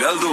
Heraldo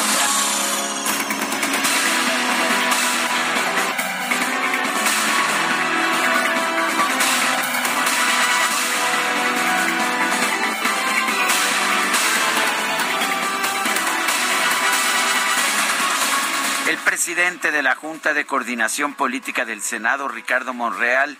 El presidente de la Junta de Coordinación Política del Senado, Ricardo Monreal,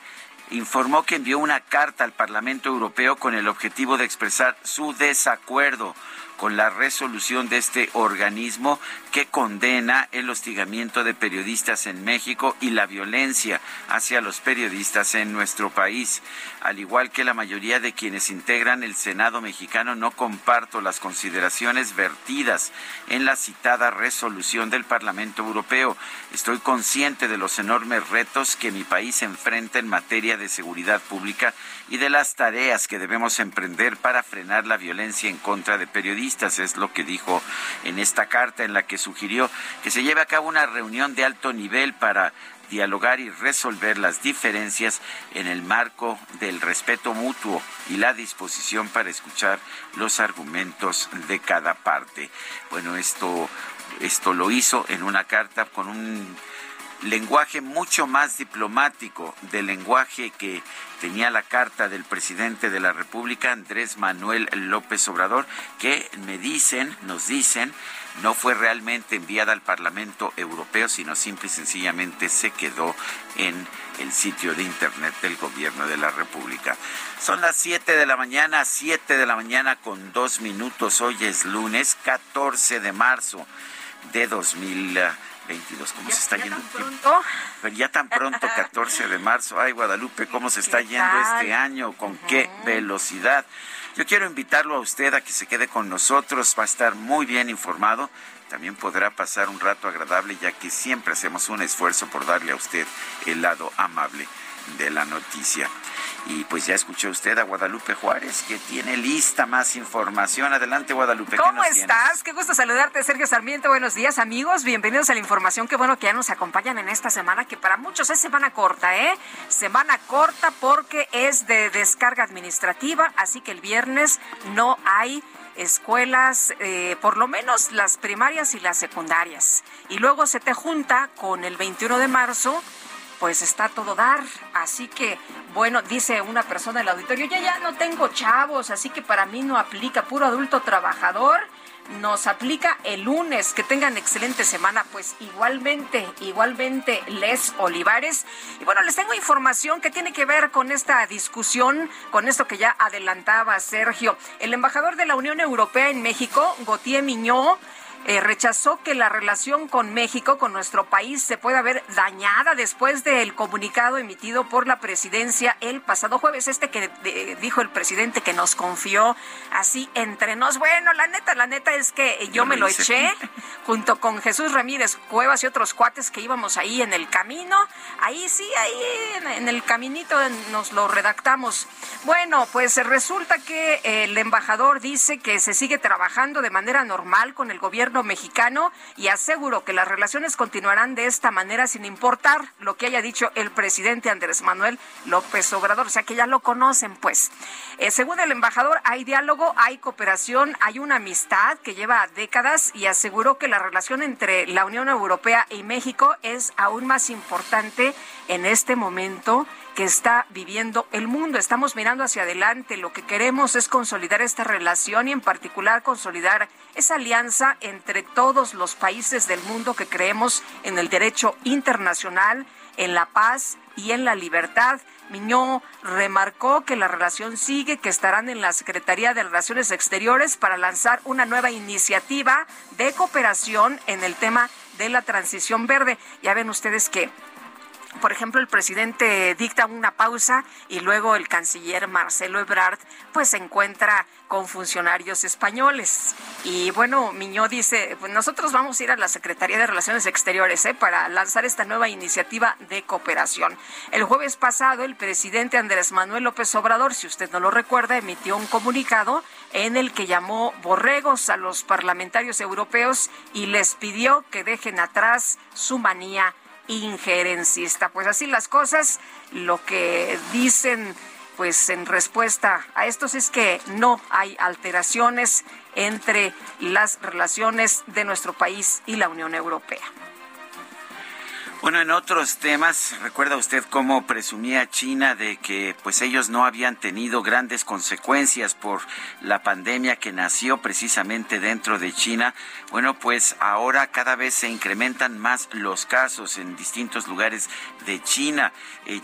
informó que envió una carta al Parlamento Europeo con el objetivo de expresar su desacuerdo con la resolución de este organismo que condena el hostigamiento de periodistas en México y la violencia hacia los periodistas en nuestro país. Al igual que la mayoría de quienes integran el Senado mexicano, no comparto las consideraciones vertidas en la citada resolución del Parlamento Europeo. Estoy consciente de los enormes retos que mi país enfrenta en materia de seguridad pública y de las tareas que debemos emprender para frenar la violencia en contra de periodistas. Es lo que dijo en esta carta, en la que sugirió que se lleve a cabo una reunión de alto nivel para dialogar y resolver las diferencias en el marco del respeto mutuo y la disposición para escuchar los argumentos de cada parte. Bueno, esto lo hizo en una carta con un lenguaje mucho más diplomático del lenguaje que tenía la carta del presidente de la República, Andrés Manuel López Obrador, que nos dicen, no fue realmente enviada al Parlamento Europeo, sino simple y sencillamente se quedó en el sitio de internet del gobierno de la República. Son las 7:02 a.m. Hoy es lunes 14 de marzo de 2022. ¿Cómo se está yendo el tiempo? Pero ya tan pronto, 14 de marzo. Ay, Guadalupe, ¿cómo se está yendo este año? ¿Con qué velocidad? Yo quiero invitarlo a usted a que se quede con nosotros. Va a estar muy bien informado. También podrá pasar un rato agradable, ya que siempre hacemos un esfuerzo por darle a usted el lado amable de la noticia. Y pues ya escuchó usted a Guadalupe Juárez, que tiene lista más información. Adelante, Guadalupe. ¿Cómo estás? Qué gusto saludarte, Sergio Sarmiento. Buenos días, amigos. Bienvenidos a la información. Qué bueno que ya nos acompañan en esta semana, que para muchos es semana corta, ¿eh? Semana corta porque es de descarga administrativa, así que el viernes no hay escuelas, por lo menos las primarias y las secundarias. Y luego se te junta con el 21 de marzo, pues está todo dar, así que, bueno, dice una persona del auditorio, ya no tengo chavos, así que para mí no aplica, puro adulto trabajador, nos aplica el lunes, que tengan excelente semana, pues igualmente Les Olivares. Y bueno, les tengo información que tiene que ver con esta discusión, con esto que ya adelantaba Sergio. El embajador de la Unión Europea en México, Gautier Mignot, rechazó que la relación con México, con nuestro país, se pueda ver dañada después del comunicado emitido por la presidencia el pasado jueves, que dijo el presidente que nos confió así entre nos. Bueno, la neta es que yo me lo eché junto con Jesús Ramírez Cuevas y otros cuates que íbamos ahí en el camino. Ahí en el caminito nos lo redactamos. Bueno, pues resulta que el embajador dice que se sigue trabajando de manera normal con el gobierno mexicano y aseguro que las relaciones continuarán de esta manera sin importar lo que haya dicho el presidente Andrés Manuel López Obrador, o sea que ya lo conocen pues. Según el embajador, hay diálogo, hay cooperación, hay una amistad que lleva décadas y aseguró que la relación entre la Unión Europea y México es aún más importante en este momento que está viviendo el mundo. Estamos mirando hacia adelante, lo que queremos es consolidar esta relación y en particular consolidar esa alianza entre todos los países del mundo que creemos en el derecho internacional, en la paz y en la libertad. Mignot remarcó que la relación sigue, que estarán en la Secretaría de Relaciones Exteriores para lanzar una nueva iniciativa de cooperación en el tema de la transición verde. Ya ven ustedes que, por ejemplo, el presidente dicta una pausa y luego el canciller Marcelo Ebrard pues se encuentra con funcionarios españoles. Y bueno, Mignot dice, pues nosotros vamos a ir a la Secretaría de Relaciones Exteriores para lanzar esta nueva iniciativa de cooperación. El jueves pasado, el presidente Andrés Manuel López Obrador, si usted no lo recuerda, emitió un comunicado en el que llamó borregos a los parlamentarios europeos y les pidió que dejen atrás su manía injerencista. Pues así las cosas, lo que dicen pues en respuesta a estos es que no hay alteraciones entre las relaciones de nuestro país y la Unión Europea. Bueno, en otros temas, recuerda usted cómo presumía China de que pues ellos no habían tenido grandes consecuencias por la pandemia que nació precisamente dentro de China. Bueno, pues ahora cada vez se incrementan más los casos en distintos lugares de China.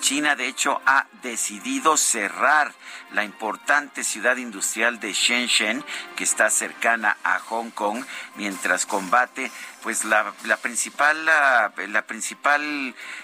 China, de hecho, ha decidido cerrar la importante ciudad industrial de Shenzhen, que está cercana a Hong Kong, mientras combate pues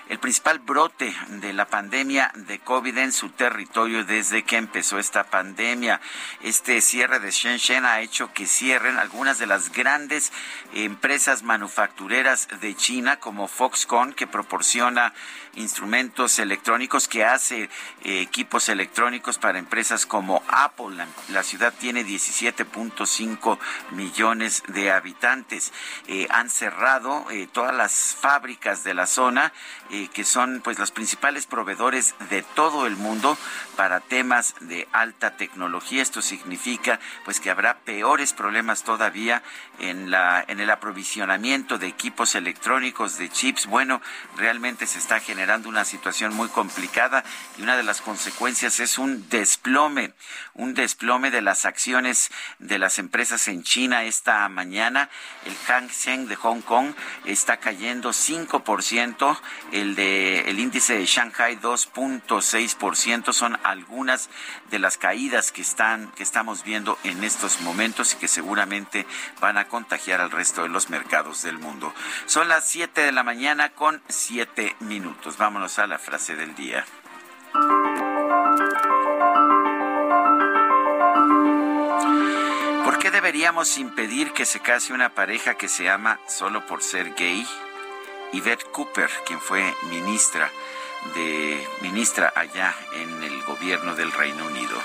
el principal brote de la pandemia de COVID en su territorio desde que empezó esta pandemia. Este cierre de Shenzhen ha hecho que cierren algunas de las grandes empresas manufactureras de China, como Foxconn, que proporciona instrumentos electrónicos, que hace equipos electrónicos para empresas como Apple. La ciudad tiene 17.5 millones de habitantes. Han cerrado todas las fábricas de la zona, que son pues los principales proveedores de todo el mundo para temas de alta tecnología. Esto significa pues que habrá peores problemas todavía en el aprovisionamiento de equipos electrónicos, de chips. Bueno, realmente se está generando una situación muy complicada y una de las consecuencias es un desplome de las acciones de las empresas en China esta mañana. El Hang Seng de Hong Kong está cayendo 5%, el índice de Shanghai 2.6%. Son algunas de las caídas que estamos viendo en estos momentos y que seguramente van a contagiar al resto de los mercados del mundo. Son las 7 de la mañana con 7 minutos. Vámonos a la frase del día. ¿Por qué deberíamos impedir que se case una pareja que se ama solo por ser gay? Yvette Cooper, quien fue ministra allá en el gobierno del Reino Unido.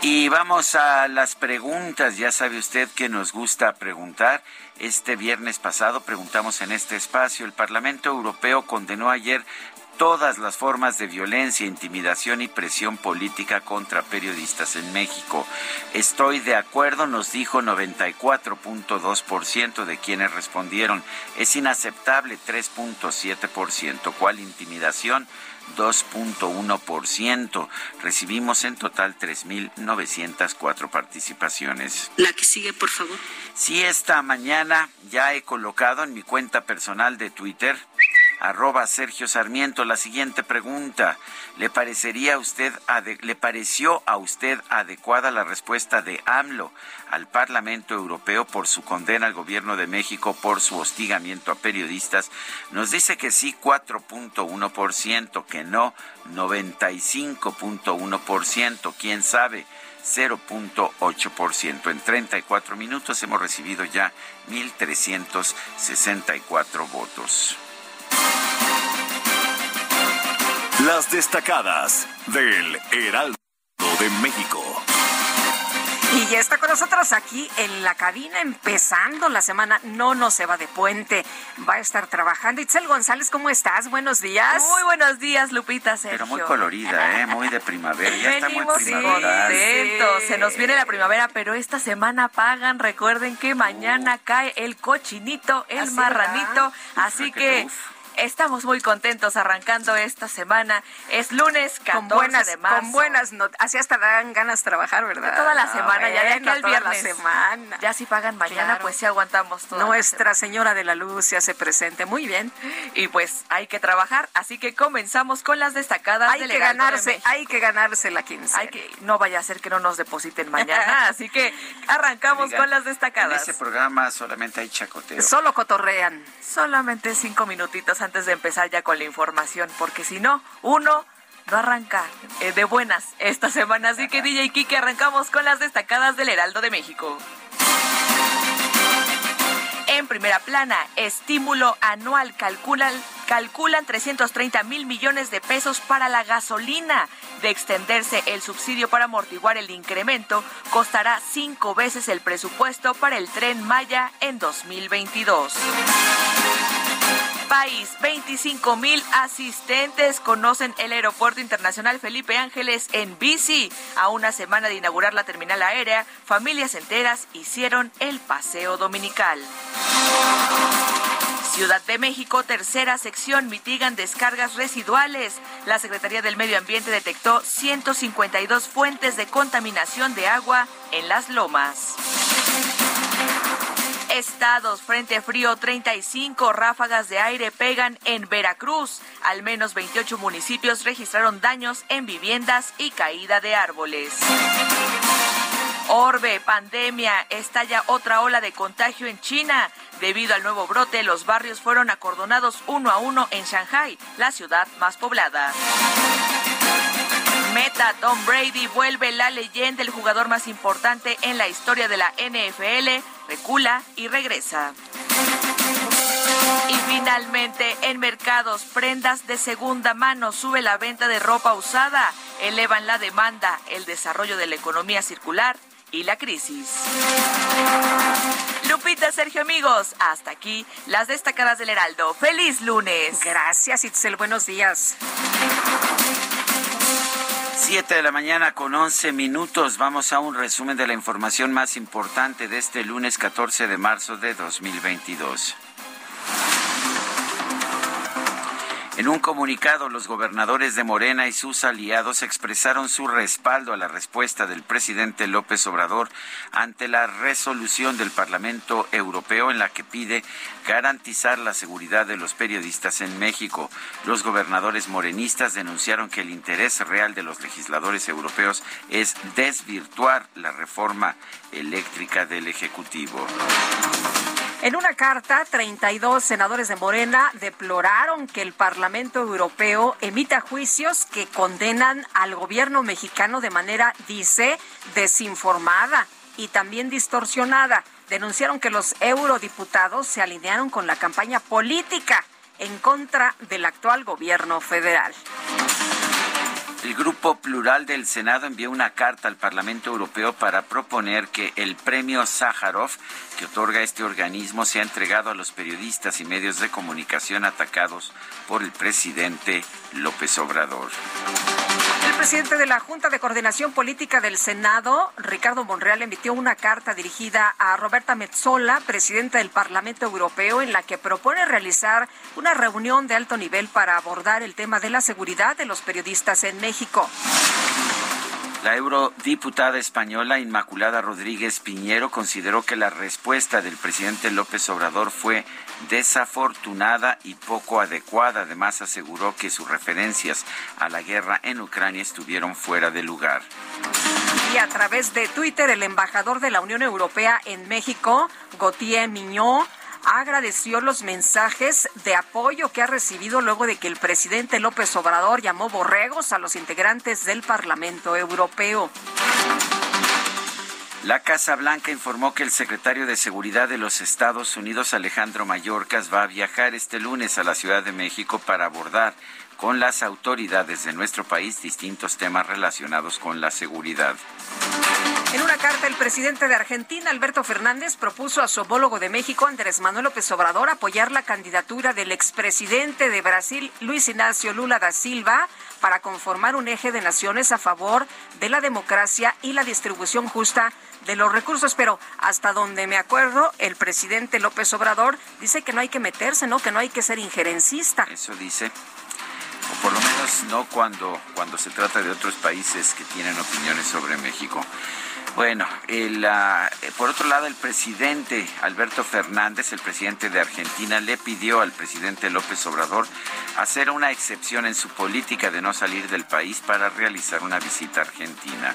Y vamos a las preguntas. Ya sabe usted que nos gusta preguntar. Este viernes pasado preguntamos en este espacio: el Parlamento Europeo condenó ayer todas las formas de violencia, intimidación y presión política contra periodistas en México. Estoy de acuerdo, nos dijo 94.2% de quienes respondieron. Es inaceptable, 3.7%. ¿Cuál intimidación? 2.1%. Recibimos en total 3.904 participaciones. La que sigue, por favor. Sí, esta mañana ya he colocado en mi cuenta personal de Twitter, @ Sergio Sarmiento, la siguiente pregunta: ¿Le pareció a usted adecuada la respuesta de AMLO al Parlamento Europeo por su condena al gobierno de México por su hostigamiento a periodistas? Nos dice que sí, 4.1%, que no, 95.1%, quién sabe, 0.8%. En 34 minutos hemos recibido ya 1.364 votos. Las destacadas del Heraldo de México. Y ya está con nosotros aquí en la cabina, empezando la semana. No se va de puente, va a estar trabajando. Itzel González, ¿cómo estás? Buenos días. Muy buenos días, Lupita, Sergio. Pero muy colorida, muy de primavera. Ya está muy primavera. Sí. Se nos viene la primavera, pero esta semana pagan. Recuerden que mañana cae el cochinito, el marranito. Así que Estamos muy contentos arrancando esta semana. Es lunes 14 de marzo. Con buenas noticias. Así hasta dan ganas de trabajar, ¿verdad? Toda la semana, ya de aquí al viernes. Toda la semana. Ya si pagan mañana, claro, pues sí aguantamos todo. Nuestra Señora de la Luz ya se presente. Muy bien. Y pues hay que trabajar, así que comenzamos con las destacadas del Heraldo de México. Hay que ganarse la quincena. No vaya a ser que no nos depositen mañana, así que arrancamos con las destacadas. En este programa solamente hay chacoteo. Solo cotorrean. Solamente 5 minutitos antes de empezar ya con la información, porque si no, uno no arranca de buenas esta semana. Así que DJ Kike, arrancamos con las destacadas del Heraldo de México. En primera plana, estímulo anual calculan 330 mil millones de pesos para la gasolina. De extenderse el subsidio para amortiguar el incremento, costará 5 veces el presupuesto para el Tren Maya en 2022. País, 25 mil asistentes conocen el Aeropuerto Internacional Felipe Ángeles en bici. A una semana de inaugurar la terminal aérea, familias enteras hicieron el paseo dominical. Ciudad de México, tercera sección, mitigan descargas residuales. La Secretaría del Medio Ambiente detectó 152 fuentes de contaminación de agua en las lomas. Estados, frente frío 35, ráfagas de aire pegan en Veracruz. Al menos 28 municipios registraron daños en viviendas y caída de árboles. Orbe, pandemia, estalla otra ola de contagio en China. Debido al nuevo brote, los barrios fueron acordonados 1 a 1 en Shanghai, la ciudad más poblada. Meta, Tom Brady vuelve la leyenda, el jugador más importante en la historia de la NFL, recula y regresa. Y finalmente, en mercados, prendas de segunda mano, sube la venta de ropa usada, elevan la demanda, el desarrollo de la economía circular y la crisis. Lupita, Sergio, amigos, hasta aquí las destacadas del Heraldo. ¡Feliz lunes! Gracias, Itzel, buenos días. 7:11 a.m. Vamos a un resumen de la información más importante de este lunes 14 de marzo de 2022. En un comunicado, los gobernadores de Morena y sus aliados expresaron su respaldo a la respuesta del presidente López Obrador ante la resolución del Parlamento Europeo en la que pide garantizar la seguridad de los periodistas en México. Los gobernadores morenistas denunciaron que el interés real de los legisladores europeos es desvirtuar la reforma eléctrica del Ejecutivo. En una carta, 32 senadores de Morena deploraron que el Parlamento Europeo emita juicios que condenan al gobierno mexicano de manera, dice, desinformada y también distorsionada. Denunciaron que los eurodiputados se alinearon con la campaña política en contra del actual gobierno federal. El Grupo Plural del Senado envió una carta al Parlamento Europeo para proponer que el premio Sájarov que otorga este organismo sea entregado a los periodistas y medios de comunicación atacados por el presidente López Obrador. El presidente de la Junta de Coordinación Política del Senado, Ricardo Monreal, emitió una carta dirigida a Roberta Metsola, presidenta del Parlamento Europeo, en la que propone realizar una reunión de alto nivel para abordar el tema de la seguridad de los periodistas en México. La eurodiputada española Inmaculada Rodríguez Piñero consideró que la respuesta del presidente López Obrador fue desafortunada y poco adecuada. Además, aseguró que sus referencias a la guerra en Ucrania estuvieron fuera de lugar. Y a través de Twitter, el embajador de la Unión Europea en México, Gautier Mignot, agradeció los mensajes de apoyo que ha recibido luego de que el presidente López Obrador llamó borregos a los integrantes del Parlamento Europeo. La Casa Blanca informó que el secretario de Seguridad de los Estados Unidos, Alejandro Mayorkas, va a viajar este lunes a la Ciudad de México para abordar con las autoridades de nuestro país distintos temas relacionados con la seguridad. En una carta, el presidente de Argentina, Alberto Fernández, propuso a su homólogo de México, Andrés Manuel López Obrador, apoyar la candidatura del expresidente de Brasil, Luis Ignacio Lula da Silva, para conformar un eje de naciones a favor de la democracia y la distribución justa de los recursos. Pero hasta donde me acuerdo, el presidente López Obrador dice que no hay que meterse, ¿no? Que no hay que ser injerencista. Eso dice. O por lo menos no cuando se trata de otros países que tienen opiniones sobre México. Bueno, por otro lado, el presidente Alberto Fernández, el presidente de Argentina, le pidió al presidente López Obrador hacer una excepción en su política de no salir del país para realizar una visita a Argentina.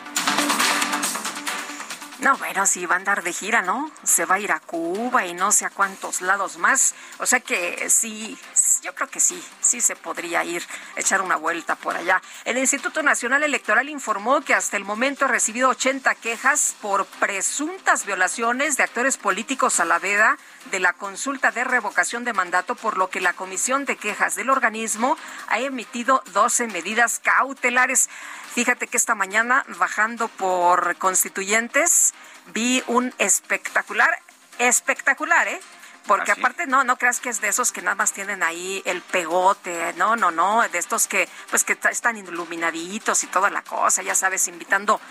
No, bueno, sí, va a andar de gira, ¿no? Se va a ir a Cuba y no sé a cuántos lados más. O sea que sí, yo creo que sí se podría ir, echar una vuelta por allá. El Instituto Nacional Electoral informó que hasta el momento ha recibido 80 quejas por presuntas violaciones de actores políticos a la veda de la consulta de revocación de mandato, por lo que la Comisión de Quejas del organismo ha emitido 12 medidas cautelares. Fíjate que esta mañana, bajando por Constituyentes, vi un espectacular, ¿eh? Porque ¿ah, sí? Aparte, no creas que es de esos que nada más tienen ahí el pegote, no, de estos que, pues, que están iluminaditos y toda la cosa, ya sabes, invitando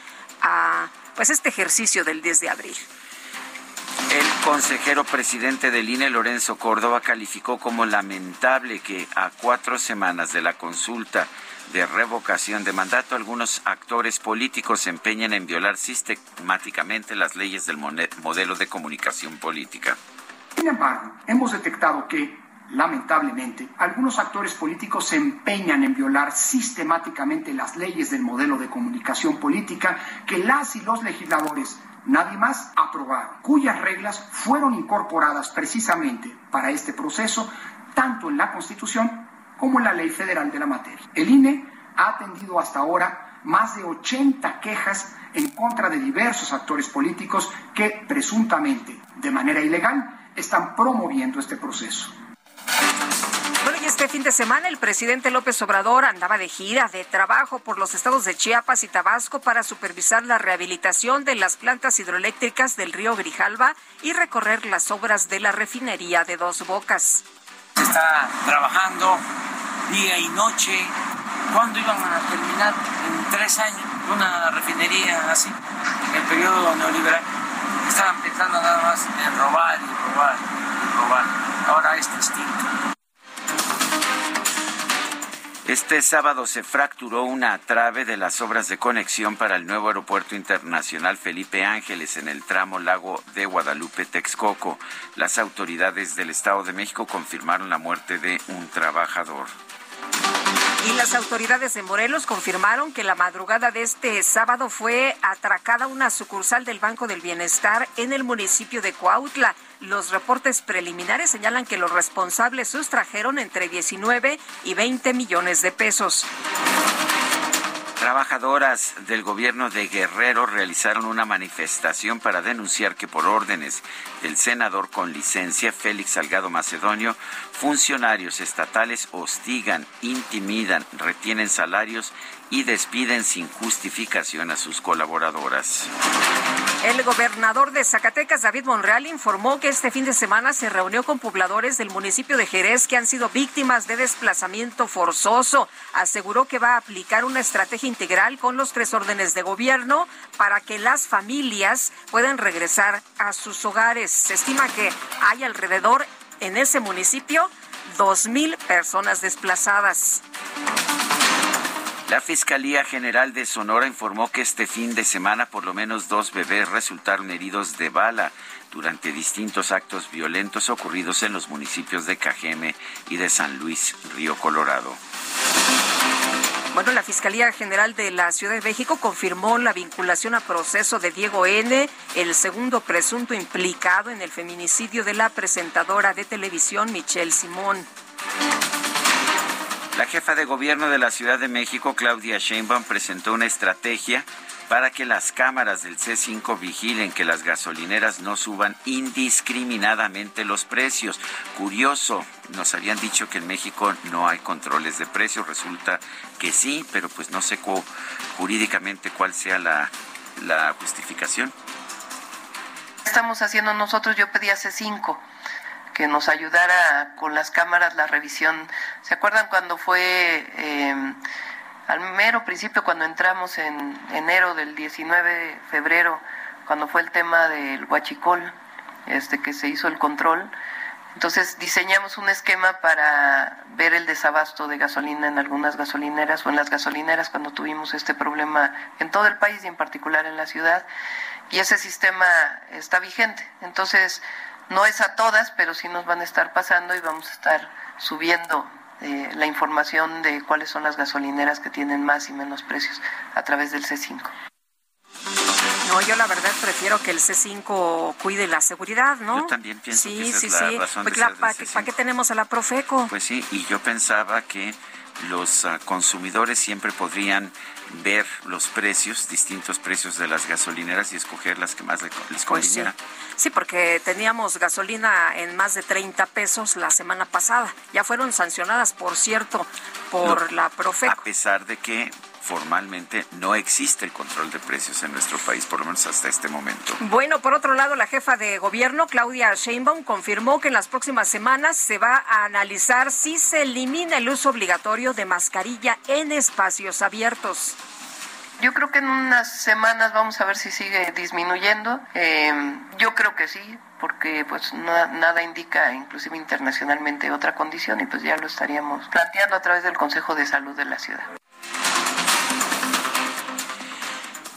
a, pues, este ejercicio del 10 de abril. El consejero presidente del INE, Lorenzo Córdoba, calificó como lamentable que a 4 semanas de la consulta de revocación de mandato, algunos actores políticos se empeñan en violar sistemáticamente las leyes del modelo de comunicación política. Sin embargo, hemos detectado que, lamentablemente, algunos actores políticos se empeñan en violar sistemáticamente las leyes del modelo de comunicación política que las y los legisladores, nadie más, aprobaron, cuyas reglas fueron incorporadas precisamente para este proceso, tanto en la Constitución como en la Ley Federal de la materia. El INE ha atendido hasta ahora más de 80 quejas en contra de diversos actores políticos que, presuntamente, de manera ilegal, están promoviendo este proceso. Bueno, y este fin de semana el presidente López Obrador andaba de gira de trabajo por los estados de Chiapas y Tabasco para supervisar la rehabilitación de las plantas hidroeléctricas del río Grijalva y recorrer las obras de la refinería de Dos Bocas. Se está trabajando día y noche. ¿Cuándo iban a terminar? En 3 años, una refinería así, en el periodo neoliberal. Estaban pensando nada más en robar. Ahora es distinto. Este sábado se fracturó una trave de las obras de conexión para el nuevo Aeropuerto Internacional Felipe Ángeles en el tramo Lago de Guadalupe-Texcoco. Las autoridades del Estado de México confirmaron la muerte de un trabajador. Y las autoridades de Morelos confirmaron que la madrugada de este sábado fue atracada una sucursal del Banco del Bienestar en el municipio de Cuautla. Los reportes preliminares señalan que los responsables sustrajeron entre 19 y 20 millones de pesos. Trabajadoras del gobierno de Guerrero realizaron una manifestación para denunciar que por órdenes del senador con licencia Félix Salgado Macedonio, funcionarios estatales hostigan, intimidan, retienen salarios y despiden sin justificación a sus colaboradoras. El gobernador de Zacatecas, David Monreal, informó que este fin de semana se reunió con pobladores del municipio de Jerez que han sido víctimas de desplazamiento forzoso. Aseguró que va a aplicar una estrategia integral con los 3 órdenes de gobierno para que las familias puedan regresar a sus hogares. Se estima que hay alrededor en ese municipio 2,000 personas desplazadas. La Fiscalía General de Sonora informó que este fin de semana por lo menos 2 bebés resultaron heridos de bala durante distintos actos violentos ocurridos en los municipios de Cajeme y de San Luis, Río Colorado. Bueno, la Fiscalía General de la Ciudad de México confirmó la vinculación a proceso de Diego N., el segundo presunto implicado en el feminicidio de la presentadora de televisión Michelle Simón. La jefa de gobierno de la Ciudad de México, Claudia Sheinbaum, presentó una estrategia para que las cámaras del C5 vigilen que las gasolineras no suban indiscriminadamente los precios. Curioso, nos habían dicho que en México no hay controles de precios. Resulta que sí, pero pues no sé jurídicamente cuál sea la justificación. ¿Qué estamos haciendo nosotros? Yo pedí hace 5 que nos ayudara con las cámaras la revisión. ¿Se acuerdan cuando fue al mero principio, cuando entramos en enero del 19 de febrero, cuando fue el tema del huachicol, que se hizo el control, entonces diseñamos un esquema para ver el desabasto de gasolina en algunas gasolineras o en las gasolineras cuando tuvimos este problema en todo el país y en particular en la ciudad, y ese sistema está vigente. Entonces no es a todas, pero sí nos van a estar pasando y vamos a estar subiendo la información de cuáles son las gasolineras que tienen más y menos precios a través del C5. No, yo la verdad prefiero que el C5 cuide la seguridad, ¿no? Yo también pienso que esa es la razón de ser del C5. ¿Para qué tenemos a la Profeco? Pues sí, y yo pensaba que los consumidores siempre podrían ver los precios, distintos precios de las gasolineras y escoger las que más les conviniera. Pues sí. Sí, porque teníamos gasolina en más de 30 pesos la semana pasada. Ya fueron sancionadas, por cierto, por la Profeco. A pesar de que formalmente no existe el control de precios en nuestro país, por lo menos hasta este momento. Bueno, por otro lado, la jefa de gobierno, Claudia Sheinbaum, confirmó que en las próximas semanas se va a analizar si se elimina el uso obligatorio de mascarilla en espacios abiertos. Yo creo que en unas semanas vamos a ver si sigue disminuyendo. Yo creo que sí, porque pues nada indica, inclusive internacionalmente, otra condición, y pues ya lo estaríamos planteando a través del Consejo de Salud de la ciudad.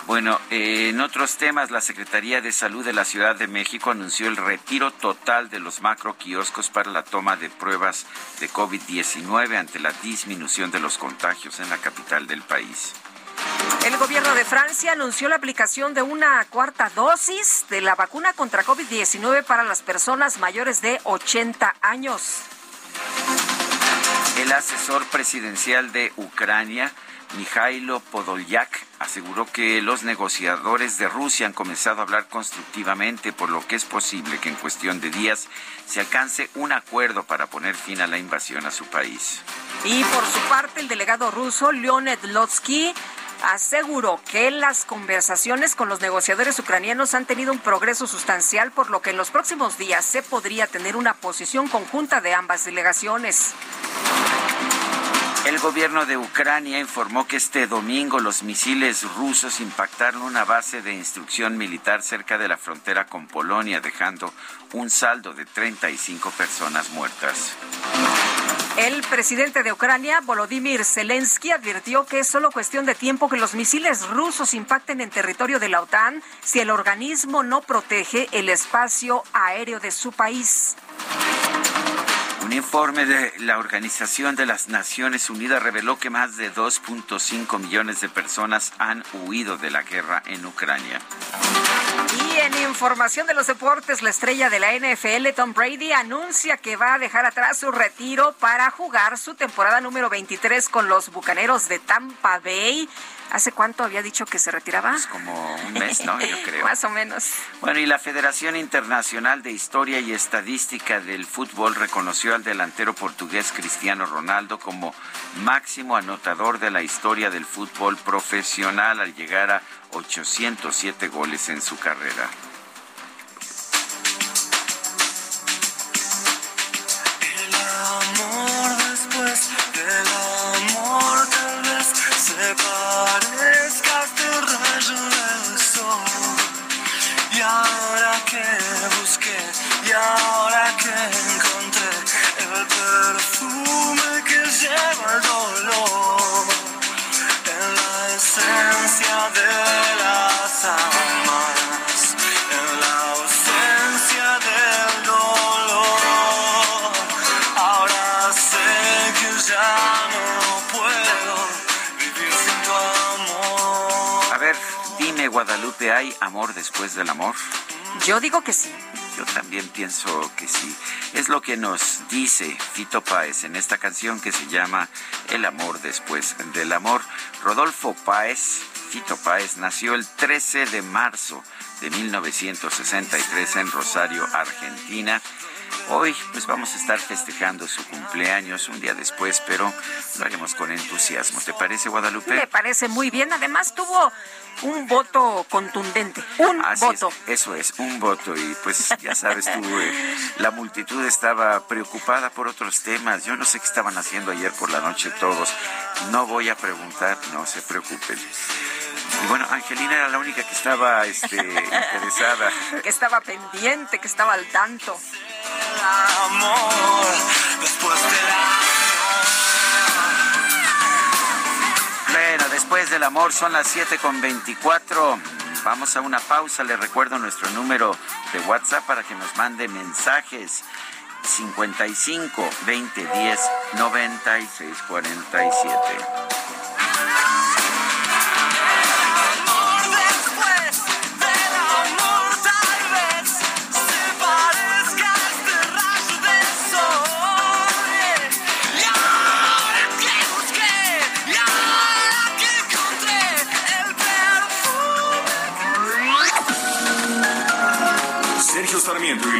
Bueno, en otros temas, la Secretaría de Salud de la Ciudad de México anunció el retiro total de los macroquioscos para la toma de pruebas de COVID-19 ante la disminución de los contagios en la capital del país. El gobierno de Francia anunció la aplicación de una cuarta dosis de la vacuna contra COVID-19 para las personas mayores de 80 años. El asesor presidencial de Ucrania, Mijailo Podolyak, aseguró que los negociadores de Rusia han comenzado a hablar constructivamente, por lo que es posible que en cuestión de días se alcance un acuerdo para poner fin a la invasión a su país. Y por su parte, el delegado ruso Leonid Lotsky aseguró que las conversaciones con los negociadores ucranianos han tenido un progreso sustancial, por lo que en los próximos días se podría tener una posición conjunta de ambas delegaciones. El gobierno de Ucrania informó que este domingo los misiles rusos impactaron una base de instrucción militar cerca de la frontera con Polonia, dejando un saldo de 35 personas muertas. El presidente de Ucrania, Volodymyr Zelensky, advirtió que es solo cuestión de tiempo que los misiles rusos impacten en territorio de la OTAN si el organismo no protege el espacio aéreo de su país. Un informe de la Organización de las Naciones Unidas reveló que más de 2.5 millones de personas han huido de la guerra en Ucrania. Y en información de los deportes, la estrella de la NFL, Tom Brady, anuncia que va a dejar atrás su retiro para jugar su temporada número 23 con los Bucaneros de Tampa Bay. ¿Hace cuánto había dicho que se retiraba? Pues como un mes, ¿no? Yo creo. Más o menos. Bueno, y la Federación Internacional de Historia y Estadística del Fútbol reconoció al delantero portugués Cristiano Ronaldo como máximo anotador de la historia del fútbol profesional al llegar a 807 goles en su carrera. El amor después del amor tal vez se parezca a tu rayo del sol. Y ahora que busqué, y ahora que encontré el perfume que lleva el dolor en la esencia de las almas, en la ausencia del dolor. Ahora sé que ya no puedo vivir sin tu amor. A ver, dime, Guadalupe, ¿hay amor después del amor? Yo digo que sí. Yo también pienso que sí. Es lo que nos dice Fito Páez en esta canción que se llama El amor después del amor. Rodolfo Páez, Fito Páez, nació el 13 de marzo de 1963 en Rosario, Argentina. Hoy pues vamos a estar festejando su cumpleaños un día después, pero lo haremos con entusiasmo. ¿Te parece, Guadalupe? Me parece muy bien. Además tuvo un voto contundente, un voto. Y pues ya sabes tú, la multitud estaba preocupada por otros temas. Yo no sé qué estaban haciendo ayer por la noche todos. No voy a preguntar, no se preocupen. Y bueno, Angelina era la única que estaba interesada. Que estaba pendiente, que estaba al tanto. Amor, después del amor. Bueno, después del amor son las 7:24. Vamos a una pausa. Les recuerdo nuestro número de WhatsApp para que nos mande mensajes. 55 20 10 96 47. Sarmiento y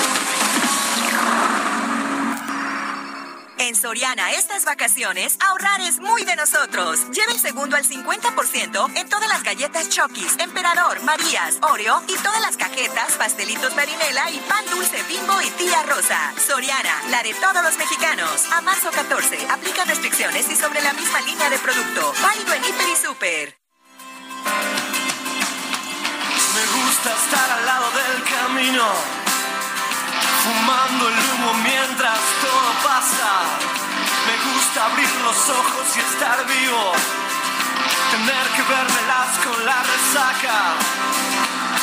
En Soriana, estas vacaciones, ahorrar es muy de nosotros. Lleva el segundo al 50% en todas las galletas Chokis, Emperador, Marías, Oreo y todas las cajetas, pastelitos Marinela y pan dulce Bimbo y Tía Rosa. Soriana, la de todos los mexicanos. A marzo 14, aplica restricciones y sobre la misma línea de producto. Válido en Hiper y Super. Me gusta estar al lado del camino, fumando el humo mientras todo pasa. Me gusta abrir los ojos y estar vivo, tener que vérmelas con la resaca.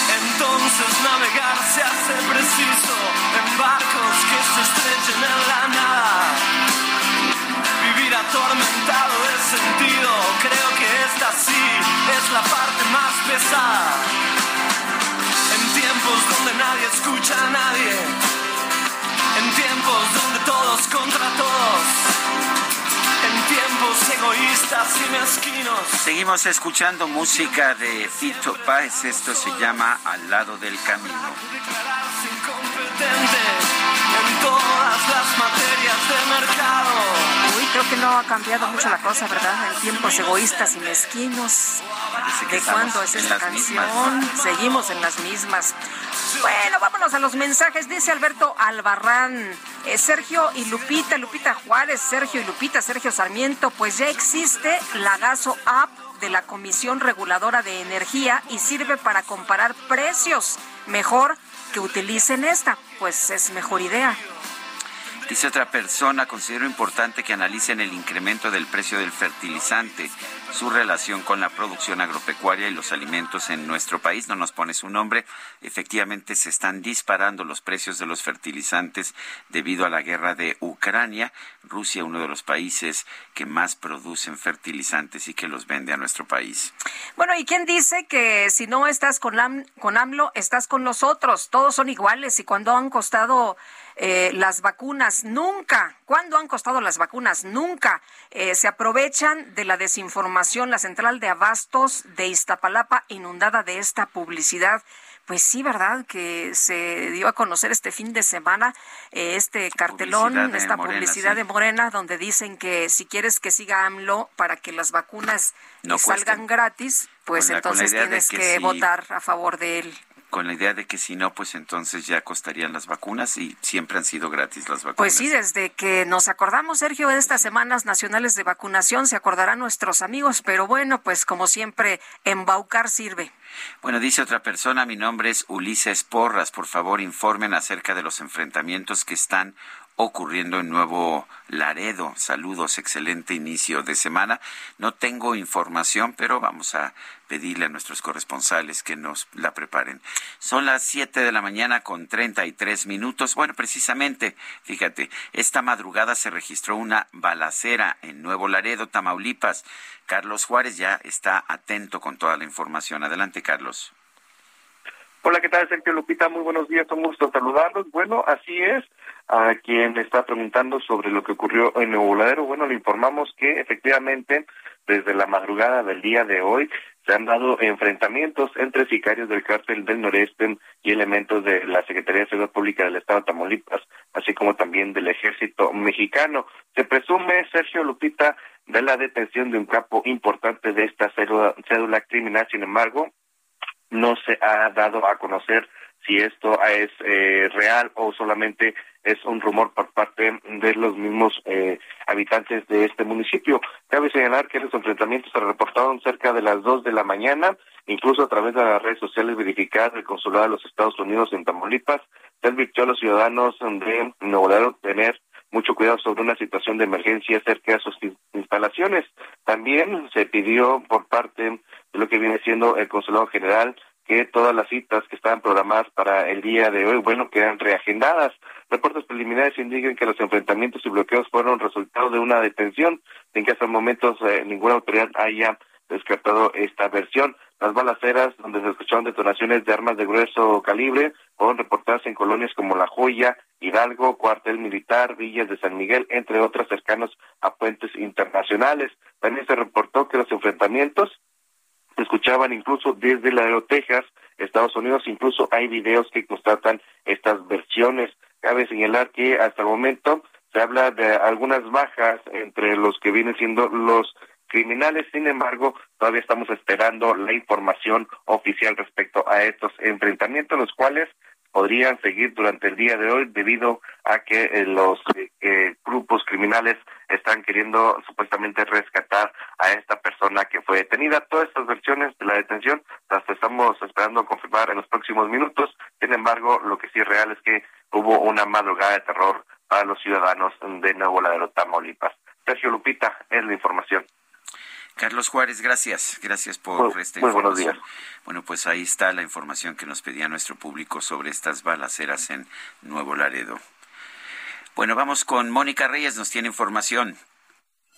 Entonces navegar se hace preciso en barcos que se estrechen en la nada. Vivir atormentado de sentido, creo que esta sí es la parte más pesada. En tiempos donde nadie escucha a nadie, en tiempos donde todos contra todos, en tiempos egoístas y mezquinos. Seguimos escuchando música de Fito Páez. Esto se llama Al lado del camino. Declararse incompetente en todas las materias de mercado. Uy, creo que no ha cambiado mucho la cosa, ¿verdad? En tiempos egoístas y mezquinos. ¿De cuándo es esta canción? Mismas. Seguimos en las mismas. Bueno, vámonos a los mensajes. Dice Alberto Albarrán: Sergio y Lupita, Lupita Juárez, Sergio y Lupita, Sergio Sarmiento, pues ya existe la Gaso App de la Comisión Reguladora de Energía y sirve para comparar precios. Mejor que utilicen esta, pues es mejor idea. Dice otra persona: considero importante que analicen el incremento del precio del fertilizante, su relación con la producción agropecuaria y los alimentos en nuestro país. No nos pone su nombre. Efectivamente, se están disparando los precios de los fertilizantes debido a la guerra de Ucrania. Rusia, uno de los países que más producen fertilizantes y que los vende a nuestro país. Bueno, ¿y quién dice que si no estás con AMLO, estás con los otros? Todos son iguales. Y cuando han costado las vacunas, nunca. ¿Cuándo han costado las vacunas? Nunca. Se aprovechan de la desinformación. La central de abastos de Iztapalapa inundada de esta publicidad. Pues sí, ¿verdad? Que se dio a conocer este fin de semana este cartelón, publicidad de Morena, donde dicen que si quieres que siga AMLO para que las vacunas no salgan gratis, pues entonces tienes que votar a favor de él. Con la idea de que si no, pues entonces ya costarían las vacunas, y siempre han sido gratis las vacunas. Pues sí, desde que nos acordamos, Sergio, de estas semanas nacionales de vacunación, se acordarán nuestros amigos, pero bueno, pues como siempre, embaucar sirve. Bueno, dice otra persona: mi nombre es Ulises Porras, por favor informen acerca de los enfrentamientos que están ocurriendo en Nuevo Laredo. Saludos, excelente inicio de semana. No tengo información, pero vamos a pedirle a nuestros corresponsales que nos la preparen. Son las 7:33 a.m. Bueno, precisamente, fíjate, esta madrugada se registró una balacera en Nuevo Laredo, Tamaulipas. Carlos Juárez ya está atento con toda la información. Adelante, Carlos. Hola, ¿qué tal, Sergio? Lupita, muy buenos días, un gusto saludarlos. Bueno, así es. A quien está preguntando sobre lo que ocurrió en Nuevo Laredo, bueno, le informamos que efectivamente desde la madrugada del día de hoy se han dado enfrentamientos entre sicarios del Cártel del Noreste y elementos de la Secretaría de Seguridad Pública del Estado de Tamaulipas, así como también del Ejército Mexicano. Se presume, Sergio, Lupita, de la detención de un capo importante de esta célula criminal. Sin embargo, no se ha dado a conocer si esto es real o solamente es un rumor por parte de los mismos habitantes de este municipio. Cabe señalar que los enfrentamientos se reportaron cerca de las 2:00 a.m, incluso a través de las redes sociales verificadas del Consulado de los Estados Unidos en Tamaulipas. Se advirtió a los ciudadanos de Nuevo Laredo tener mucho cuidado sobre una situación de emergencia cerca de sus instalaciones. También se pidió por parte de lo que viene siendo el Consulado General que todas las citas que estaban programadas para el día de hoy, bueno, quedan reagendadas. Reportes preliminares indican que los enfrentamientos y bloqueos fueron resultado de una detención, sin que hasta el momento ninguna autoridad haya descartado esta versión. Las balaceras, donde se escucharon detonaciones de armas de grueso calibre, fueron reportadas en colonias como La Joya, Hidalgo, Cuartel Militar, Villas de San Miguel, entre otras cercanos a puentes internacionales. También se reportó que los enfrentamientos se escuchaban incluso desde Laredo, Texas, Estados Unidos. Incluso hay videos que constatan estas versiones. Cabe señalar que hasta el momento se habla de algunas bajas entre los que vienen siendo los criminales. Sin embargo, todavía estamos esperando la información oficial respecto a estos enfrentamientos, los cuales podrían seguir durante el día de hoy debido a que los grupos criminales están queriendo supuestamente rescatar a esta persona que fue detenida. Todas estas versiones de la detención las estamos esperando confirmar en los próximos minutos. Sin embargo, lo que sí es real es que hubo una madrugada de terror para los ciudadanos de Nuevo Laredo, Tamaulipas. Sergio, Lupita, es la información. Carlos Juárez, gracias. Gracias por esta información. Muy buenos días. Bueno, pues ahí está la información que nos pedía nuestro público sobre estas balaceras en Nuevo Laredo. Bueno, vamos con Mónica Reyes, nos tiene información.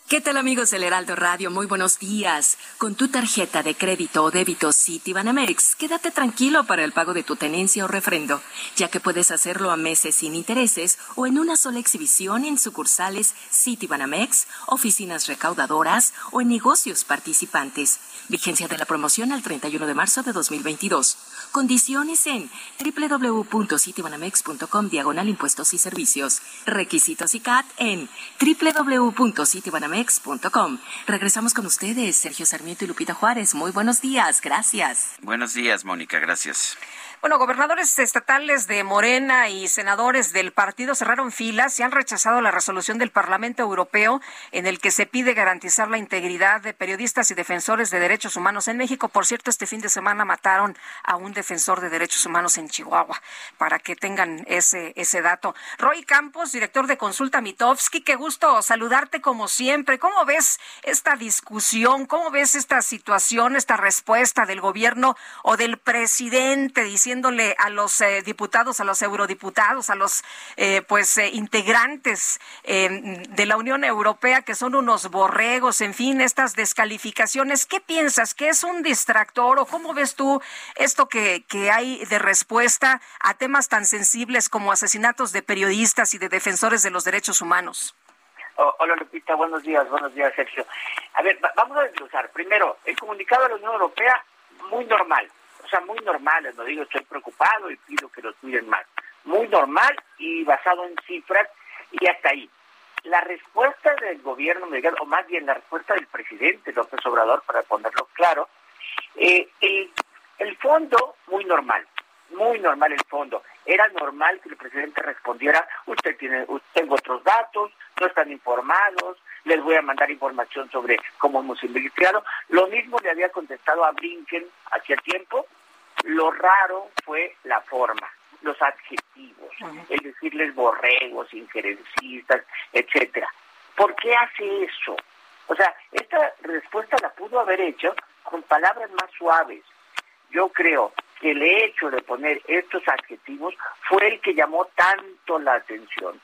¿Qué tal, amigos del Heraldo Radio? Muy buenos días. Con tu tarjeta de crédito o débito Citibanamex, quédate tranquilo para el pago de tu tenencia o refrendo, ya que puedes hacerlo a meses sin intereses o en una sola exhibición en sucursales Citibanamex, oficinas recaudadoras o en negocios participantes. Vigencia de la promoción al 31 de marzo de 2022. Condiciones en www.citibanamex.com/impuestos y servicios. Requisitos y CAT en www.citibanamex.com. Regresamos con ustedes, Sergio Sarmiento y Lupita Juárez. Muy buenos días, gracias. Buenos días, Mónica, gracias. Bueno, gobernadores estatales de Morena y senadores del partido cerraron filas y han rechazado la resolución del Parlamento Europeo en el que se pide garantizar la integridad de periodistas y defensores de derechos humanos en México. Por cierto, este fin de semana mataron a un defensor de derechos humanos en Chihuahua, para que tengan ese dato. Roy Campos, director de Consulta Mitofsky, qué gusto saludarte como siempre. ¿Cómo ves esta discusión? ¿Cómo ves esta situación, esta respuesta del gobierno o del presidente diciendo a los diputados, a los eurodiputados, a los integrantes de la Unión Europea que son unos borregos, en fin, estas descalificaciones? ¿Qué piensas? ¿Que es un distractor o cómo ves tú esto que hay de respuesta a temas tan sensibles como asesinatos de periodistas y de defensores de los derechos humanos? Hola, Lupita, buenos días, Sergio. A ver, vamos a desglosar. Primero, el comunicado de la Unión Europea, muy normal. Muy normal, no digo estoy preocupado y pido que lo cuiden más. Muy normal y basado en cifras y hasta ahí. La respuesta del gobierno mexicano, o más bien la respuesta del presidente López Obrador, para ponerlo claro, el fondo muy normal el fondo. Era normal que el presidente respondiera, tengo otros datos, no están informados, les voy a mandar información sobre cómo hemos involucrado. Lo mismo le había contestado a Blinken hacía tiempo. Lo raro fue la forma. los adjetivos, es decirles borregos, injerencistas, etcétera. ¿Por qué hace eso? O sea, esta respuesta la pudo haber hecho con palabras más suaves. Yo creo que el hecho de poner estos adjetivos fue el que llamó tanto la atención,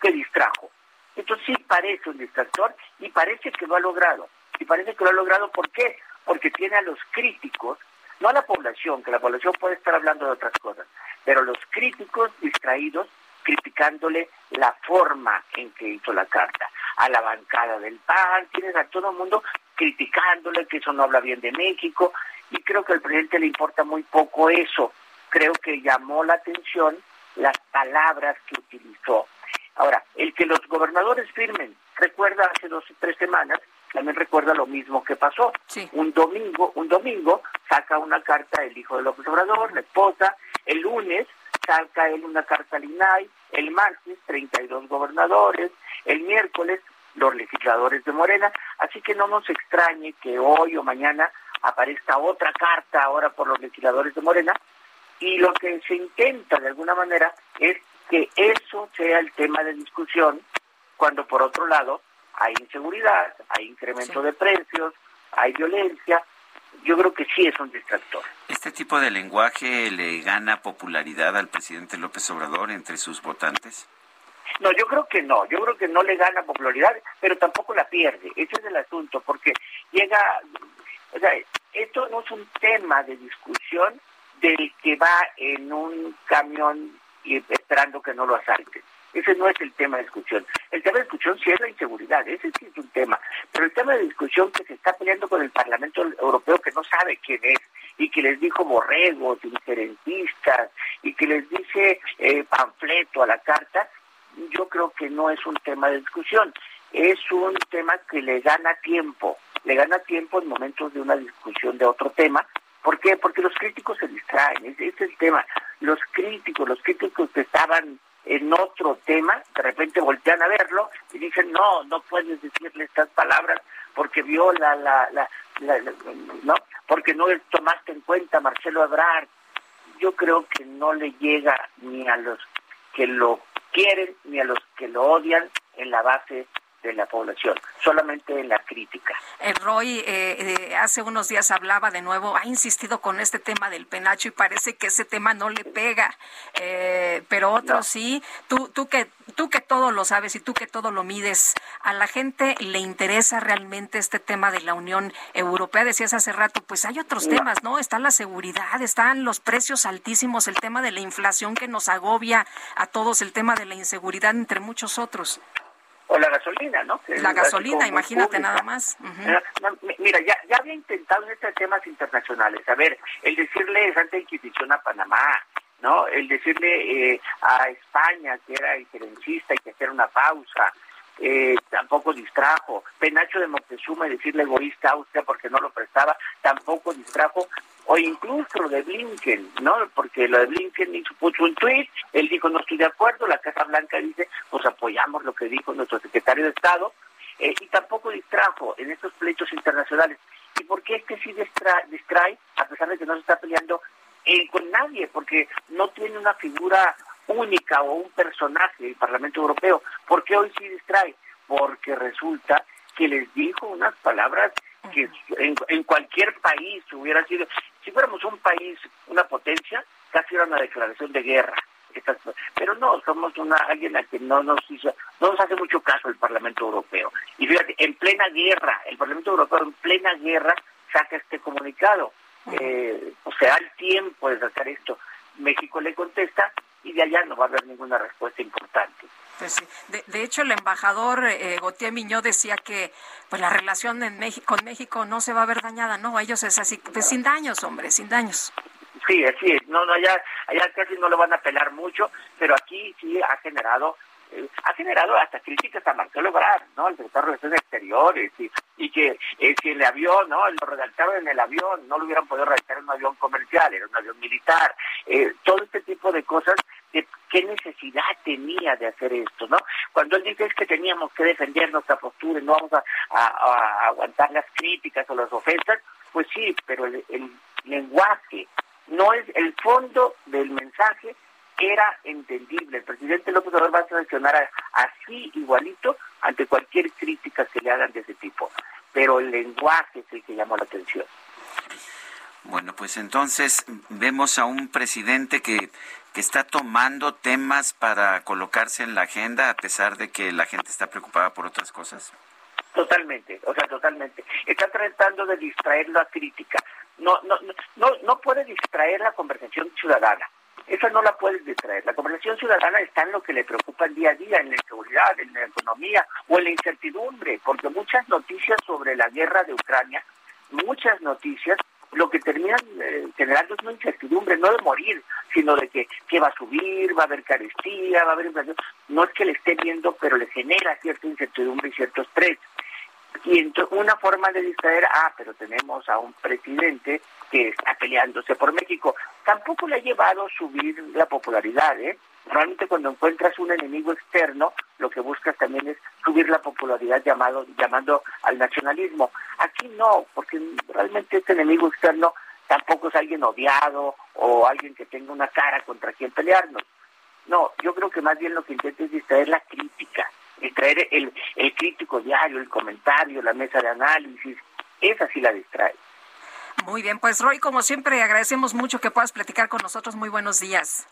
que distrajo. Entonces sí parece un distractor y parece que lo ha logrado. Y parece que lo ha logrado, ¿por qué? Porque tiene a los críticos, no a la población, que la población puede estar hablando de otras cosas, pero los críticos distraídos, criticándole la forma en que hizo la carta. A la bancada del PAN, tienes a todo el mundo criticándole que eso no habla bien de México, y creo que al presidente le importa muy poco eso. Creo que llamó la atención las palabras que utilizó. Ahora, el que los gobernadores firmen, recuerda hace 2 o 3 semanas, también recuerda lo mismo que pasó. Sí. Un domingo saca una carta el hijo de López Obrador, la esposa, el lunes saca él una carta al INAI, el martes 32 gobernadores, el miércoles los legisladores de Morena, así que no nos extrañe que hoy o mañana aparezca otra carta ahora por los legisladores de Morena, y lo que se intenta de alguna manera es que eso sea el tema de discusión, cuando por otro lado hay inseguridad, hay incremento de precios, hay violencia. Yo creo que sí es un distractor. ¿Este tipo de lenguaje le gana popularidad al presidente López Obrador entre sus votantes? No, yo creo que no le gana popularidad, pero tampoco la pierde. Ese es el asunto, porque llega... O sea, esto no es un tema de discusión del que va en un camión y esperando que no lo asalten. Ese no es el tema de discusión. El tema de discusión sí es la inseguridad, ese sí es un tema. Pero el tema de discusión que se está peleando con el Parlamento Europeo, que no sabe quién es, y que les dijo borregos, injerentistas, y que les dice panfleto a la carta, yo creo que no es un tema de discusión. Es un tema que le gana tiempo. Le gana tiempo en momentos de una discusión de otro tema. ¿Por qué? Porque los críticos se distraen. Ese es el tema. Los críticos que estaban en otro tema, de repente voltean a verlo y dicen, no puedes decirle estas palabras porque viola no, porque no tomaste en cuenta Marcelo Ebrard. Yo creo que no le llega ni a los que lo quieren ni a los que lo odian en la base de la población, solamente en la crítica. Roy hace unos días hablaba de nuevo, ha insistido con este tema del penacho y parece que ese tema no le pega, pero otros no. Sí, tú que todo lo sabes y tú que todo lo mides, ¿a la gente le interesa realmente este tema de la Unión Europea? Decías hace rato, pues hay otros temas, ¿no? Está la seguridad, están los precios altísimos, el tema de la inflación que nos agobia a todos, el tema de la inseguridad, entre muchos otros. O la gasolina, ¿no? La gasolina, imagínate nada más. Uh-huh. Mira, ya había intentado en estos temas internacionales. A ver, el decirle Santa Inquisición a Panamá, ¿no? El decirle a España que era injerencista y que hacía una pausa, tampoco distrajo. Penacho de Moctezuma y decirle egoísta a Austria porque no lo prestaba, tampoco distrajo. O incluso lo de Blinken, ¿no? Porque lo de Blinken puso un tuit, él dijo no estoy de acuerdo, la Casa Blanca dice pues apoyamos lo que dijo nuestro secretario de Estado, y tampoco distrajo en estos pleitos internacionales. ¿Y por qué sí distrae, a pesar de que no se está peleando con nadie? Porque no tiene una figura única o un personaje el Parlamento Europeo. ¿Por qué hoy sí distrae? Porque resulta que les dijo unas palabras que en cualquier país hubiera sido, si fuéramos un país, una potencia, casi era una declaración de guerra. Pero no, somos alguien a que no nos hace mucho caso el Parlamento Europeo. Y fíjate, en plena guerra, el Parlamento Europeo en plena guerra saca este comunicado. Se da el tiempo de sacar esto. México le contesta y de allá no va a haber ninguna respuesta importante. Pues sí. De hecho, el embajador Gautier Mignot decía que pues la relación con México no se va a ver dañada, ¿no? A ellos es así, pues sin daños, hombre, sin daños. Sí, así es. No, allá casi no lo van a apelar mucho, pero aquí sí ha generado hasta críticas a Marcelo Ebrard, ¿no? El secretario de Relaciones Exteriores, y que si el avión, ¿no? Lo redactaron en el avión, no lo hubieran podido redactar en un avión comercial, era un avión militar. Todo este tipo de cosas, ¿qué necesidad tenía de hacer esto, no? Cuando él dice es que teníamos que defender nuestra postura y no vamos a aguantar las críticas o las ofensas, pues sí, pero el lenguaje no es el fondo del mensaje, era entendible. El presidente López Obrador va a reaccionar así, igualito, ante cualquier crítica que le hagan de ese tipo. Pero el lenguaje es el que llamó la atención. Bueno, pues entonces vemos a un presidente que está tomando temas para colocarse en la agenda, a pesar de que la gente está preocupada por otras cosas. Totalmente. Está tratando de distraer la crítica. No puede distraer la conversación ciudadana. Esa no la puedes distraer. La conversación ciudadana está en lo que le preocupa el día a día, en la inseguridad, en la economía o en la incertidumbre, porque muchas noticias sobre la guerra de Ucrania, muchas noticias, lo que terminan generando es una incertidumbre, no de morir, sino de que va a subir, va a haber carestía, va a haber inflación. No es que le esté viendo, pero le genera cierta incertidumbre y cierto estrés. Y una forma de distraer, pero tenemos a un presidente que está peleándose por México. Tampoco le ha llevado subir la popularidad, ¿eh? Realmente cuando encuentras un enemigo externo, lo que buscas también es subir la popularidad llamando al nacionalismo. Aquí no, porque realmente este enemigo externo tampoco es alguien odiado o alguien que tenga una cara contra quien pelearnos. No, yo creo que más bien lo que intenta es distraer la crítica, distraer el crítico diario, el comentario, la mesa de análisis. Esa sí la distrae. Muy bien, pues Roy, como siempre, agradecemos mucho que puedas platicar con nosotros. Muy buenos días.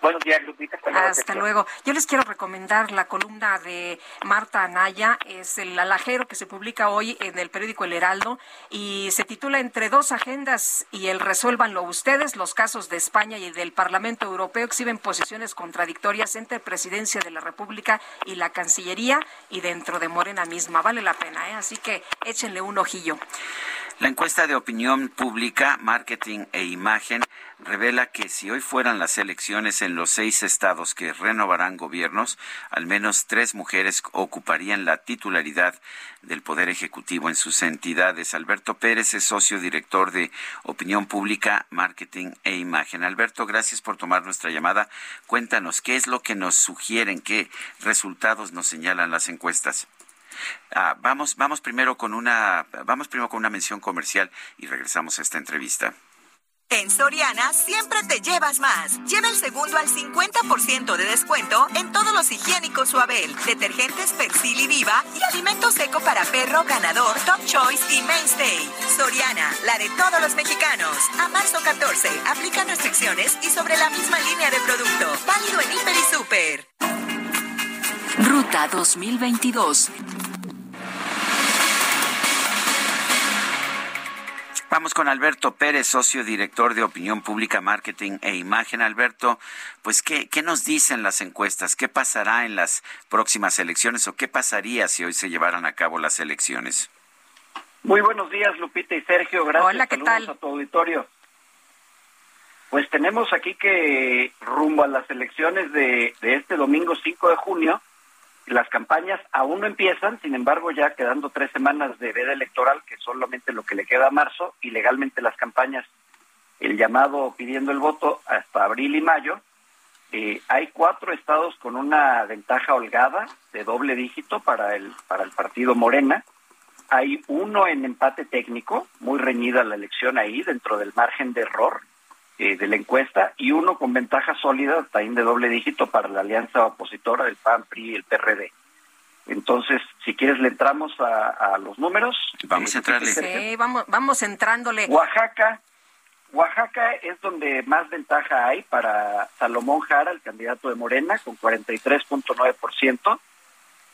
Buenos días, Lupita. Hasta luego. Yo les quiero recomendar la columna de Marta Anaya. Es el alajero que se publica hoy en el periódico El Heraldo y se titula Entre dos agendas y el resuélvanlo ustedes. Los casos de España y del Parlamento Europeo exhiben posiciones contradictorias entre Presidencia de la República y la Cancillería y dentro de Morena misma. Vale la pena, ¿eh? Así que échenle un ojillo. La encuesta de opinión pública, marketing e imagen revela que si hoy fueran las elecciones en los 6 estados que renovarán gobiernos, al menos 3 mujeres ocuparían la titularidad del Poder Ejecutivo en sus entidades. Alberto Pérez es socio director de Opinión Pública, Marketing e Imagen. Alberto, gracias por tomar nuestra llamada. Cuéntanos, ¿qué es lo que nos sugieren? ¿Qué resultados nos señalan las encuestas? Vamos primero con una mención comercial y regresamos a esta entrevista. En Soriana siempre te llevas más. Lleva el segundo al 50% de descuento en todos los higiénicos Suabel, detergentes Persil y Viva y alimento seco para perro ganador Top Choice y Mainstay. Soriana, la de todos los mexicanos. A marzo 14, aplican restricciones y sobre la misma línea de producto. Válido en Hiper y Super. Ruta 2022. Vamos con Alberto Pérez, socio director de Opinión Pública, Marketing e Imagen. Alberto, pues ¿qué nos dicen las encuestas? ¿Qué pasará en las próximas elecciones o qué pasaría si hoy se llevaran a cabo las elecciones? Muy buenos días, Lupita y Sergio. Gracias. Hola, ¿qué tal? A tu auditorio. Pues tenemos aquí que rumbo a las elecciones de este domingo 5 de junio, las campañas aún no empiezan, sin embargo ya quedando 3 semanas de veda electoral, que solamente lo que le queda a marzo, y legalmente las campañas, el llamado pidiendo el voto hasta abril y mayo, hay 4 estados con una ventaja holgada de doble dígito para el partido Morena, hay 1 en empate técnico, muy reñida la elección ahí dentro del margen de error de la encuesta, y 1 con ventaja sólida, también de doble dígito, para la alianza opositora del PAN, PRI y el PRD. Entonces, si quieres, le entramos a los números. Vamos a entrarle. Sí, vamos entrándole. Oaxaca es donde más ventaja hay para Salomón Jara, el candidato de Morena, con 43.9%,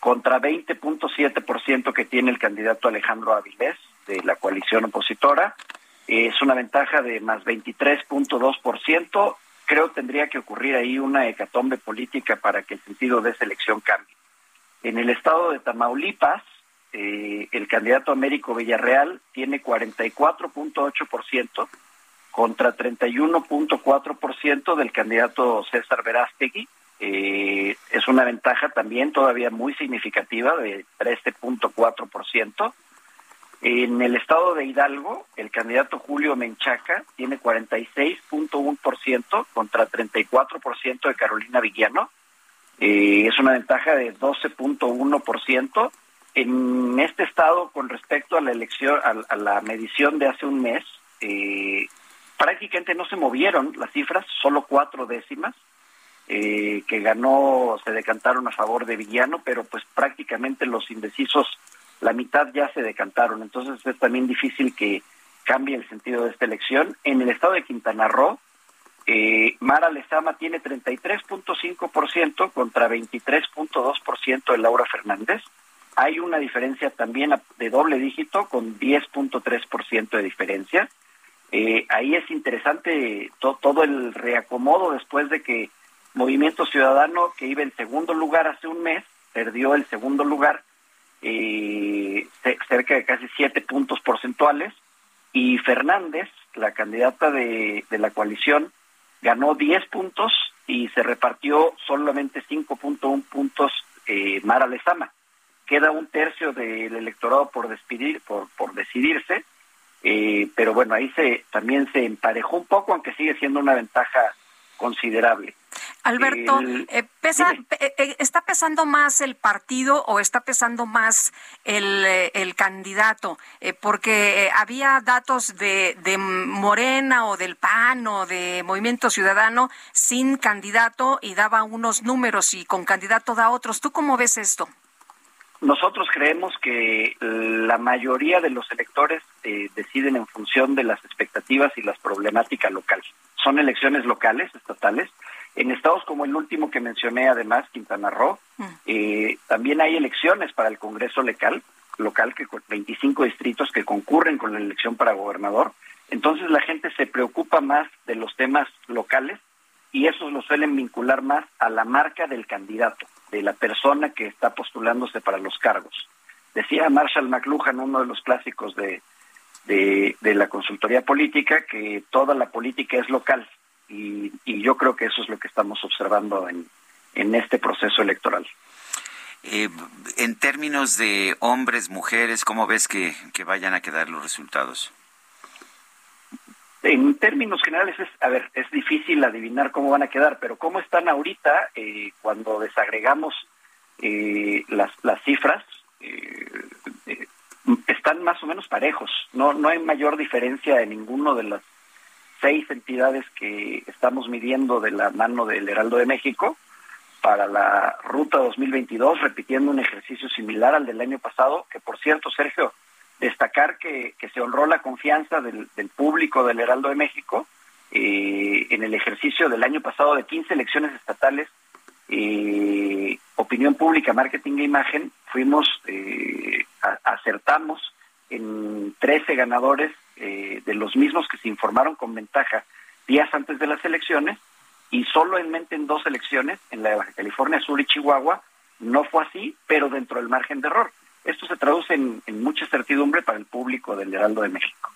contra 20.7% que tiene el candidato Alejandro Avilés, de la coalición opositora. Es una ventaja de más 23.2%. Creo tendría que ocurrir ahí una hecatombe política para que el sentido de esa elección cambie. En el estado de Tamaulipas, el candidato Américo Villarreal tiene 44.8% contra 31.4% del candidato César Verástegui. Es una ventaja también todavía muy significativa de 13.4%. En el estado de Hidalgo, el candidato Julio Menchaca tiene 46.1% contra 34% de Carolina Villano. Es una ventaja de 12.1%. En este estado, con respecto a la medición de hace un mes, prácticamente no se movieron las cifras, solo 4 décimas, que ganó, se decantaron a favor de Villano, pero pues prácticamente los indecisos, la mitad ya se decantaron. Entonces es también difícil que cambie el sentido de esta elección. En el estado de Quintana Roo, Mara Lezama tiene 33.5% contra 23.2% de Laura Fernández. Hay una diferencia también de doble dígito con 10.3% de diferencia. Ahí es interesante todo el reacomodo después de que Movimiento Ciudadano, que iba en segundo lugar hace un mes, perdió el segundo lugar cerca de casi 7 puntos porcentuales, y Fernández, la candidata de la coalición, ganó 10 puntos y se repartió solamente 5.1 puntos Mara Lezama. Queda un tercio del electorado por decidirse. Pero bueno, ahí también se emparejó un poco, aunque sigue siendo una ventaja considerable. Alberto, ¿está pesando más el partido o está pesando más el candidato? Porque había datos de Morena o del PAN o de Movimiento Ciudadano sin candidato y daba unos números y con candidato da otros. ¿Tú cómo ves esto? Nosotros creemos que la mayoría de los electores deciden en función de las expectativas y las problemáticas locales. Son elecciones locales, estatales. En estados como el último que mencioné, además, Quintana Roo, también hay elecciones para el Congreso local, que 25 distritos que concurren con la elección para gobernador. Entonces la gente se preocupa más de los temas locales y esos los suelen vincular más a la marca del candidato, de la persona que está postulándose para los cargos. Decía Marshall McLuhan, uno de los clásicos de la consultoría política, que toda la política es local, y yo creo que eso es lo que estamos observando en este proceso electoral. En términos de hombres, mujeres, ¿cómo ves que vayan a quedar los resultados? En términos generales, es difícil adivinar cómo van a quedar, pero cómo están ahorita, cuando desagregamos las cifras, están más o menos parejos. No hay mayor diferencia en ninguno de las 6 entidades que estamos midiendo de la mano del Heraldo de México para la ruta 2022, repitiendo un ejercicio similar al del año pasado, que por cierto, Sergio, destacar que se honró la confianza del público del Heraldo de México en el ejercicio del año pasado de 15 elecciones estatales, opinión pública, marketing e imagen. Acertamos en 13 ganadores de los mismos que se informaron con ventaja días antes de las elecciones, y solamente en 2 elecciones, en la de Baja California Sur y Chihuahua, no fue así, pero dentro del margen de error. Esto se traduce en mucha certidumbre para el público del Heraldo de México.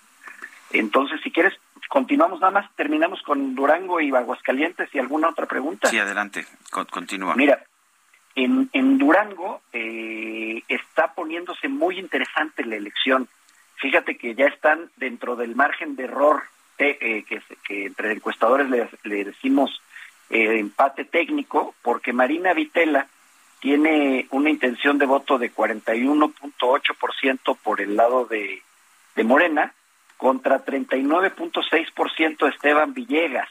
Entonces, si quieres, continuamos, nada más terminamos con Durango y Aguascalientes y alguna otra pregunta. Sí, adelante, continúa. Mira, en Durango está poniéndose muy interesante la elección. Fíjate que ya están dentro del margen de error que entre encuestadores le decimos empate técnico, porque Marina Vitela tiene una intención de voto de 41.8% por el lado de Morena, contra 39.6% de Esteban Villegas.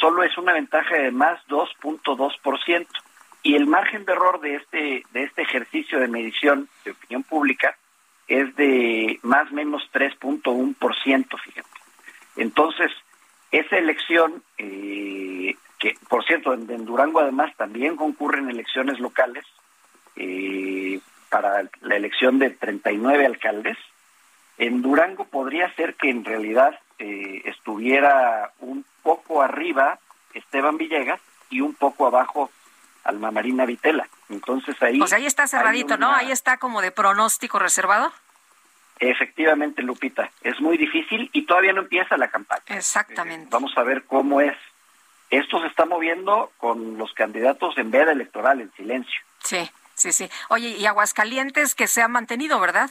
Solo es una ventaja de más 2.2%. Y el margen de error de este ejercicio de medición de opinión pública es de más menos 3.1%, fíjate. Entonces, esa elección... que por cierto, en Durango además también concurren elecciones locales para la elección de 39 alcaldes. En Durango podría ser que en realidad estuviera un poco arriba Esteban Villegas y un poco abajo Alma Marina Vitela. Entonces ahí... Pues ahí está cerradito, ¿no? Ahí está como de pronóstico reservado. Efectivamente, Lupita. Es muy difícil y todavía no empieza la campaña. Exactamente. Vamos a ver cómo es. Esto se está moviendo con los candidatos en veda electoral, en silencio. Sí, sí, sí. Oye, y Aguascalientes, que se ha mantenido, ¿verdad?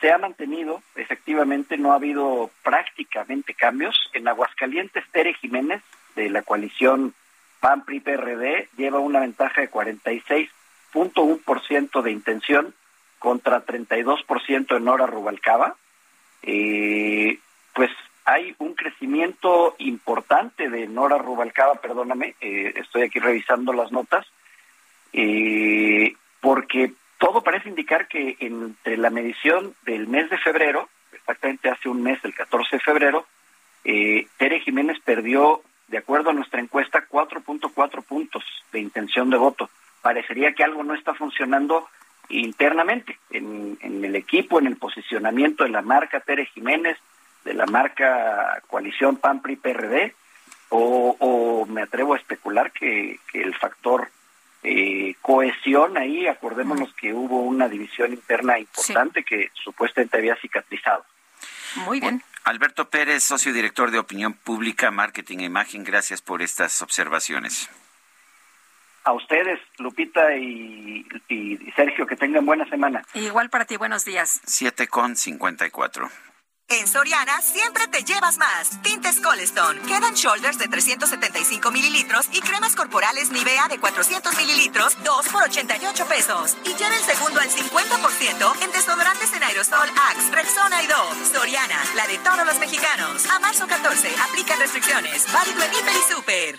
Se ha mantenido, efectivamente, no ha habido prácticamente cambios. En Aguascalientes, Tere Jiménez, de la coalición PAN-PRI-PRD, lleva una ventaja de 46.1% de intención contra 32% en Nora Rubalcaba. Pues hay un crecimiento importante de Nora Rubalcaba, perdóname, estoy aquí revisando las notas, porque todo parece indicar que entre la medición del mes de febrero, exactamente hace un mes, el 14 de febrero, Tere Jiménez perdió, de acuerdo a nuestra encuesta, 4.4 puntos de intención de voto. Parecería que algo no está funcionando internamente en el equipo, en el posicionamiento de la marca Tere Jiménez, de la marca coalición PAN-PRI-PRD, o me atrevo a especular que el factor cohesión ahí, acordémonos que hubo una división interna importante que supuestamente había cicatrizado. Muy bien. Alberto Pérez, socio director de Opinión Pública, Marketing e Imagen, gracias por estas observaciones. A ustedes, Lupita y Sergio, que tengan buena semana. Igual para ti, buenos días. 7:54. En Soriana siempre te llevas más. Tintes Colestone, Head and Shoulders de 375 mililitros y cremas corporales Nivea de 400 mililitros, 2 por 88 pesos. Y lleva el segundo al 50% en desodorantes en aerosol Axe, Rexona y Dove. Soriana, la de todos los mexicanos. A marzo 14, aplican restricciones. Válido en Hiper y Super.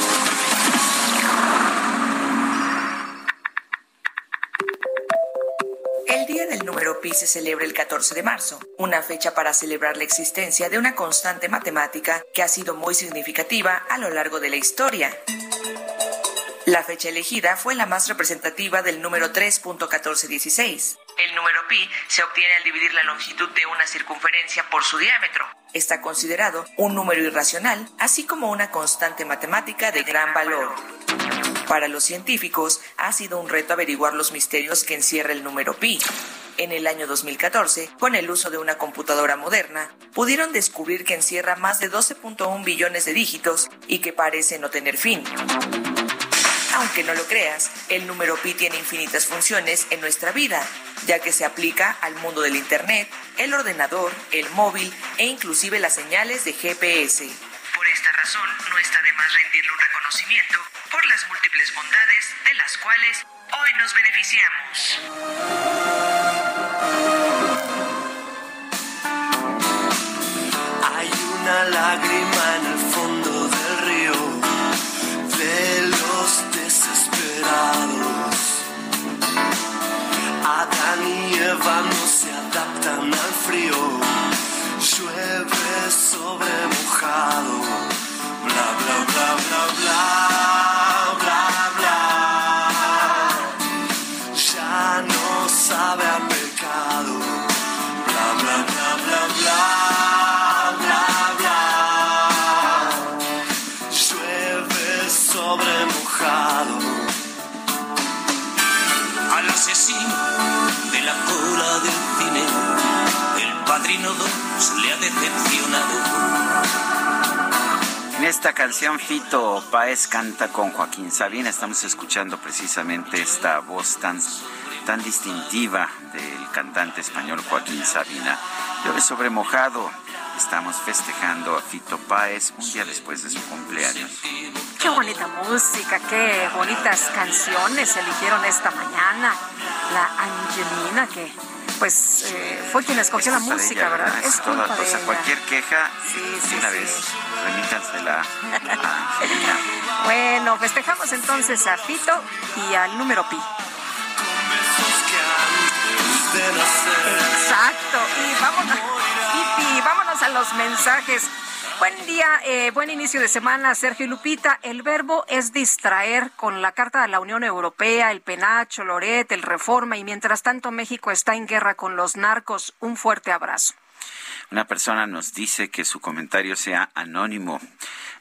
Pi se celebra el 14 de marzo, una fecha para celebrar la existencia de una constante matemática que ha sido muy significativa a lo largo de la historia. La fecha elegida fue la más representativa del número 3.1416. El número pi se obtiene al dividir la longitud de una circunferencia por su diámetro. Está considerado un número irracional, así como una constante matemática de gran valor. Para los científicos, ha sido un reto averiguar los misterios que encierra el número pi. En el año 2014, con el uso de una computadora moderna, pudieron descubrir que encierra más de 12.1 billones de dígitos y que parece no tener fin. Aunque no lo creas, el número pi tiene infinitas funciones en nuestra vida, ya que se aplica al mundo del Internet, el ordenador, el móvil e inclusive las señales de GPS. Por esta razón, no está de más rendirle un reconocimiento por las múltiples bondades de las cuales hoy nos beneficiamos. Hay una lágrima en el fondo del río de los desesperados. Adán y Eva no se adaptan al frío. Llueve sobre mojado. Bla, bla, bla, bla, bla, bla, bla. Ya no sabe a pecado. Bla, bla, bla, bla, bla, bla, bla. Llueve sobre mojado. Al asesino de la cola del dinero, el padrino 2 le ha decepcionado. En esta canción Fito Páez canta con Joaquín Sabina. Estamos escuchando precisamente esta voz tan distintiva del cantante español Joaquín Sabina. Llueve sobre mojado. Estamos festejando a Fito Páez un día después de su cumpleaños. Qué bonita música, qué bonitas canciones eligieron esta mañana. La Angelina que... pues fue quien escogió la música, ella, ¿verdad? Es toda, culpa o sea, de cualquier queja, sí, una vez, remítansela a Angelina. Bueno, festejamos entonces a Fito y al número pi. Exacto, y vámonos a los mensajes. Buen día, buen inicio de semana, Sergio y Lupita. El verbo es distraer con la Carta de la Unión Europea, el penacho, Loret, el Reforma, y mientras tanto México está en guerra con los narcos. Un fuerte abrazo. Una persona nos dice que su comentario sea anónimo.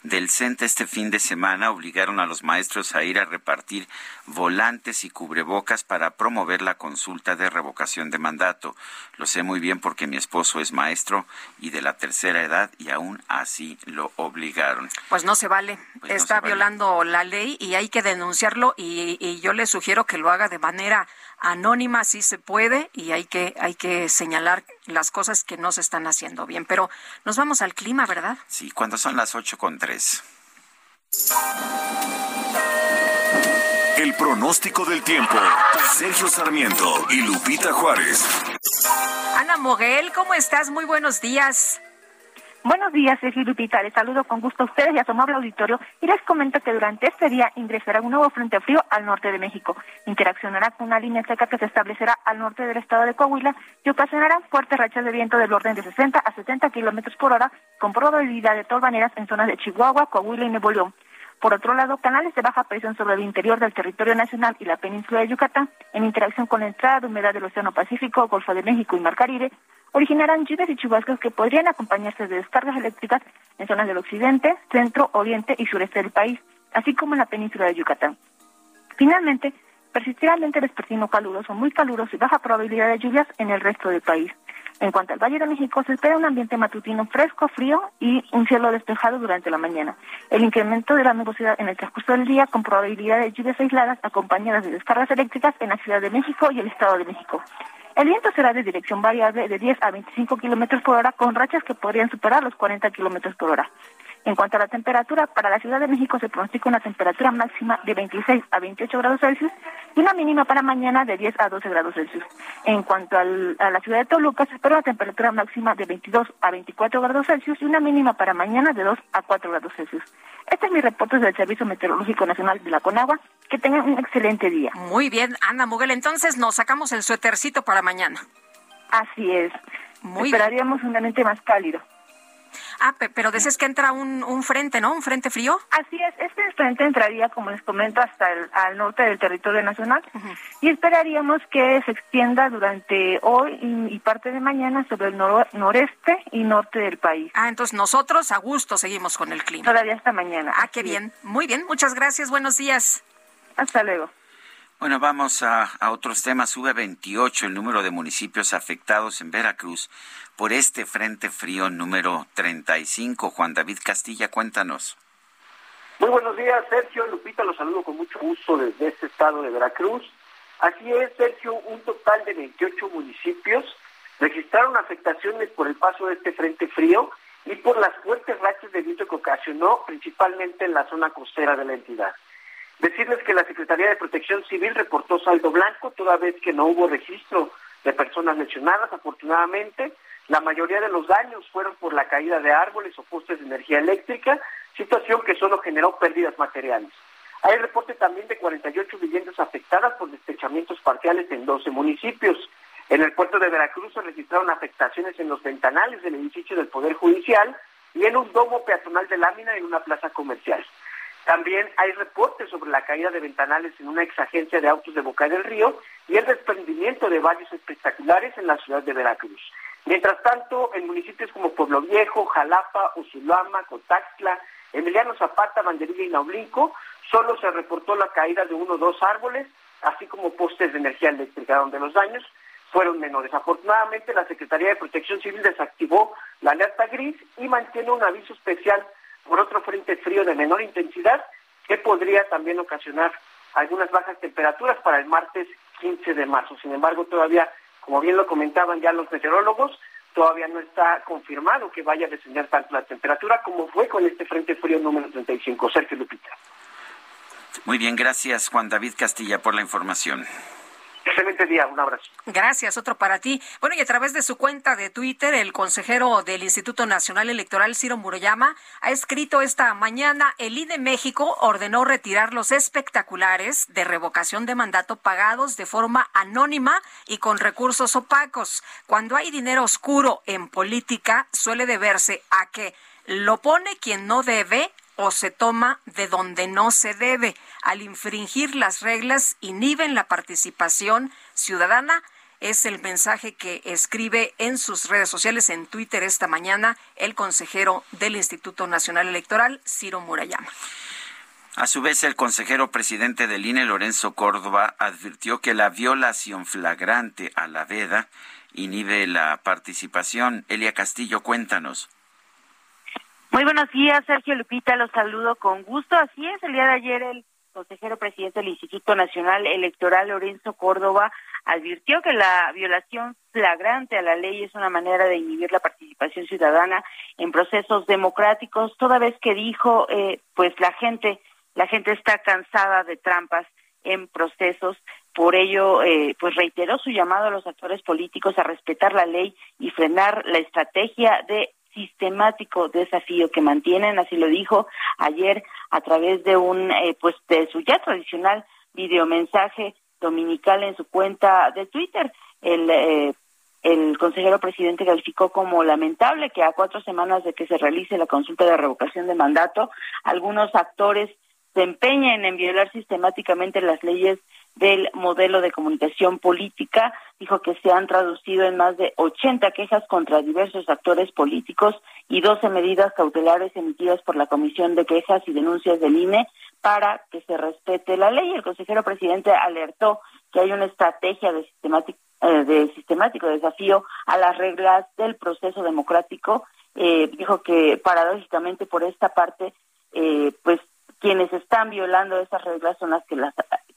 Del CENTE este fin de semana obligaron a los maestros a ir a repartir volantes y cubrebocas para promover la consulta de revocación de mandato. Lo sé muy bien porque mi esposo es maestro y de la tercera edad y aún así lo obligaron. Pues no se vale. Pues está no se violando vale. La ley y hay que denunciarlo y yo le sugiero que lo haga de manera anónima, si se puede, y hay que señalar las cosas que no se están haciendo bien. Pero nos vamos al clima, ¿verdad? Sí, cuando son las 8:03. El pronóstico del tiempo. Sergio Sarmiento y Lupita Juárez. Ana Moguel, ¿cómo estás? Muy buenos días. Buenos días, Sergio y Lupita. Les saludo con gusto a ustedes y a su amable auditorio y les comento que durante este día ingresará un nuevo frente frío al norte de México. Interaccionará con una línea seca que se establecerá al norte del estado de Coahuila y ocasionará fuertes rachas de viento del orden de 60 a 70 kilómetros por hora con probabilidad de torbaneras en zonas de Chihuahua, Coahuila y Nuevo León. Por otro lado, canales de baja presión sobre el interior del territorio nacional y la península de Yucatán, en interacción con la entrada de humedad del Océano Pacífico, Golfo de México y Mar Caribe, originarán lluvias y chubascos que podrían acompañarse de descargas eléctricas en zonas del occidente, centro, oriente y sureste del país, así como en la península de Yucatán. Finalmente, persistirá el ambiente vespertino caluroso, muy caluroso y baja probabilidad de lluvias en el resto del país. En cuanto al Valle de México, se espera un ambiente matutino fresco, frío y un cielo despejado durante la mañana. El incremento de la nubosidad en el transcurso del día con probabilidad de lluvias aisladas acompañadas de descargas eléctricas en la Ciudad de México y el Estado de México. El viento será de dirección variable de 10 a 25 kilómetros por hora con rachas que podrían superar los 40 kilómetros por hora. En cuanto a la temperatura, para la Ciudad de México se pronostica una temperatura máxima de 26 a 28 grados Celsius y una mínima para mañana de 10 a 12 grados Celsius. En cuanto a la ciudad de Toluca, se espera una temperatura máxima de 22 a 24 grados Celsius y una mínima para mañana de 2 a 4 grados Celsius. Este es mi reporte del Servicio Meteorológico Nacional de la Conagua. Que tengan un excelente día. Muy bien, Ana Muguel. Entonces nos sacamos el suétercito para mañana. Así es. Muy Esperaríamos bien. Un ambiente más cálido. Ah, pero decías que entra un frente, ¿no? ¿Un frente frío? Así es, este frente entraría, como les comento, hasta al norte del territorio nacional y esperaríamos que se extienda durante hoy y parte de mañana sobre el noreste y norte del país. Ah, entonces nosotros a gusto seguimos con el clima. Todavía hasta mañana. Ah, qué bien. Muy bien, muchas gracias, buenos días. Hasta luego. Bueno, vamos a otros temas. Sube 28 el número de municipios afectados en Veracruz por este frente frío número 35. Juan David Castilla, cuéntanos. Muy buenos días, Sergio. Lupita, los saludo con mucho gusto desde este estado de Veracruz. Así es, Sergio, un total de 28 municipios registraron afectaciones por el paso de este frente frío y por las fuertes rachas de viento que ocasionó principalmente en la zona costera de la entidad. Decirles que la Secretaría de Protección Civil reportó saldo blanco, toda vez que no hubo registro de personas lesionadas. Afortunadamente, la mayoría de los daños fueron por la caída de árboles o postes de energía eléctrica, situación que solo generó pérdidas materiales. Hay reporte también de 48 viviendas afectadas por despechamientos parciales en 12 municipios. En el puerto de Veracruz se registraron afectaciones en los ventanales del edificio del Poder Judicial y en un domo peatonal de lámina en una plaza comercial. También hay reportes sobre la caída de ventanales en una exagencia de autos de Boca del Río y el desprendimiento de varios espectaculares en la ciudad de Veracruz. Mientras tanto, en municipios como Pueblo Viejo, Jalapa, Usulama, Cotaxtla, Emiliano Zapata, Banderilla y Naublinco, solo se reportó la caída de 1 o 2 árboles, así como postes de energía eléctrica, donde los daños fueron menores. Afortunadamente, la Secretaría de Protección Civil desactivó la alerta gris y mantiene un aviso especial por otro frente frío de menor intensidad que podría también ocasionar algunas bajas temperaturas para el martes 15 de marzo. Sin embargo, todavía, como bien lo comentaban ya los meteorólogos, todavía no está confirmado que vaya a descender tanto la temperatura como fue con este frente frío número 35. Sergio, Lupita. Muy bien, gracias Juan David Castilla por la información. Excelente día, un abrazo. Gracias, otro para ti. Bueno, y a través de su cuenta de Twitter, el consejero del Instituto Nacional Electoral, Ciro Murayama, ha escrito esta mañana: el INE México ordenó retirar los espectaculares de revocación de mandato pagados de forma anónima y con recursos opacos. Cuando hay dinero oscuro en política, suele deberse a que lo pone quien no debe o se toma de donde no se debe. Al infringir las reglas, inhiben la participación ciudadana Es el mensaje que escribe en sus redes sociales, en Twitter esta mañana, el consejero del Instituto Nacional Electoral, Ciro Murayama. A su vez, el consejero presidente del INE, Lorenzo Córdoba, advirtió que la violación flagrante a la veda inhibe la participación. Elia Castillo, cuéntanos. Muy buenos días, Sergio, Lupita, los saludo con gusto. Así es, el día de ayer el consejero presidente del Instituto Nacional Electoral, Lorenzo Córdoba, advirtió que la violación flagrante a la ley es una manera de inhibir la participación ciudadana en procesos democráticos, toda vez que dijo, pues la gente está cansada de trampas en procesos. Por ello, pues reiteró su llamado a los actores políticos a respetar la ley y frenar la estrategia de sistemático desafío que mantienen, así lo dijo ayer a través de un pues de su ya tradicional videomensaje dominical en su cuenta de Twitter. El consejero presidente calificó como lamentable que a 4 semanas de que se realice la consulta de revocación de mandato, algunos actores se empeñen en violar sistemáticamente las leyes del modelo de comunicación política. Dijo que se han traducido en más de 80 quejas contra diversos actores políticos y 12 medidas cautelares emitidas por la Comisión de Quejas y Denuncias del INE para que se respete la ley. El consejero presidente alertó que hay una estrategia de sistemático desafío a las reglas del proceso democrático. Dijo que paradójicamente por esta parte, pues quienes están violando esas reglas son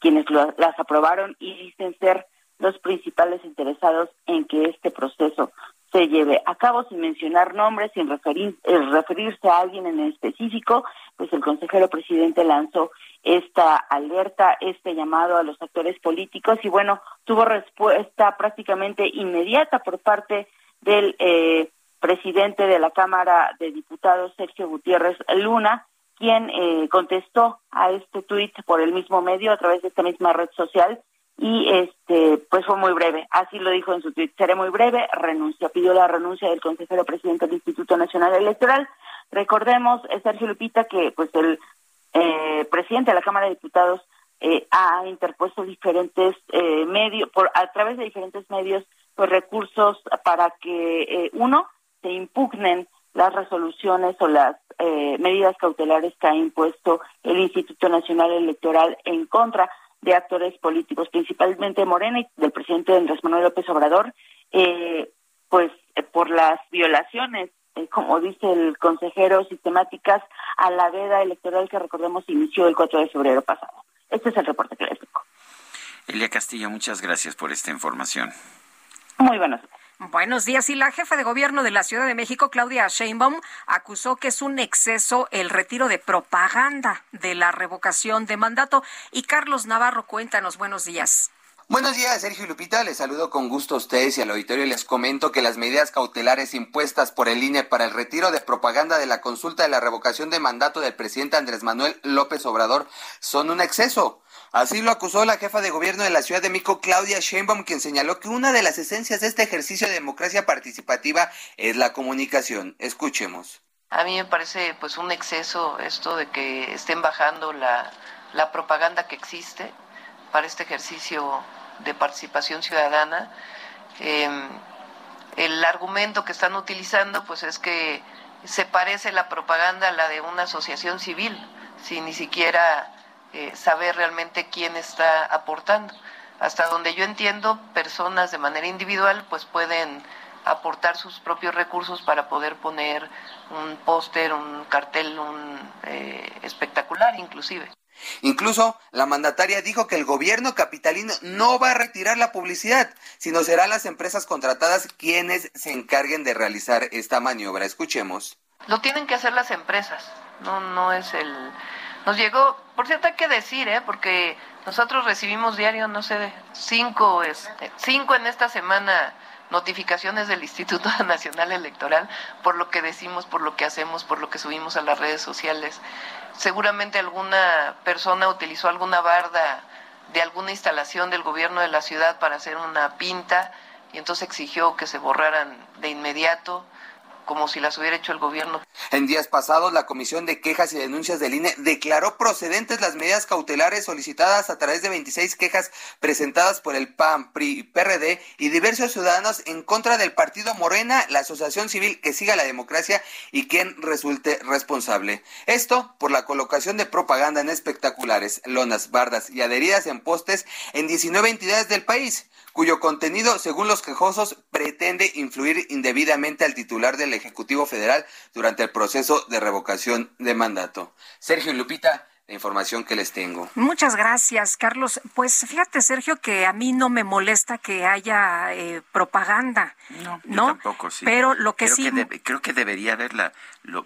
quienes las aprobaron y dicen ser los principales interesados en que este proceso se lleve a cabo, sin mencionar nombres, sin referirse a alguien en específico. Pues el consejero presidente lanzó esta alerta, este llamado a los actores políticos y bueno, tuvo respuesta prácticamente inmediata por parte del presidente de la Cámara de Diputados, Sergio Gutiérrez Luna, quien contestó a este tuit por el mismo medio, a través de esta misma red social, y pues fue muy breve, así lo dijo en su tuit: seré muy breve, renuncio. Pidió la renuncia del consejero presidente del Instituto Nacional Electoral. Recordemos, Sergio, Lupita, que pues el presidente de la Cámara de Diputados ha interpuesto diferentes medios, a través de diferentes medios, pues recursos para que se impugnen las resoluciones o las medidas cautelares que ha impuesto el Instituto Nacional Electoral en contra de actores políticos, principalmente Morena y del presidente Andrés Manuel López Obrador, por las violaciones, como dice el consejero, sistemáticas a la veda electoral que, recordemos, inició el 4 de febrero pasado. Este es el reporte que les tengo. Elia Castillo, muchas gracias por esta información. Muy buenos días. Buenos días. Y la jefa de gobierno de la Ciudad de México, Claudia Sheinbaum, acusó que es un exceso el retiro de propaganda de la revocación de mandato. Y Carlos Navarro, cuéntanos, buenos días. Buenos días, Sergio y Lupita, les saludo con gusto a ustedes y al auditorio. Les comento que las medidas cautelares impuestas por el INE para el retiro de propaganda de la consulta de la revocación de mandato del presidente Andrés Manuel López Obrador son un exceso. Así lo acusó la jefa de gobierno de la Ciudad de México, Claudia Sheinbaum, quien señaló que una de las esencias de este ejercicio de democracia participativa es la comunicación. Escuchemos. A mí me parece pues un exceso esto de que estén bajando la propaganda que existe para este ejercicio de participación ciudadana. El argumento que están utilizando pues es que se parece la propaganda a la de una asociación civil, sin ni siquiera saber realmente quién está aportando. Hasta donde yo entiendo, personas de manera individual pues pueden aportar sus propios recursos para poder poner un póster, un cartel, espectacular inclusive. Incluso la mandataria dijo que el gobierno capitalino no va a retirar la publicidad, sino serán las empresas contratadas quienes se encarguen de realizar esta maniobra. Escuchemos. Lo tienen que hacer las empresas, no es el... Nos llegó, por cierto hay que decir, porque nosotros recibimos diario, no sé, 5 en esta semana notificaciones del Instituto Nacional Electoral por lo que decimos, por lo que hacemos, por lo que subimos a las redes sociales. Seguramente alguna persona utilizó alguna barda de alguna instalación del gobierno de la ciudad para hacer una pinta y entonces exigió que se borraran de inmediato. como si las hubiera hecho el gobierno. En días pasados, la Comisión de Quejas y Denuncias del INE declaró procedentes las medidas cautelares solicitadas a través de 26 quejas presentadas por el PAN, PRI, PRD y diversos ciudadanos en contra del partido Morena, la asociación civil que siga la democracia y quien resulte responsable. Esto por la colocación de propaganda en espectaculares, lonas, bardas y adheridas en postes en 19 entidades del país, cuyo contenido, según los quejosos, pretende influir indebidamente al titular del Ejecutivo Federal durante el proceso de revocación de mandato. Sergio y Lupita, la información que les tengo. Muchas gracias, Carlos. Pues fíjate, Sergio, que a mí no me molesta que haya propaganda. No, tampoco, sí. Pero lo que creo sí... Creo que debería haberla,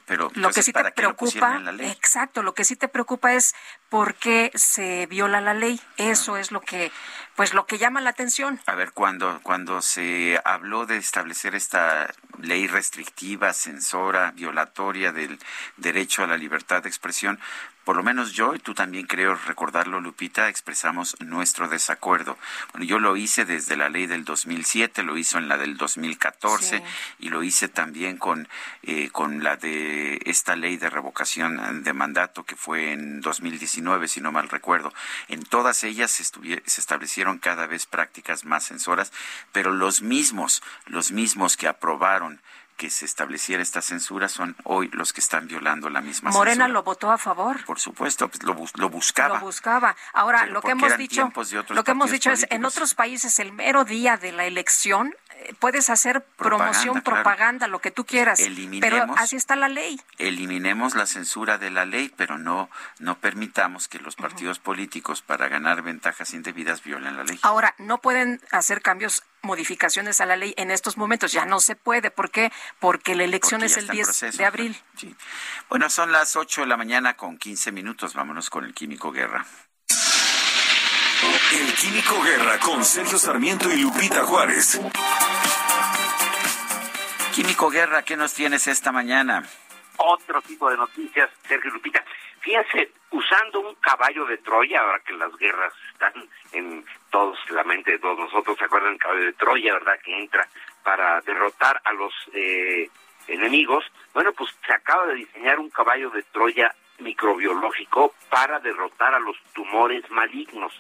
pero lo que sí te preocupa, exacto, lo que sí te preocupa es por qué se viola la ley. Eso es lo que... Pues lo que llama la atención. A ver, cuando se habló de establecer esta ley restrictiva, censora, violatoria del derecho a la libertad de expresión, por lo menos yo, y tú también creo recordarlo, Lupita, expresamos nuestro desacuerdo. Bueno, yo lo hice desde la ley del 2007, lo hizo en la del 2014, sí, y lo hice también con la de esta ley de revocación de mandato que fue en 2019, si no mal recuerdo. En todas ellas se establecieron cada vez prácticas más censoras, pero los mismos que aprobaron que se estableciera esta censura son hoy los que están violando la misma censura. Morena lo votó a favor. Por supuesto, pues lo buscaba. Ahora, lo que hemos dicho es, en otros países el mero día de la elección puedes hacer propaganda, claro, lo que tú quieras, pero así está la ley. Eliminemos la censura de la ley, pero no permitamos que los partidos políticos, para ganar ventajas indebidas, violen la ley. Ahora, no pueden hacer cambios, modificaciones a la ley en estos momentos, ya no se puede. ¿Por qué? Porque la elección es el 10 de abril. Sí. Bueno, son las 8 de la mañana con 15 minutos, vámonos con el Químico Guerra. El Químico Guerra con Sergio Sarmiento y Lupita Juárez. Químico Guerra, ¿qué nos tienes esta mañana? Otro tipo de noticias, Sergio y Lupita. Fíjense, usando un caballo de Troya, ahora que las guerras están en todos, la mente de todos nosotros, ¿se acuerdan del caballo de Troya, verdad? Que entra para derrotar a los enemigos. Bueno, pues se acaba de diseñar un caballo de Troya microbiológico para derrotar a los tumores malignos.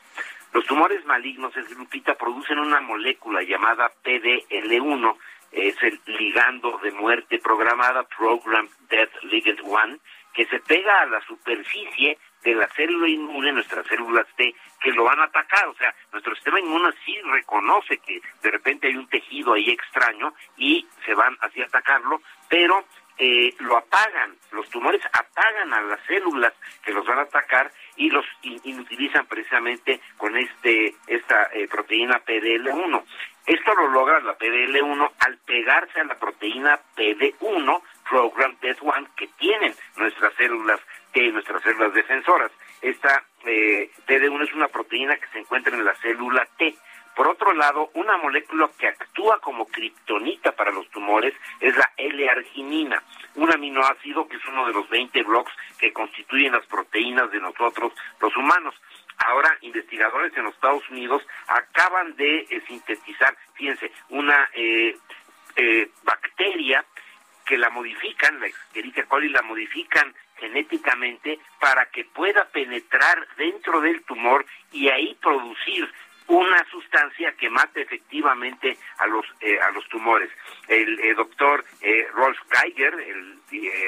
Los tumores malignos, Lupita, producen una molécula llamada PDL1, es el ligando de muerte programada, Program Death Ligand 1, que se pega a la superficie de la célula inmune, nuestras células T, que lo van a atacar. O sea, nuestro sistema inmune sí reconoce que de repente hay un tejido ahí extraño y se van hacia atacarlo, pero lo apagan. Los tumores apagan a las células que los van a atacar y los inutilizan precisamente con esta proteína PDL1. Esto lo logra la PDL1 al pegarse a la proteína PD1, Program Death 1, que tienen nuestras células T, nuestras células defensoras. Esta PD1 es una proteína que se encuentra en la célula T. Por otro lado, una molécula que actúa como kriptonita para los tumores es la L-arginina, un aminoácido que es uno de los 20 blocks que constituyen las proteínas de nosotros, los humanos. Ahora, investigadores en los Estados Unidos acaban de sintetizar, fíjense, una bacteria que la modifican, la Escherichia coli, la modifican genéticamente para que pueda penetrar dentro del tumor y ahí producir una sustancia que mate efectivamente a los tumores. El doctor Rolf Geiger, el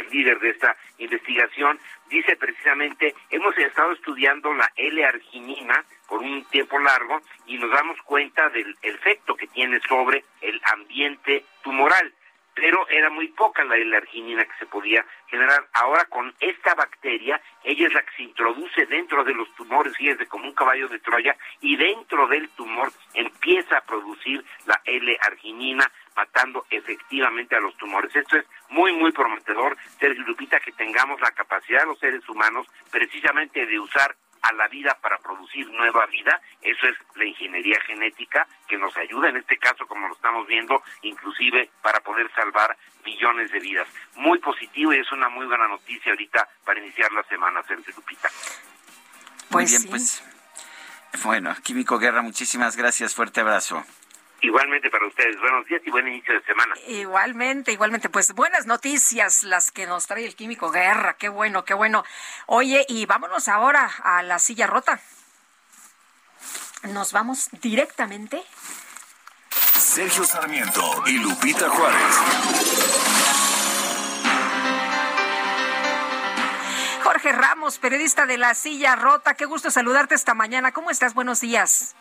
líder de esta investigación, dice precisamente, hemos estado estudiando la L-arginina por un tiempo largo y nos damos cuenta del efecto que tiene sobre el ambiente tumoral, pero era muy poca la L-arginina que se podía generar. Ahora con esta bacteria, ella es la que se introduce dentro de los tumores, fíjense, como un caballo de Troya, y dentro del tumor empieza a producir la L-arginina, matando efectivamente a los tumores. Esto es muy, muy prometedor, Sergio Lupita, que tengamos la capacidad de los seres humanos precisamente de usar a la vida para producir nueva vida. Eso es la ingeniería genética que nos ayuda en este caso, como lo estamos viendo, inclusive para poder salvar millones de vidas. Muy positivo y es una muy buena noticia ahorita para iniciar la semana, Sergio Lupita. Muy bien, sí. Pues bueno, Químico Guerra, muchísimas gracias, fuerte abrazo. Igualmente para ustedes, buenos días y buen inicio de semana. Igualmente, pues buenas noticias las que nos trae el Químico Guerra, qué bueno. Oye, y vámonos ahora a la silla rota. Nos vamos directamente. Sergio Sarmiento y Lupita Juárez. Jorge Ramos, periodista de La Silla Rota, qué gusto saludarte esta mañana. ¿Cómo estás? Buenos días.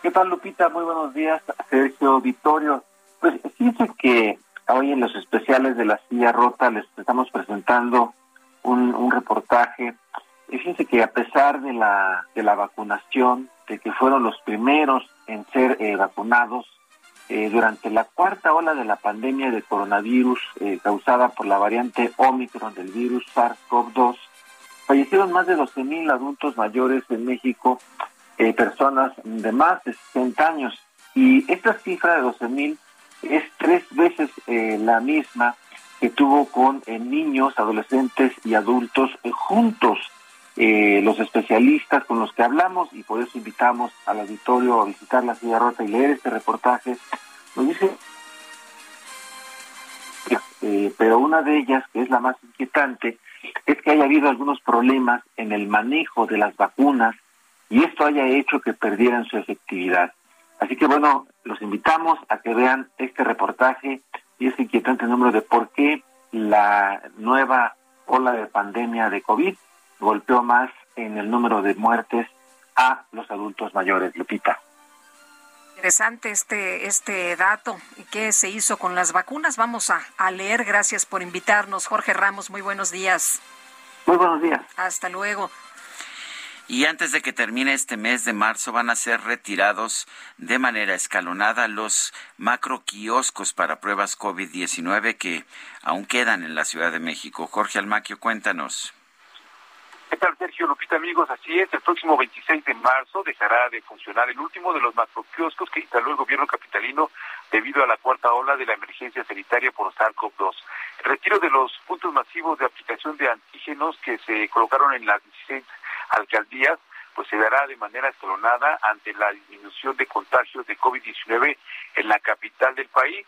¿Qué tal, Lupita? Muy buenos días, Sergio, Vittorio. Pues fíjense que hoy en los especiales de La Silla Rota les estamos presentando un reportaje. Fíjense que a pesar de la vacunación, de que fueron los primeros en ser vacunados durante la cuarta ola de la pandemia de coronavirus causada por la variante Omicron del virus SARS-CoV-2, fallecieron más de 12,000 adultos mayores en México, personas de más de 60 años. Y esta cifra de 12,000 es 3 veces la misma que tuvo con niños, adolescentes y adultos juntos. Los especialistas con los que hablamos, y por eso invitamos al auditorio a visitar La Silla Rota y leer este reportaje, nos dice, pero una de ellas, que es la más inquietante, es que haya habido algunos problemas en el manejo de las vacunas y esto haya hecho que perdieran su efectividad. Así que bueno, los invitamos a que vean este reportaje y este inquietante número de por qué la nueva ola de pandemia de COVID golpeó más en el número de muertes a los adultos mayores, Lupita. Interesante este dato. ¿Qué se hizo con las vacunas? Vamos a leer. Gracias por invitarnos, Jorge Ramos. Muy buenos días. Muy buenos días. Hasta luego. Y antes de que termine este mes de marzo van a ser retirados de manera escalonada los macroquioscos para pruebas COVID-19 que aún quedan en la Ciudad de México. Jorge Almaquio, cuéntanos. ¿Qué tal, Sergio? Lupita, amigos, así es. El próximo 26 de marzo dejará de funcionar el último de los macroquioscos que instaló el gobierno capitalino debido a la cuarta ola de la emergencia sanitaria por SARS-CoV-2. El retiro de los puntos masivos de aplicación de antígenos que se colocaron en las 16 alcaldías pues se dará de manera escalonada ante la disminución de contagios de COVID-19 en la capital del país.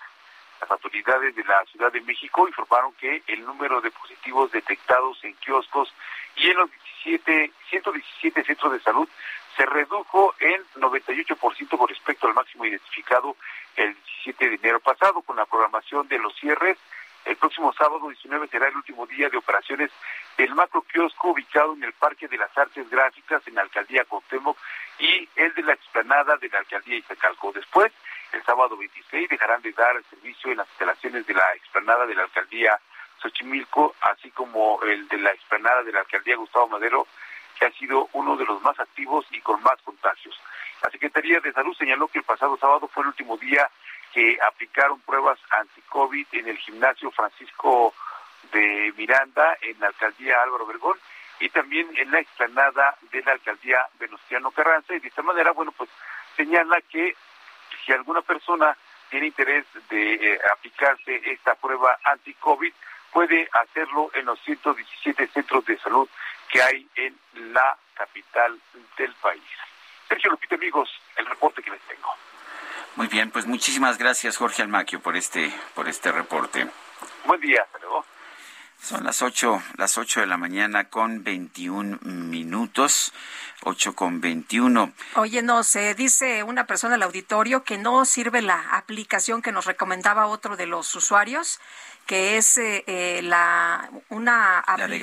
Las autoridades de la Ciudad de México informaron que el número de positivos detectados en kioscos y en los 117 centros de salud se redujo en 98% con respecto al máximo identificado el 17 de enero pasado. Con la programación de los cierres, el próximo sábado 19 será el último día de operaciones del macro kiosco ubicado en el Parque de las Artes Gráficas en la Alcaldía Cuauhtémoc y el de la explanada de la Alcaldía Iztacalco. Después, el sábado 26 dejarán de dar servicio en las instalaciones de la explanada de la Alcaldía Xochimilco, así como el de la explanada de la Alcaldía Gustavo Madero, que ha sido uno de los más activos y con más contagios. La Secretaría de Salud señaló que el pasado sábado fue el último día que aplicaron pruebas anti-COVID en el gimnasio Francisco de Miranda, en la Alcaldía Álvaro Obregón, y también en la explanada de la Alcaldía Venustiano Carranza. Y de esta manera, bueno, pues señala que si alguna persona tiene interés de aplicarse esta prueba anti-COVID, puede hacerlo en los 117 centros de salud que hay en la capital del país. Sergio, Lupita, amigos, el reporte que les tengo. Muy bien, pues muchísimas gracias, Jorge Almaquio, por este reporte. Buen día, hasta luego. Son las 8 de la mañana con 21 minutos, 8 con 21. Oye, nos dice una persona al auditorio que no sirve la aplicación que nos recomendaba otro de los usuarios, que es la de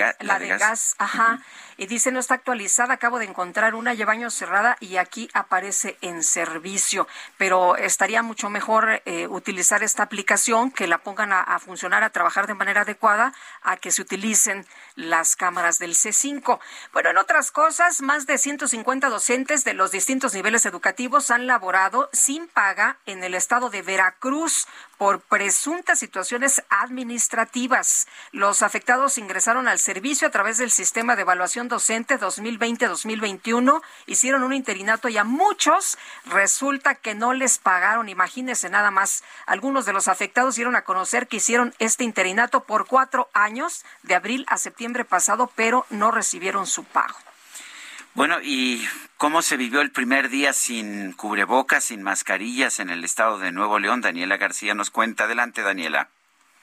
gas. Ajá. Uh-huh. Y dice, no está actualizada, acabo de encontrar una, lleva años cerrada y aquí aparece en servicio. Pero estaría mucho mejor utilizar esta aplicación, que la pongan a funcionar, a trabajar de manera adecuada, a que se utilicen las cámaras del C5. Bueno, en otras cosas, más de 150 docentes de los distintos niveles educativos han laborado sin paga en el estado de Veracruz por presuntas situaciones administrativas. Los afectados ingresaron al servicio a través del sistema de evaluación docente 2020-2021, hicieron un interinato y a muchos resulta que no les pagaron. Imagínense nada más. Algunos de los afectados dieron a conocer que hicieron este interinato por 4 años, de abril a septiembre pasado, pero no recibieron su pago. Bueno, ¿y cómo se vivió el primer día sin cubrebocas, sin mascarillas en el estado de Nuevo León? Daniela García nos cuenta. Adelante, Daniela.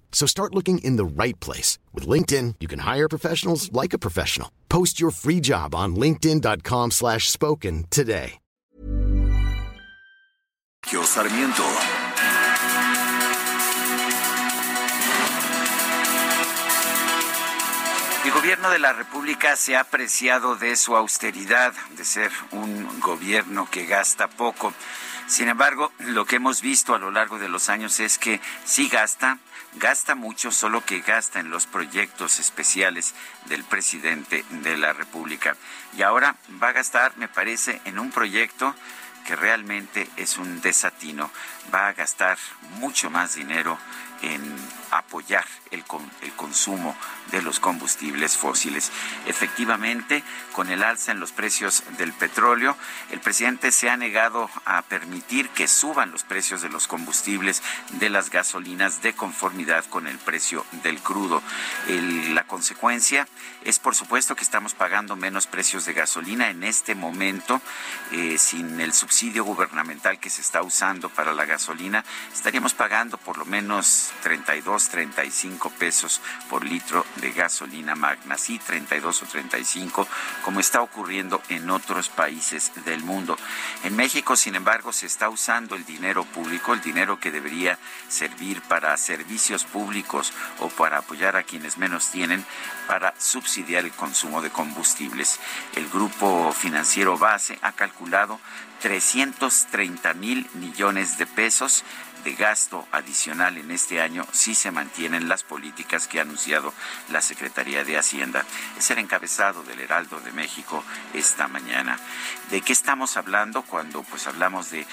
So start looking in the right place. With LinkedIn, you can hire professionals like a professional. Post your free job on linkedin.com/spoken today. Sergio Sarmiento. El gobierno de la República se ha apreciado de su austeridad, de ser un gobierno que gasta poco. Sin embargo, lo que hemos visto a lo largo de los años es que sí gasta mucho, solo que gasta en los proyectos especiales del presidente de la República. Y ahora va a gastar, me parece, en un proyecto que realmente es un desatino. Va a gastar mucho más dinero en apoyar el consumo de los combustibles fósiles. Efectivamente, con el alza en los precios del petróleo, el presidente se ha negado a permitir que suban los precios de los combustibles, de las gasolinas, de conformidad con el precio del crudo. La consecuencia es, por supuesto, que estamos pagando menos precios de gasolina en este momento. Sin el subsidio gubernamental que se está usando para la gasolina, estaríamos pagando por lo menos 32 o 35 pesos por litro de gasolina magna, sí, 32 o 35, como está ocurriendo en otros países del mundo. En México, sin embargo, se está usando el dinero público, el dinero que debería servir para servicios públicos o para apoyar a quienes menos tienen, para subsidiar el consumo de combustibles. El grupo financiero Base ha calculado 330,000 millones de pesos de gasto adicional en este año si se mantienen las políticas que ha anunciado la Secretaría de Hacienda. Es el encabezado del Heraldo de México esta mañana. ¿De qué estamos hablando cuando hablamos de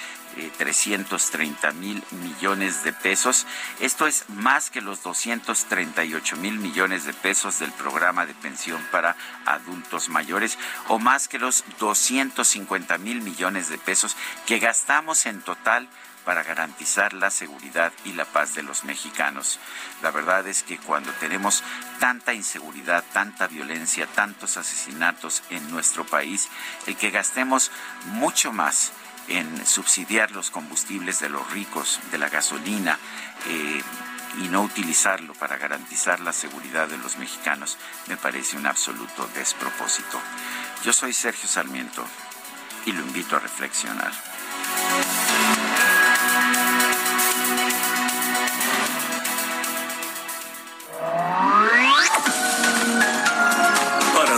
330,000 millones de pesos? Esto es más que los 238,000 millones de pesos del programa de pensión para adultos mayores o más que los 250,000 millones de pesos que gastamos en total para garantizar la seguridad y la paz de los mexicanos. La verdad es que cuando tenemos tanta inseguridad, tanta violencia, tantos asesinatos en nuestro país, el que gastemos mucho más en subsidiar los combustibles de los ricos, de la gasolina, y no utilizarlo para garantizar la seguridad de los mexicanos, me parece un absoluto despropósito. Yo soy Sergio Sarmiento y lo invito a reflexionar. Para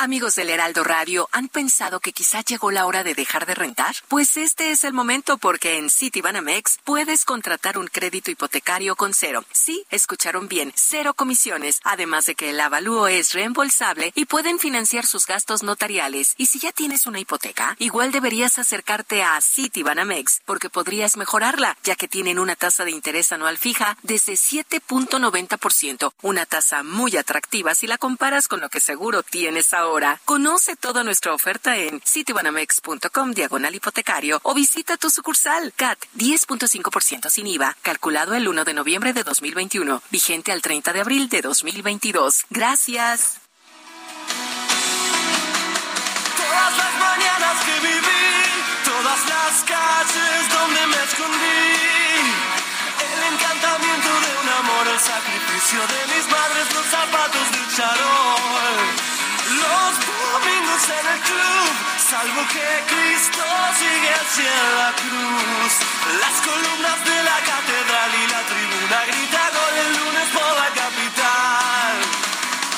Amigos del Heraldo Radio, ¿han pensado que quizá llegó la hora de dejar de rentar? Pues este es el momento, porque en Citibanamex puedes contratar un crédito hipotecario con cero. Sí, escucharon bien, cero comisiones. Además de que el avalúo es reembolsable y pueden financiar sus gastos notariales. Y si ya tienes una hipoteca, igual deberías acercarte a Citibanamex, porque podrías mejorarla, ya que tienen una tasa de interés anual fija desde 7.90%, una tasa muy atractiva si la comparas con lo que seguro tienes ahora. Conoce toda nuestra oferta en citibanamex.com/hipotecario o visita tu sucursal. CAT 10.5% sin IVA, calculado el 1 de noviembre de 2021, vigente al 30 de abril de 2022. Gracias. Todas las mañanas que viví, todas las calles donde me escondí, el encantamiento de un amor, el sacrificio de mis madres, los zapatos de charol. Los domingos en el club, salvo que Cristo sigue hacia la cruz. Las columnas de la catedral y la tribuna gritan gol el lunes por la capital.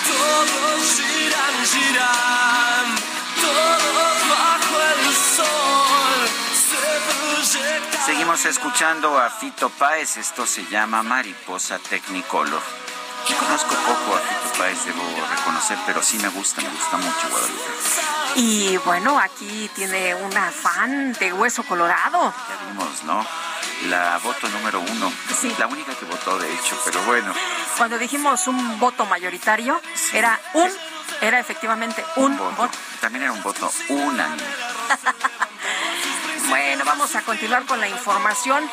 Todos giran, giran, todos bajo el sol se proyectan. Seguimos escuchando a Fito Páez, esto se llama Mariposa Technicolor. Yo conozco poco a Fito Páez, debo reconocer, pero sí me gusta mucho Guadalupe. Y bueno, aquí tiene una fan de hueso colorado. Ya vimos, ¿no? La voto número 1, sí. La única que votó, de hecho, pero bueno. Cuando dijimos un voto mayoritario, sí. Era efectivamente un voto. También era un voto unánime. Bueno, vamos a continuar con la información.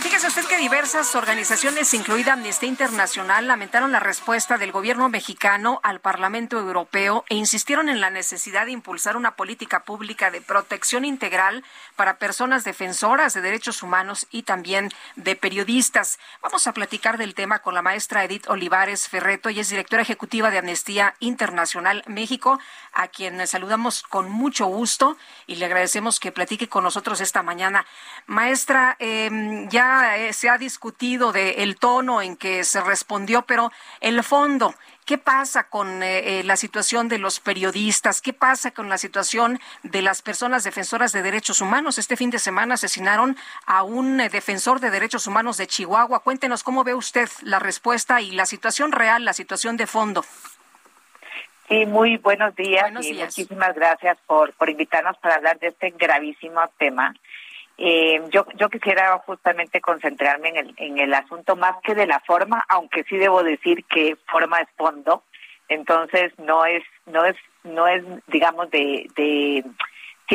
Fíjese usted que diversas organizaciones, incluida Amnistía Internacional, lamentaron la respuesta del gobierno mexicano al Parlamento Europeo e insistieron en la necesidad de impulsar una política pública de protección integral para personas defensoras de derechos humanos y también de periodistas. Vamos a platicar del tema con la maestra Edith Olivares Ferretto, y es directora ejecutiva de Amnistía Internacional México, a quien saludamos con mucho gusto y le agradecemos que platique con nosotros esta mañana. Maestra, ya se ha discutido del tono en que se respondió, pero el fondo, ¿qué pasa con la situación de los periodistas? ¿Qué pasa con la situación de las personas defensoras de derechos humanos? Este fin de semana asesinaron a un defensor de derechos humanos de Chihuahua. Cuéntenos cómo ve usted la respuesta y la situación real, la situación de fondo. Sí, muy buenos días. Buenos días. Muchísimas gracias por invitarnos para hablar de este gravísimo tema. Yo quisiera justamente concentrarme en el asunto más que de la forma, aunque sí debo decir que forma es fondo. Entonces no es digamos de sí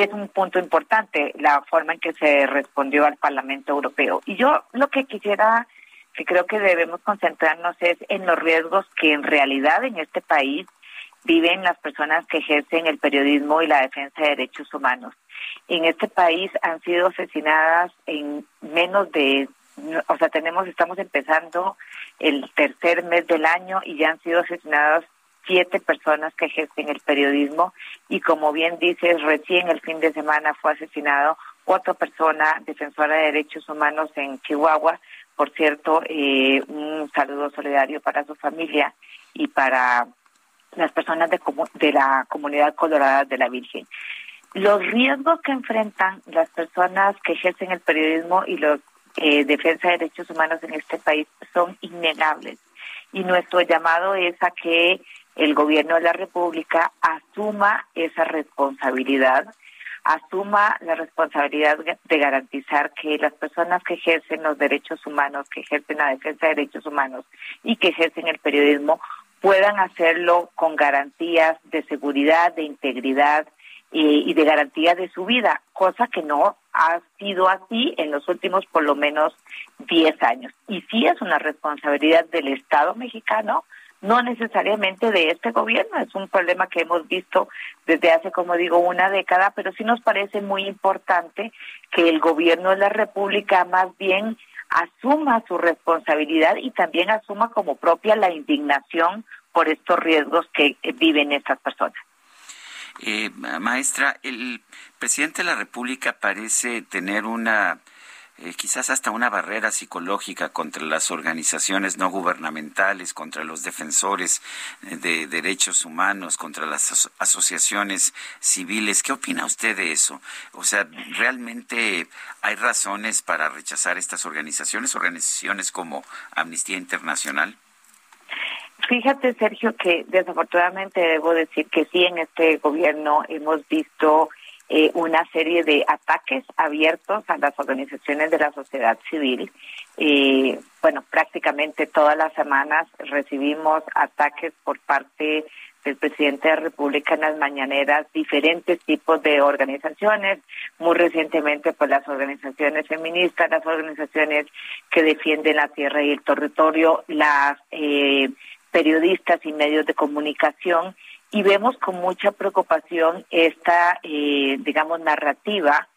es un punto importante la forma en que se respondió al Parlamento Europeo. Y yo lo que quisiera, que creo que debemos concentrarnos, es en los riesgos que en realidad en este país viven las personas que ejercen el periodismo y la defensa de derechos humanos. En este país han sido asesinadas en menos de, estamos empezando el tercer mes del año y ya han sido asesinadas 7 personas que ejercen el periodismo, y como bien dices, recién el fin de semana fue asesinado otra persona defensora de derechos humanos en Chihuahua Por cierto, un saludo solidario para su familia y para las personas de la comunidad colorada de la Virgen. Los riesgos que enfrentan las personas que ejercen el periodismo y los defensa de derechos humanos en este país son innegables. Y nuestro llamado es a que el gobierno de la República asuma esa responsabilidad, asuma la responsabilidad de garantizar que las personas que ejercen los derechos humanos, que ejercen la defensa de derechos humanos y que ejercen el periodismo puedan hacerlo con garantías de seguridad, de integridad y de garantía de su vida, cosa que no ha sido así en los últimos por lo menos 10 años. Y sí es una responsabilidad del Estado mexicano, no necesariamente de este gobierno, es un problema que hemos visto desde hace, como digo, una década, pero sí nos parece muy importante que el gobierno de la República más bien asuma su responsabilidad y también asuma como propia la indignación por estos riesgos que viven estas personas. Maestra, el presidente de la República parece tener una, quizás hasta una barrera psicológica contra las organizaciones no gubernamentales, contra los defensores de derechos humanos, contra las asociaciones civiles. ¿Qué opina usted de eso? O sea, ¿realmente hay razones para rechazar estas organizaciones como Amnistía Internacional? Fíjate, Sergio, que desafortunadamente debo decir que sí, en este gobierno hemos visto una serie de ataques abiertos a las organizaciones de la sociedad civil. Bueno, prácticamente todas las semanas recibimos ataques por parte del presidente de la República en las mañaneras, diferentes tipos de organizaciones, muy recientemente pues las organizaciones feministas, las organizaciones que defienden la tierra y el territorio, las periodistas y medios de comunicación, y vemos con mucha preocupación esta, digamos, narrativa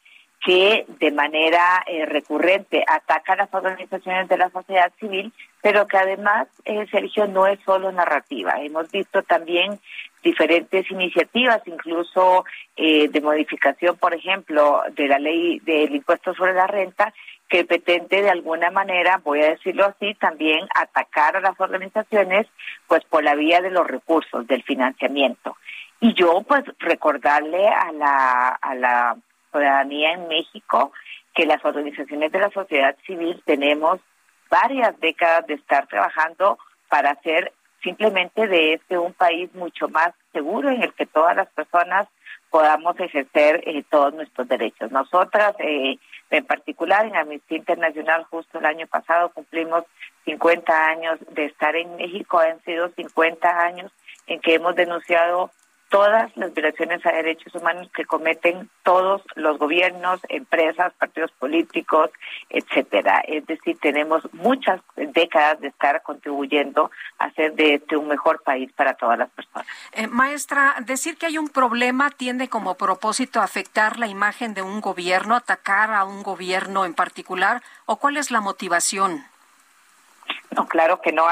que de manera recurrente ataca a las organizaciones de la sociedad civil, pero que además, Sergio, no es solo narrativa. Hemos visto también diferentes iniciativas, incluso de modificación, por ejemplo, de la ley del impuesto sobre la renta, que pretende de alguna manera, voy a decirlo así, también atacar a las organizaciones pues por la vía de los recursos, del financiamiento. Y yo pues recordarle a la ciudadanía en México que las organizaciones de la sociedad civil tenemos varias décadas de estar trabajando para hacer simplemente de este un país mucho más seguro en el que todas las personas podamos ejercer todos nuestros derechos. Nosotras, en particular en Amnistía Internacional, justo el año pasado cumplimos 50 años de estar en México. Han sido 50 años en que hemos denunciado todas las violaciones a derechos humanos que cometen todos los gobiernos, empresas, partidos políticos, etcétera. Es decir, tenemos muchas décadas de estar contribuyendo a hacer de este un mejor país para todas las personas. Maestra, decir que hay un problema tiende como propósito a afectar la imagen de un gobierno, atacar a un gobierno en particular, ¿o cuál es la motivación? No, claro que no,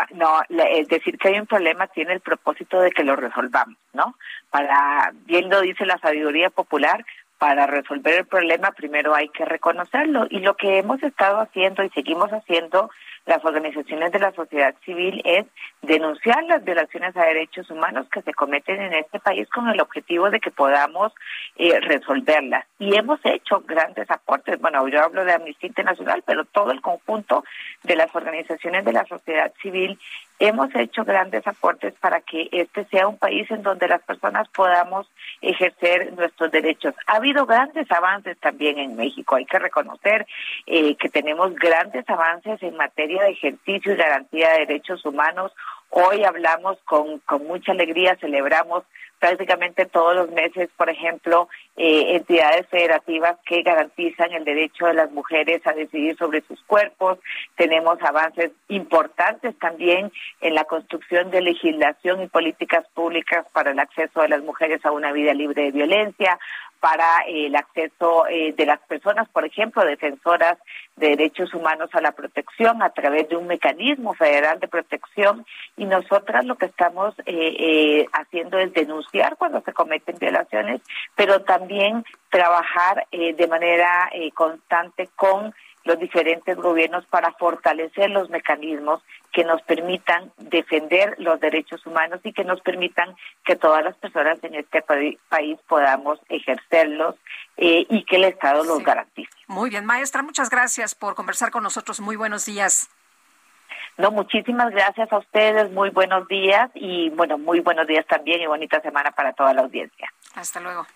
decir que hay un problema tiene el propósito de que lo resolvamos, ¿no? Para, bien lo dice la sabiduría popular, para resolver el problema primero hay que reconocerlo, y lo que hemos estado haciendo y seguimos haciendo las organizaciones de la sociedad civil es denunciar las violaciones a derechos humanos que se cometen en este país con el objetivo de que podamos resolverlas. Y hemos hecho grandes aportes. Bueno, yo hablo de Amnistía Internacional, pero todo el conjunto de las organizaciones de la sociedad civil hemos hecho grandes aportes para que este sea un país en donde las personas podamos ejercer nuestros derechos. Ha habido grandes avances también en México. Hay que reconocer que tenemos grandes avances en materia de ejercicio y garantía de derechos humanos. Hoy hablamos con mucha alegría, celebramos prácticamente todos los meses, por ejemplo, entidades federativas que garantizan el derecho de las mujeres a decidir sobre sus cuerpos. Tenemos avances importantes también en la construcción de legislación y políticas públicas para el acceso de las mujeres a una vida libre de violencia, para el acceso de las personas, por ejemplo, defensoras de derechos humanos a la protección a través de un mecanismo federal de protección, y nosotras lo que estamos haciendo es denunciar cuando se cometen violaciones, pero también trabajar de manera constante con los diferentes gobiernos para fortalecer los mecanismos que nos permitan defender los derechos humanos y que nos permitan que todas las personas en este país podamos ejercerlos y que el Estado los garantice. Muy bien, maestra, muchas gracias por conversar con nosotros. Muy buenos días. No, muchísimas gracias a ustedes, muy buenos días y bueno, muy buenos días también y bonita semana para toda la audiencia. Hasta luego.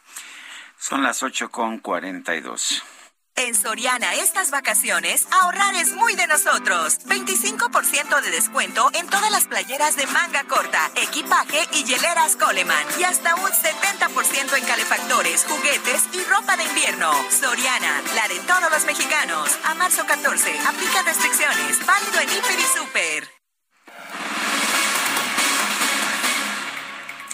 Son las 8:42. En Soriana, estas vacaciones, ahorrar es muy de nosotros. 25% de descuento en todas las playeras de manga corta, equipaje y hieleras Coleman. Y hasta un 70% en calefactores, juguetes y ropa de invierno. Soriana, la de todos los mexicanos. A marzo 14, aplica restricciones. Válido en Hiper y Super.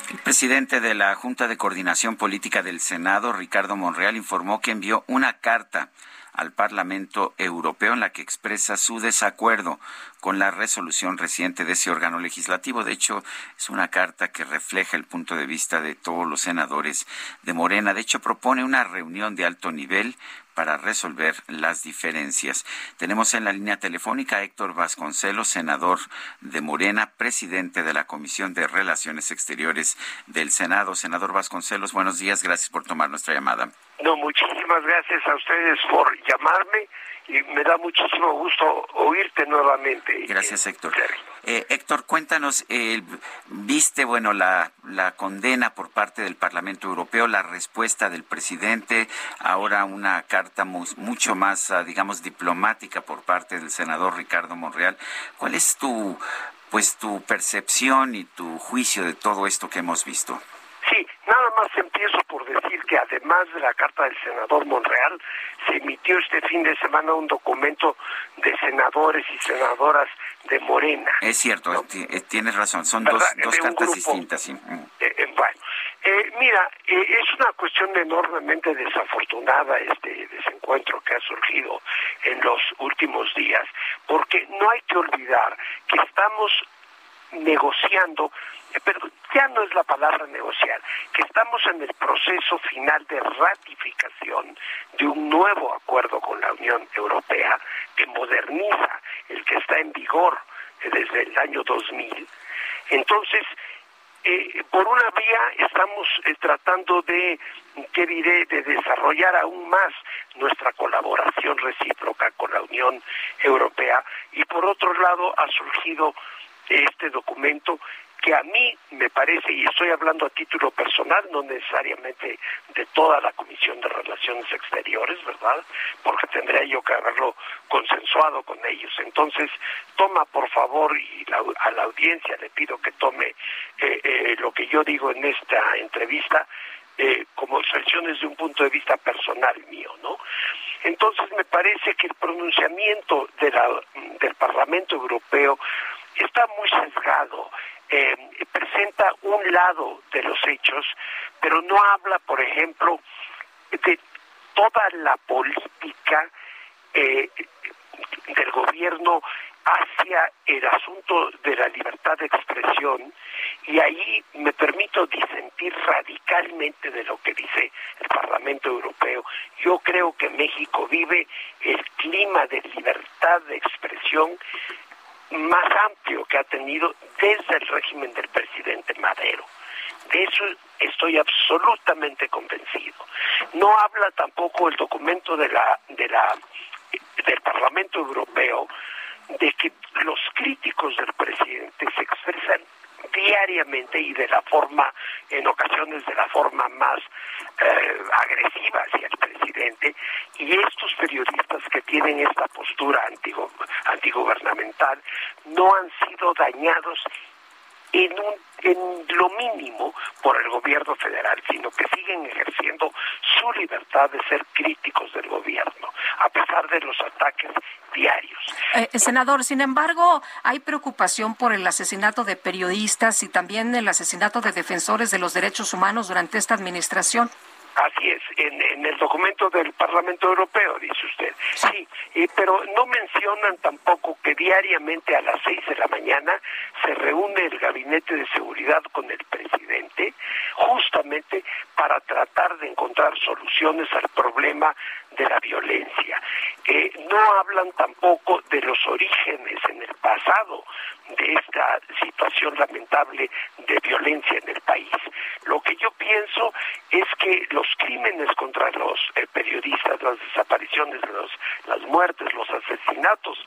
El presidente de la Junta de Coordinación Política del Senado, Ricardo Monreal, informó que envió una carta al Parlamento Europeo en la que expresa su desacuerdo con la resolución reciente de ese órgano legislativo. De hecho, es una carta que refleja el punto de vista de todos los senadores de Morena. De hecho, propone una reunión de alto nivel para resolver las diferencias. Tenemos en la línea telefónica a Héctor Vasconcelos, senador de Morena, presidente de la Comisión de Relaciones Exteriores del Senado. Senador Vasconcelos, buenos días, gracias por tomar nuestra llamada. No, muchísimas gracias a ustedes por llamarme y me da muchísimo gusto oírte nuevamente. Gracias, Héctor. Héctor, cuéntanos, viste, bueno, la condena por parte del Parlamento Europeo, la respuesta del presidente, ahora una carta mucho más, digamos, diplomática por parte del senador Ricardo Monreal. ¿Cuál es tu percepción y tu juicio de todo esto que hemos visto? Sí, nada más empiezo por decir que además de la carta del senador Monreal, se emitió este fin de semana un documento de senadores y senadoras de Morena. Es cierto, ¿no? Tienes razón, son dos cartas distintas. Sí. Mira, es una cuestión enormemente desafortunada este desencuentro que ha surgido en los últimos días, porque no hay que olvidar que estamos negociando, pero ya no es la palabra negociar, que estamos en el proceso final de ratificación de un nuevo acuerdo con la Unión Europea que moderniza el que está en vigor desde el año 2000. Entonces, por una vía estamos tratando de desarrollar aún más nuestra colaboración recíproca con la Unión Europea y por otro lado ha surgido este documento que a mí me parece, y estoy hablando a título personal, no necesariamente de toda la Comisión de Relaciones Exteriores, ¿verdad? Porque tendría yo que haberlo consensuado con ellos. Entonces, toma por favor, y a la audiencia le pido que tome lo que yo digo en esta entrevista como expresiones de un punto de vista personal mío, ¿no? Entonces, me parece que el pronunciamiento del Parlamento Europeo está muy sesgado. Presenta un lado de los hechos, pero no habla, por ejemplo, de toda la política del gobierno hacia el asunto de la libertad de expresión, y ahí me permito disentir radicalmente de lo que dice el Parlamento Europeo. Yo creo que México vive el clima de libertad de expresión más amplio que ha tenido desde el régimen del presidente Madero. De eso estoy absolutamente convencido. No habla tampoco el documento del Parlamento Europeo de que los críticos del presidente se expresan diariamente y de la forma, en ocasiones de la forma más agresiva hacia el presidente, y estos periodistas que tienen esta postura antigubernamental no han sido dañados en lo mínimo por el gobierno federal, sino que siguen ejerciendo su libertad de ser críticos del gobierno, a pesar de los ataques diarios. Senador, sin embargo, hay preocupación por el asesinato de periodistas y también el asesinato de defensores de los derechos humanos durante esta administración. Así es, en el documento del Parlamento Europeo, dice usted. Sí, pero no mencionan tampoco que diariamente a las 6:00 a.m. se reúne el Gabinete de Seguridad con el presidente, justamente para tratar de encontrar soluciones al problema de la violencia. No no hablan tampoco de los orígenes en el pasado de esta situación lamentable de violencia en el país. Lo que yo pienso es que los crímenes contra los periodistas, las desapariciones, las muertes, los asesinatos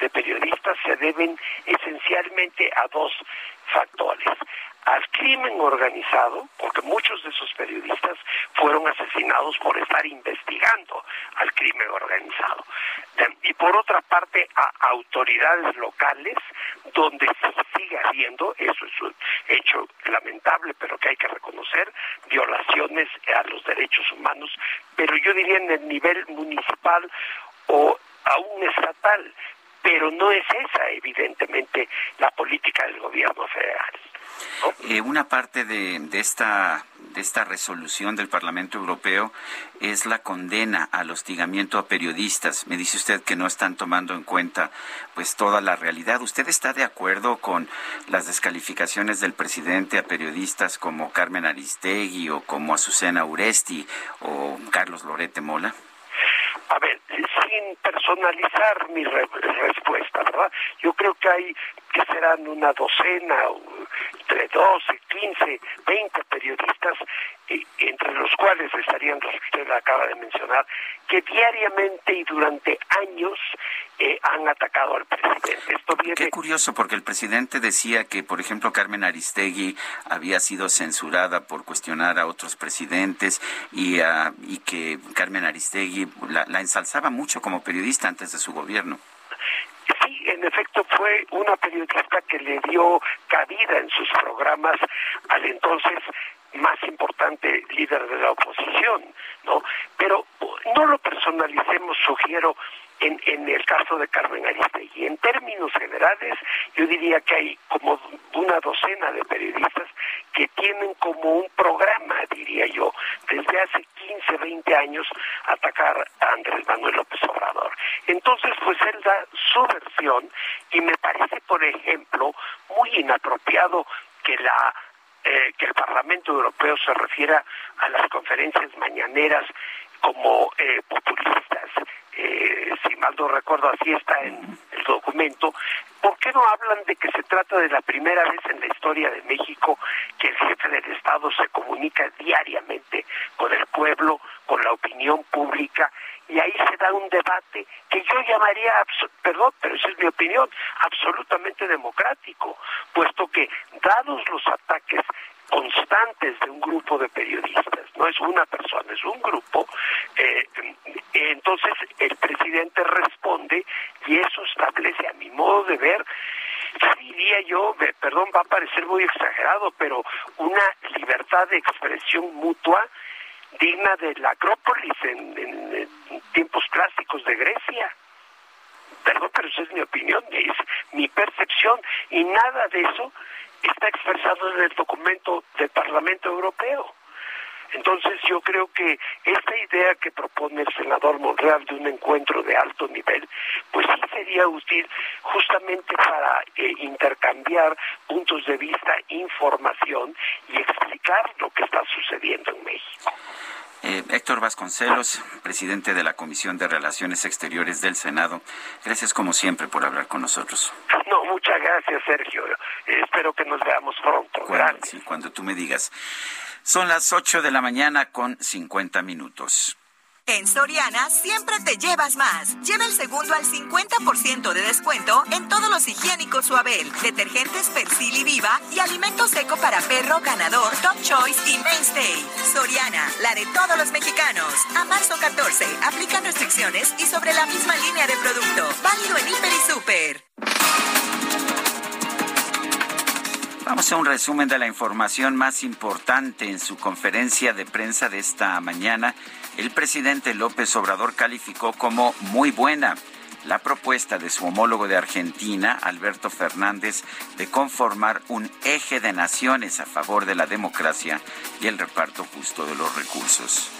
de periodistas se deben esencialmente a dos factores. Al crimen organizado, porque muchos de esos periodistas fueron asesinados por estar investigando al crimen organizado. Y por otra parte, a autoridades locales, donde sigue habiendo, eso es un hecho lamentable, pero que hay que reconocer, violaciones a los derechos humanos, pero yo diría en el nivel municipal o aún estatal, pero no es esa, evidentemente, la política del gobierno federal. Una parte de esta resolución del Parlamento Europeo es la condena al hostigamiento a periodistas. Me dice usted que no están tomando en cuenta pues toda la realidad. ¿Usted está de acuerdo con las descalificaciones del presidente a periodistas como Carmen Aristegui o como Azucena Uresti o Carlos Lorete Mola? A ver, sin personalizar mi respuesta, ¿verdad? Yo creo que hay que serán una docena, entre 12, 15, 20 periodistas, entre los cuales estarían los que usted acaba de mencionar, que diariamente y durante años han atacado al presidente. Esto viene... Qué curioso, porque el presidente decía que, por ejemplo, Carmen Aristegui había sido censurada por cuestionar a otros presidentes y que Carmen Aristegui la ensalzaba mucho como periodista antes de su gobierno. Sí, en efecto fue una periodista que le dio cabida en sus programas al entonces más importante líder de la oposición, ¿no? Pero no lo personalicemos, sugiero, en el caso de Carmen Aristegui. En términos generales, yo diría que hay como una docena de periodistas que tienen como un programa, diría yo, desde hace 15, 20 años, atacar a Andrés Manuel López Obrador. Entonces, pues él da su versión y me parece, por ejemplo, muy inapropiado que el Parlamento Europeo se refiera a las conferencias mañaneras como populistas. Si mal no recuerdo, así está en el documento. ¿Por qué no hablan de que se trata de la primera vez en la historia de México que el jefe del Estado se comunica diariamente con el pueblo, con la opinión pública? Y ahí se da un debate que yo llamaría, perdón, pero esa es mi opinión, absolutamente democrático, puesto que dados los ataques constantes de un grupo de periodistas, no es una persona, es un grupo, entonces el presidente responde y eso establece, a mi modo de ver, diría yo, perdón, va a parecer muy exagerado, pero una libertad de expresión mutua digna de la Acrópolis en tiempos clásicos de Grecia. Perdón, pero esa es mi opinión, es mi percepción, y nada de eso está expresado en el documento del Parlamento Europeo. Entonces yo creo que esta idea que propone el senador Monreal de un encuentro de alto nivel, pues sí sería útil justamente para intercambiar puntos de vista, información y explicar lo que está sucediendo en México. Héctor Vasconcelos, presidente de la Comisión de Relaciones Exteriores del Senado, gracias como siempre por hablar con nosotros. No, muchas gracias, Sergio. Espero que nos veamos pronto. Gracias. Sí, cuando tú me digas. Son las 8:50 a.m. En Soriana siempre te llevas más. Lleva el segundo al 50% de descuento en todos los higiénicos Suabel, detergentes Persil y Viva y alimento seco para perro ganador Top Choice y Mainstay. Soriana, la de todos los mexicanos. A marzo 14, aplican restricciones y sobre la misma línea de producto. Válido en Hiper y Super. Vamos a un resumen de la información más importante. En su conferencia de prensa de esta mañana, el presidente López Obrador calificó como muy buena la propuesta de su homólogo de Argentina, Alberto Fernández, de conformar un eje de naciones a favor de la democracia y el reparto justo de los recursos.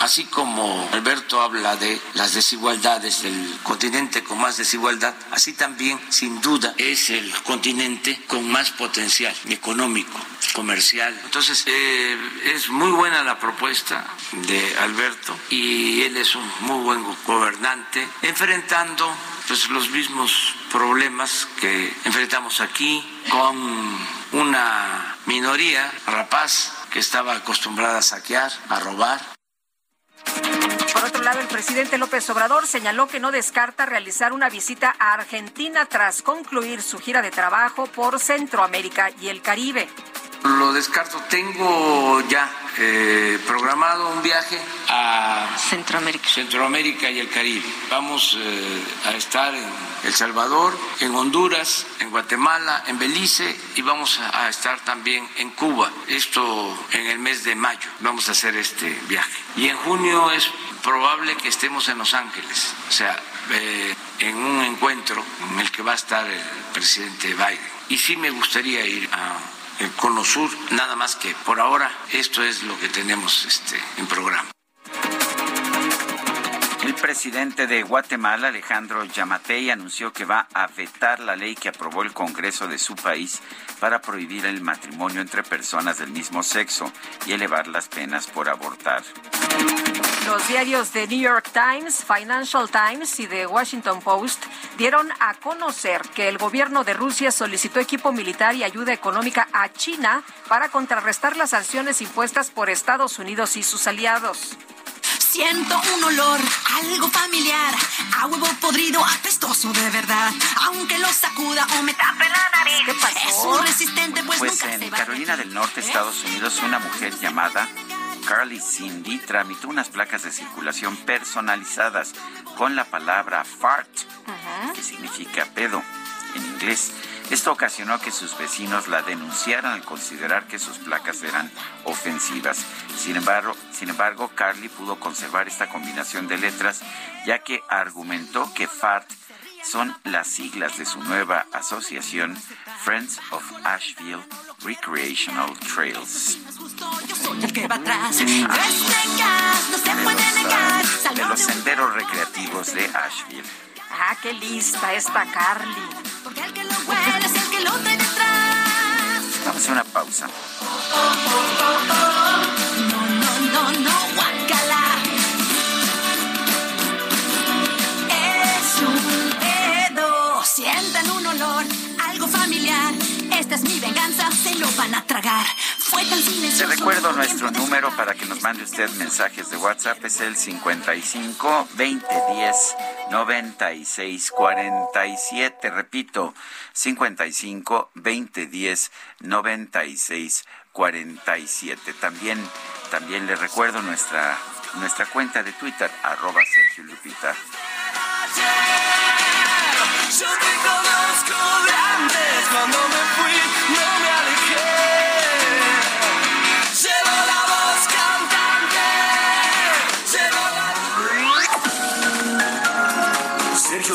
Así como Alberto habla de las desigualdades, del continente con más desigualdad, así también, sin duda, es el continente con más potencial económico, comercial. Entonces, es muy buena la propuesta de Alberto y él es un muy buen gobernante, enfrentando pues los mismos problemas que enfrentamos aquí con una minoría rapaz que estaba acostumbrada a saquear, a robar. Por otro lado, el presidente López Obrador señaló que no descarta realizar una visita a Argentina tras concluir su gira de trabajo por Centroamérica y el Caribe. Lo descarto. Tengo ya programado un viaje a Centroamérica y el Caribe. Vamos a estar en El Salvador, en Honduras, en Guatemala, en Belice y vamos a estar también en Cuba. Esto en el mes de mayo vamos a hacer este viaje. Y en junio es probable que estemos en Los Ángeles, o sea, en un encuentro en el que va a estar el presidente Biden. Y sí me gustaría ir a el Cono Sur, nada más que por ahora esto es lo que tenemos en programa. El presidente de Guatemala, Alejandro Yamatei, anunció que va a vetar la ley que aprobó el Congreso de su país para prohibir el matrimonio entre personas del mismo sexo y elevar las penas por abortar. Los diarios The New York Times, Financial Times y The Washington Post dieron a conocer que el gobierno de Rusia solicitó equipo militar y ayuda económica a China para contrarrestar las sanciones impuestas por Estados Unidos y sus aliados. Siento un olor, algo familiar, a huevo podrido, apestoso de verdad. Aunque lo sacuda o me tape la nariz. ¿Qué pasó? Es un resistente, pues nunca en Carolina del Norte, Estados Unidos, una mujer llamada Carly Cindy tramitó unas placas de circulación personalizadas con la palabra fart, que significa pedo en inglés. Esto ocasionó que sus vecinos la denunciaran al considerar que sus placas eran ofensivas. Sin embargo, Carly pudo conservar esta combinación de letras, ya que argumentó que FART son las siglas de su nueva asociación Friends of Asheville Recreational Trails. De los senderos recreativos de Asheville. Ah, qué lista esta Carly. Porque el que lo huele es el que lo trae detrás. Vamos a hacer una pausa. No, no, no, no, guácala. Es un pedo. Sientan un olor, algo familiar. Esta es mi venganza, se lo van a tragar. Fue tan silencioso. Te recuerdo nuestro número para que nos mande usted mensajes de WhatsApp. Es el 55-2010-9647. Repito, 55-2010-9647. También le recuerdo nuestra cuenta de Twitter, @SergioLupita. Yo te conozco de antes, cuando me fui no me alejé. Llevo la voz cantante, Sergio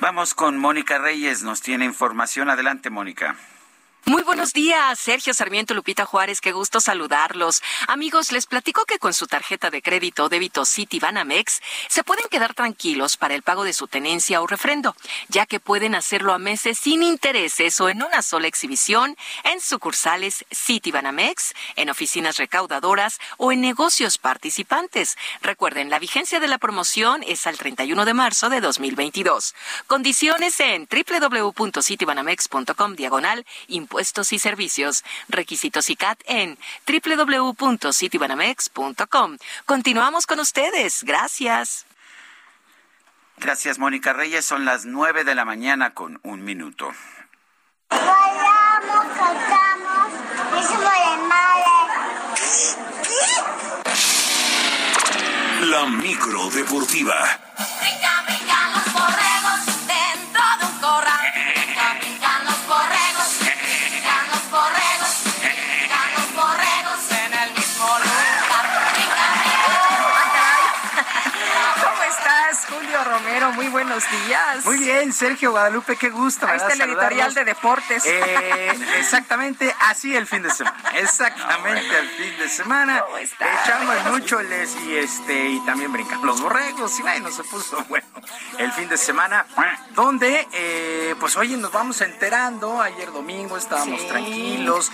Vamos con Mónica Reyes, nos tiene información. Adelante, Mónica. Muy buenos días, Sergio Sarmiento, Lupita Juárez, qué gusto saludarlos. Amigos, les platico que con su tarjeta de crédito o débito Citibanamex se pueden quedar tranquilos para el pago de su tenencia o refrendo, ya que pueden hacerlo a meses sin intereses o en una sola exhibición en sucursales Citibanamex, en oficinas recaudadoras o en negocios participantes. Recuerden, la vigencia de la promoción es al 31 de marzo de 2022. Condiciones en www.citibanamex.com/impuestos y servicios. Requisitos y CAT en www.citibanamex.com. Continuamos con ustedes. Gracias. Gracias, Mónica Reyes. Son las 9:00 a.m. con 1 minuto. Bailamos, cantamos, hicimos de madre. La micro deportiva. Brinca, brinca los borregos dentro de un corral. buenos días. Muy bien, Sergio, Guadalupe, qué gusto. Ahí está el editorial de deportes. Exactamente, así el fin de semana. Exactamente, el fin de semana. Echamos mucholes y también brincamos los borregos. Y bueno, se puso bueno el fin de semana. Donde, pues oye, nos vamos enterando. Ayer domingo estábamos tranquilos.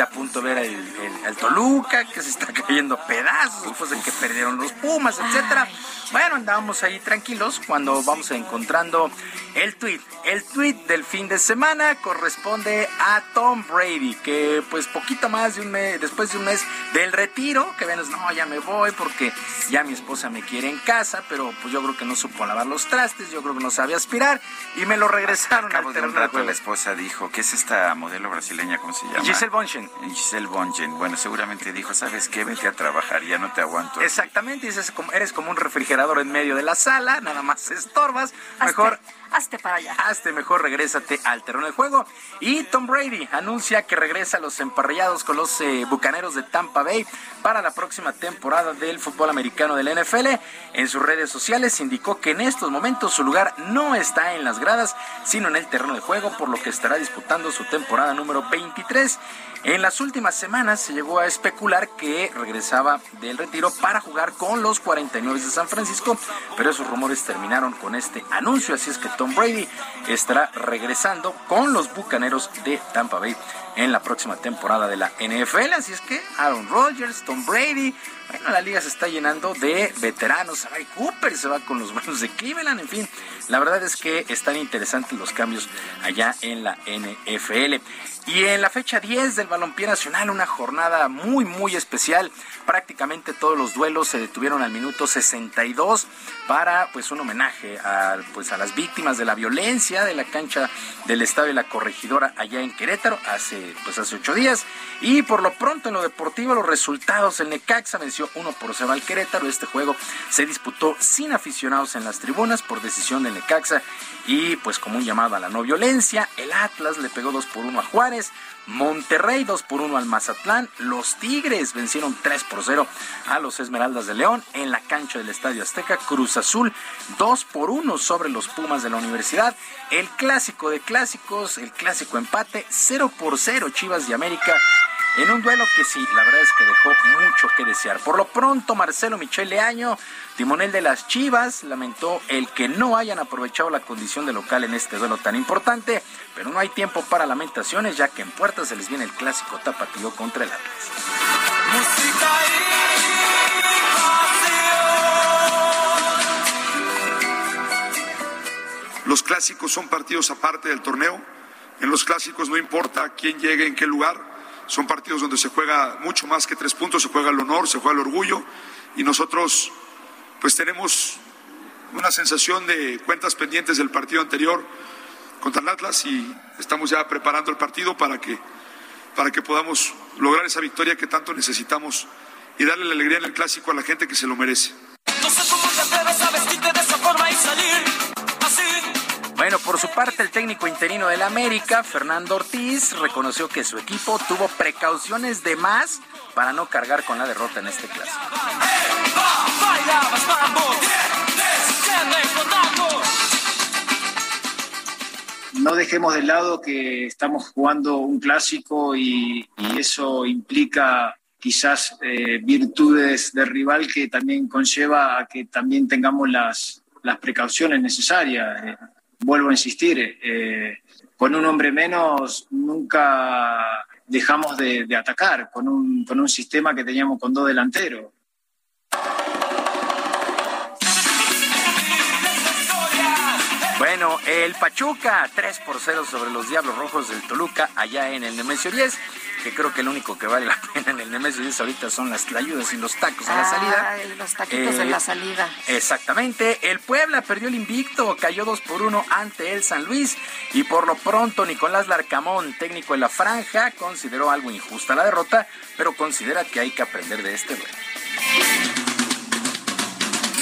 A punto de ver al Toluca, que se está cayendo a pedazos después de que perdieron los Pumas, etcétera. Bueno, andábamos ahí tranquilos cuando vamos encontrando el tuit. El tuit del fin de semana corresponde a Tom Brady, que pues poquito más de un mes, después de un mes del retiro, que ven, no, ya me voy porque ya mi esposa me quiere en casa, pero pues yo creo que no supo lavar los trastes, yo creo que no sabía aspirar y me lo regresaron. Al cabo de un rato la esposa dijo, ¿qué es esta modelo brasileña? ¿Cómo se llama? Giselle Bonchen. Bueno, seguramente dijo, ¿sabes qué? Vete a trabajar, ya no te aguanto. Exactamente, dices, eres como un refrigerador en medio de la sala, nada más estorbas, mejor... Hazte para allá. Hazte mejor, regrésate al terreno de juego. Y Tom Brady anuncia que regresa a los emparrillados con los Bucaneros de Tampa Bay para la próxima temporada del fútbol americano del NFL. En sus redes sociales indicó que en estos momentos su lugar no está en las gradas, sino en el terreno de juego, por lo que estará disputando su temporada número 23. En las últimas semanas se llegó a especular que regresaba del retiro para jugar con los 49 de San Francisco, pero esos rumores terminaron con este anuncio, así es que Tom Brady estará regresando con los Bucaneros de Tampa Bay en la próxima temporada de la NFL. Así es que Aaron Rodgers, Tom Brady, bueno, la liga se está llenando de veteranos. Ray Cooper se va con los Browns de Cleveland. En fin, la verdad es que están interesantes los cambios allá en la NFL. Y en la fecha 10 del Balompié Nacional, una jornada muy, muy especial. Prácticamente todos los duelos se detuvieron al minuto 62 para pues un homenaje a las víctimas de la violencia de la cancha del Estadio de la Corregidora allá en Querétaro hace 8 días. Y por lo pronto en lo deportivo los resultados: el Necaxa venció 1-0 al Querétaro. Este juego se disputó sin aficionados en las tribunas por decisión del Necaxa y pues como un llamado a la no violencia. El Atlas le pegó 2-1 a Juárez. Monterrey 2-1 al Mazatlán. Los Tigres vencieron 3-0 a los Esmeraldas de León en la cancha del Estadio Azteca. Cruz Azul 2-1 sobre los Pumas de la Universidad. El clásico de clásicos, el clásico empate, 0-0 Chivas y América, en un duelo que sí, la verdad es que dejó mucho que desear. Por lo pronto, Marcelo Michel Leaño, timonel de las Chivas, lamentó el que no hayan aprovechado la condición de local en este duelo tan importante, pero no hay tiempo para lamentaciones, ya que en puerta se les viene el clásico tapatío contra el Atlas. Los clásicos son partidos aparte del torneo. En los clásicos no importa quién llegue, en qué lugar. Son partidos donde se juega mucho más que 3 puntos, se juega el honor, se juega el orgullo, y nosotros pues tenemos una sensación de cuentas pendientes del partido anterior contra el Atlas y estamos ya preparando el partido para que podamos lograr esa victoria que tanto necesitamos y darle la alegría en el clásico a la gente que se lo merece. No sé cómo te atreves a vestirte de esa forma y salir así. Bueno, por su parte, el técnico interino del América, Fernando Ortiz, reconoció que su equipo tuvo precauciones de más para no cargar con la derrota en este clásico. No dejemos de lado que estamos jugando un clásico y eso implica quizás virtudes del rival que también conlleva a que también tengamos las precauciones necesarias. Vuelvo a insistir, con un hombre menos nunca dejamos de atacar, con un sistema que teníamos con 2 delanteros. Bueno, el Pachuca 3-0 sobre los Diablos Rojos del Toluca allá en el Nemesio 10, que creo que el único que vale la pena en el Nemesio 10 ahorita son las tlayudas y los tacos en la salida. Los taquitos en la salida. Exactamente. El Puebla perdió el invicto, cayó 2-1 ante el San Luis, y por lo pronto Nicolás Larcamón, técnico en la franja, consideró algo injusta la derrota, pero considera que hay que aprender de este duelo.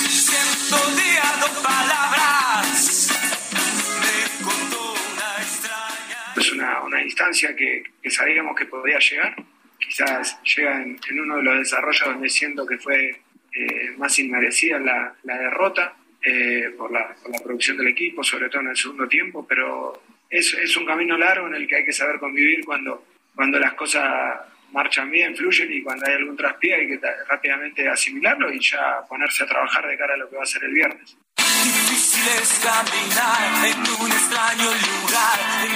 100 días, 2 palabras. Es una instancia que sabíamos que podía llegar. Quizás llega en uno de los desarrollos donde siento que fue más inmerecida la derrota. por la producción del equipo, sobre todo en el segundo tiempo, pero es un camino largo en el que hay que saber convivir cuando las cosas marchan bien, fluyen, y cuando hay algún traspié hay que rápidamente asimilarlo y ya ponerse a trabajar de cara a lo que va a ser el viernes.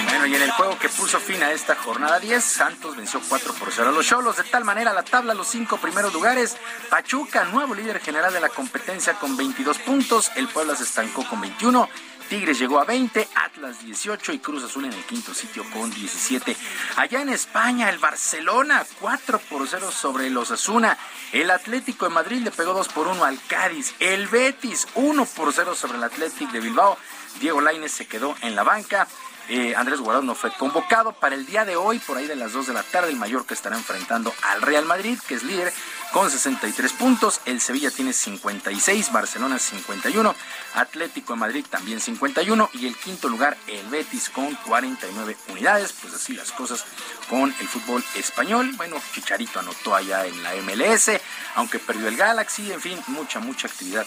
Bueno, y en el juego que puso fin a esta jornada 10, Santos venció 4-0 a los Xolos. De tal manera, la tabla, los 5 primeros lugares: Pachuca, nuevo líder general de la competencia, con 22 puntos, el Puebla se estancó con 21, Tigres llegó a 20, Atlas 18 y Cruz Azul en el quinto sitio con 17. Allá en España, el Barcelona 4-0 sobre el Osasuna. El Atlético de Madrid le pegó 2-1 al Cádiz. El Betis 1-0 sobre el Athletic de Bilbao. Diego Lainez se quedó en la banca. Andrés Guardado no fue convocado para el día de hoy. Por ahí de las 2 de la tarde, el Mallorca estará enfrentando al Real Madrid, que es líder con 63 puntos. El Sevilla tiene 56, Barcelona 51, Atlético de Madrid también 51, y el quinto lugar, el Betis, con 49 unidades. Pues así las cosas con el fútbol español. Bueno, Chicharito anotó allá en la MLS, aunque perdió el Galaxy. En fin, mucha actividad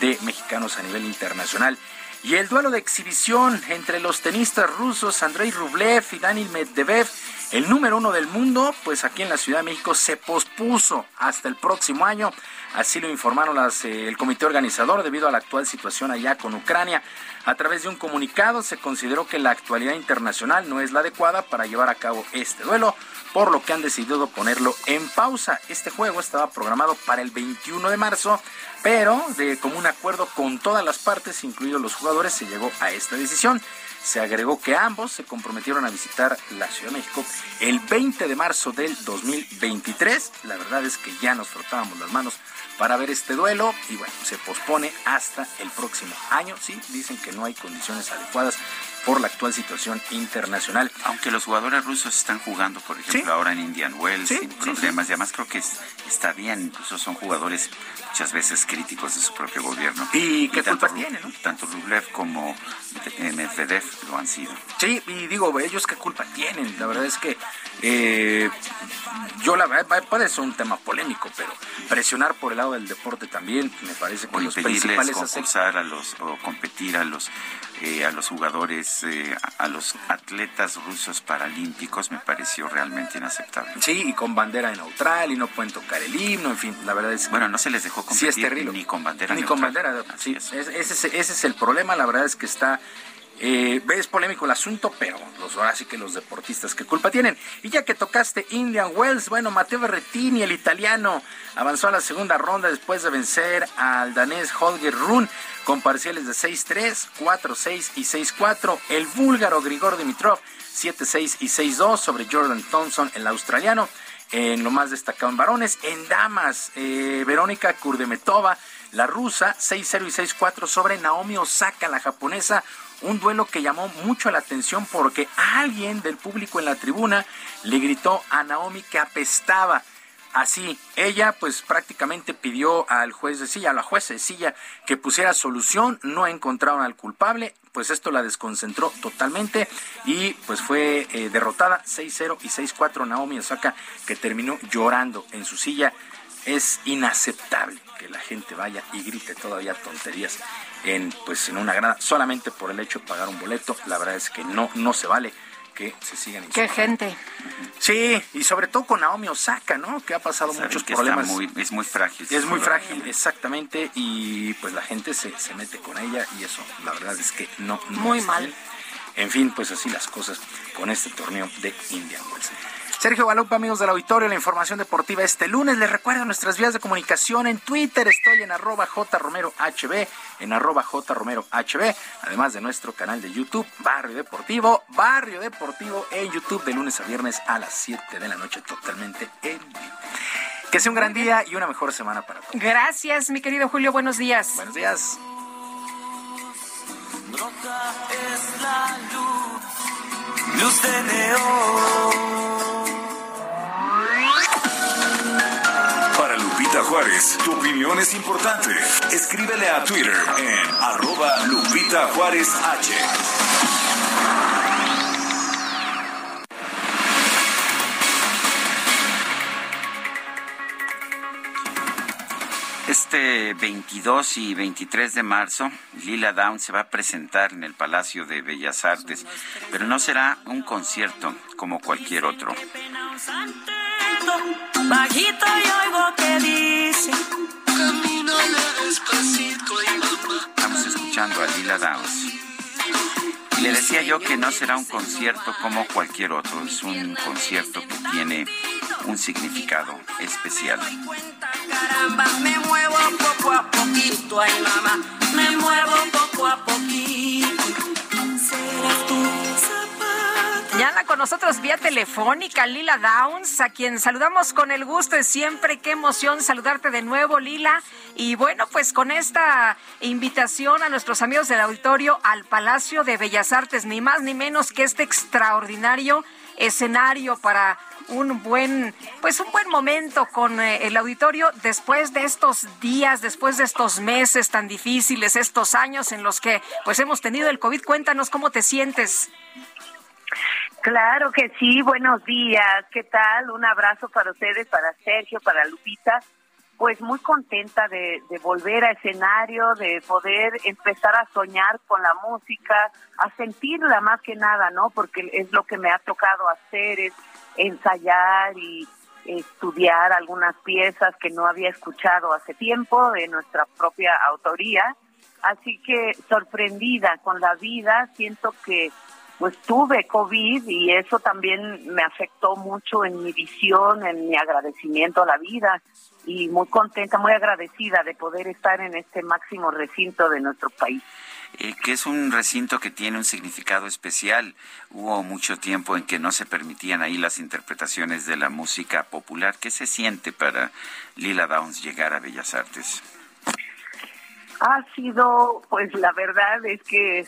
de mexicanos a nivel internacional. Y el duelo de exhibición entre los tenistas rusos Andrei Rublev y Daniil Medvedev, el número 1 del mundo, pues aquí en la Ciudad de México se pospuso hasta el próximo año. Así lo informaron el comité organizador, debido a la actual situación allá con Ucrania. A través de un comunicado se consideró que la actualidad internacional no es la adecuada para llevar a cabo este duelo, por lo que han decidido ponerlo en pausa. Este juego estaba programado para el 21 de marzo, pero como un acuerdo con todas las partes, incluidos los jugadores, se llegó a esta decisión. Se agregó que ambos se comprometieron a visitar la Ciudad de México el 20 de marzo del 2023. La verdad es que ya nos frotábamos las manos para ver este duelo, y bueno, se pospone hasta el próximo año. Sí, dicen que no hay condiciones adecuadas por la actual situación internacional. Aunque los jugadores rusos están jugando, por ejemplo, ahora en Indian Wells, sin problemas. Y además creo que está bien, incluso son jugadores muchas veces críticos de su propio gobierno. ¿Y qué culpa tiene, no? Tanto Rublev como Medvedev lo han sido. Sí, y digo, ellos qué culpa tienen. La verdad es que puede ser un tema polémico, pero presionar por el lado del deporte también me parece que los principales concursar o competir a los jugadores, a los atletas rusos paralímpicos, me pareció realmente inaceptable. Sí, y con bandera neutral, y no pueden tocar el himno, en fin, la verdad es que... Bueno, no se les dejó competir, sí, es terrible, ni con bandera neutral. Sí, ese es el problema. La verdad es que está... es polémico el asunto, pero ahora sí que los deportistas qué culpa tienen. Y ya que tocaste Indian Wells, bueno, Matteo Berrettini, el italiano, avanzó a la segunda ronda después de vencer al danés Holger Rune con parciales de 6-3, 4-6 y 6-4. El búlgaro Grigor Dimitrov 7-6 y 6-2 sobre Jordan Thompson, el australiano. En lo más destacado en varones, en damas, Verónica Kurdemetova, la rusa, 6-0 y 6-4 sobre Naomi Osaka, la japonesa. Un duelo que llamó mucho la atención porque alguien del público en la tribuna le gritó a Naomi que apestaba. Así, ella pues prácticamente pidió a la jueza de silla, que pusiera solución. No encontraron al culpable, pues esto la desconcentró totalmente y pues fue derrotada 6-0 y 6-4 Naomi Osaka, que terminó llorando en su silla. Es inaceptable que la gente vaya y grite todavía tonterías en una grada solamente por el hecho de pagar un boleto. La verdad es que no se vale que se sigan insultando. ¡Qué gente! Sí, y sobre todo con Naomi Osaka, ¿no? Que ha pasado muchos problemas. Es muy frágil. Es muy frágil, exactamente, y pues la gente se mete con ella, y eso, la verdad es que no muy mal. Bien. En fin, pues así las cosas con este torneo de Indian Wells. Sergio Balupa, amigos del auditorio, la información deportiva este lunes. Les recuerdo nuestras vías de comunicación. En Twitter estoy en @jromerohb, en @jromerohb, además de nuestro canal de YouTube, Barrio Deportivo en YouTube, de lunes a viernes a las 7 de la noche, totalmente en vivo. Que sea un gran día y una mejor semana para todos. Gracias, mi querido Julio, buenos días. Buenos días. Brota es la luz, luz de neón. Para Lupita Juárez, tu opinión es importante. Escríbele a Twitter en @LupitaJuárezH. Este 22 y 23 de marzo, Lila Downs se va a presentar en el Palacio de Bellas Artes, pero no será un concierto como cualquier otro. Bajito y oigo que dice, camínale despacito y mamá. Estamos escuchando a Lila Downs. Y le decía yo que no será un concierto como cualquier otro, es un concierto que tiene un significado especial. Caramba, me muevo poco a poquito, ay mamá, me muevo poco a poquito. Serás tú. Ya anda con nosotros vía telefónica Lila Downs, a quien saludamos con el gusto de siempre. Qué emoción saludarte de nuevo, Lila. Y bueno, pues con esta invitación a nuestros amigos del auditorio al Palacio de Bellas Artes, ni más ni menos que este extraordinario escenario para un buen momento con el auditorio después de estos días, después de estos meses tan difíciles, estos años en los que pues hemos tenido el COVID. Cuéntanos cómo te sientes. Claro que sí, buenos días, ¿qué tal? Un abrazo para ustedes, para Sergio, para Lupita. Pues muy contenta de volver a escenario, de poder empezar a soñar con la música, a sentirla más que nada, ¿no? Porque es lo que me ha tocado hacer, es ensayar y estudiar algunas piezas que no había escuchado hace tiempo de nuestra propia autoría. Así que sorprendida con la vida, siento que pues tuve COVID y eso también me afectó mucho en mi visión, en mi agradecimiento a la vida, y muy contenta, muy agradecida de poder estar en este máximo recinto de nuestro país. Que es un recinto que tiene un significado especial. Hubo mucho tiempo en que no se permitían ahí las interpretaciones de la música popular. ¿Qué se siente para Lila Downs llegar a Bellas Artes? Ha sido, pues la verdad es que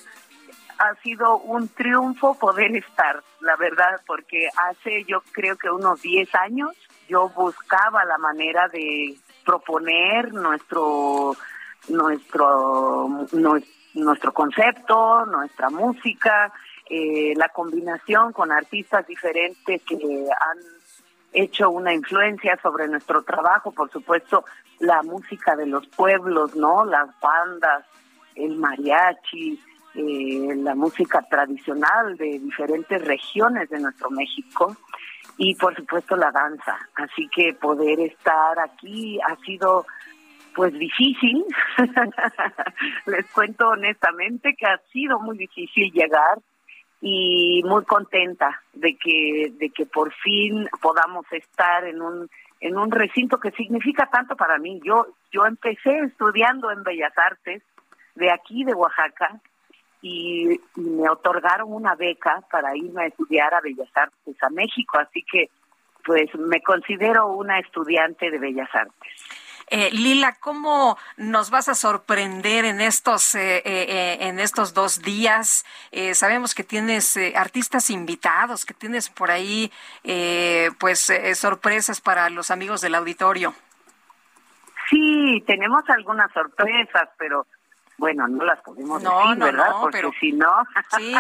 ha sido un triunfo poder estar, la verdad, porque hace yo creo que unos 10 años yo buscaba la manera de proponer nuestro concepto, nuestra música, la combinación con artistas diferentes que han hecho una influencia sobre nuestro trabajo, por supuesto, la música de los pueblos, ¿no? Las bandas, el mariachi, la música tradicional de diferentes regiones de nuestro México y por supuesto la danza. Así que poder estar aquí ha sido pues difícil. Les cuento honestamente que ha sido muy difícil llegar y muy contenta de que por fin podamos estar en un recinto que significa tanto para mí. Yo empecé estudiando en Bellas Artes de aquí de Oaxaca. Y me otorgaron una beca para irme a estudiar a Bellas Artes a México, así que pues me considero una estudiante de Bellas Artes. Lila, ¿cómo nos vas a sorprender en estos 2 días? Sabemos que tienes artistas invitados, que tienes por ahí sorpresas para los amigos del auditorio. Sí, tenemos algunas sorpresas, pero bueno, no las podemos decir, ¿verdad? No, porque pero si no, sí.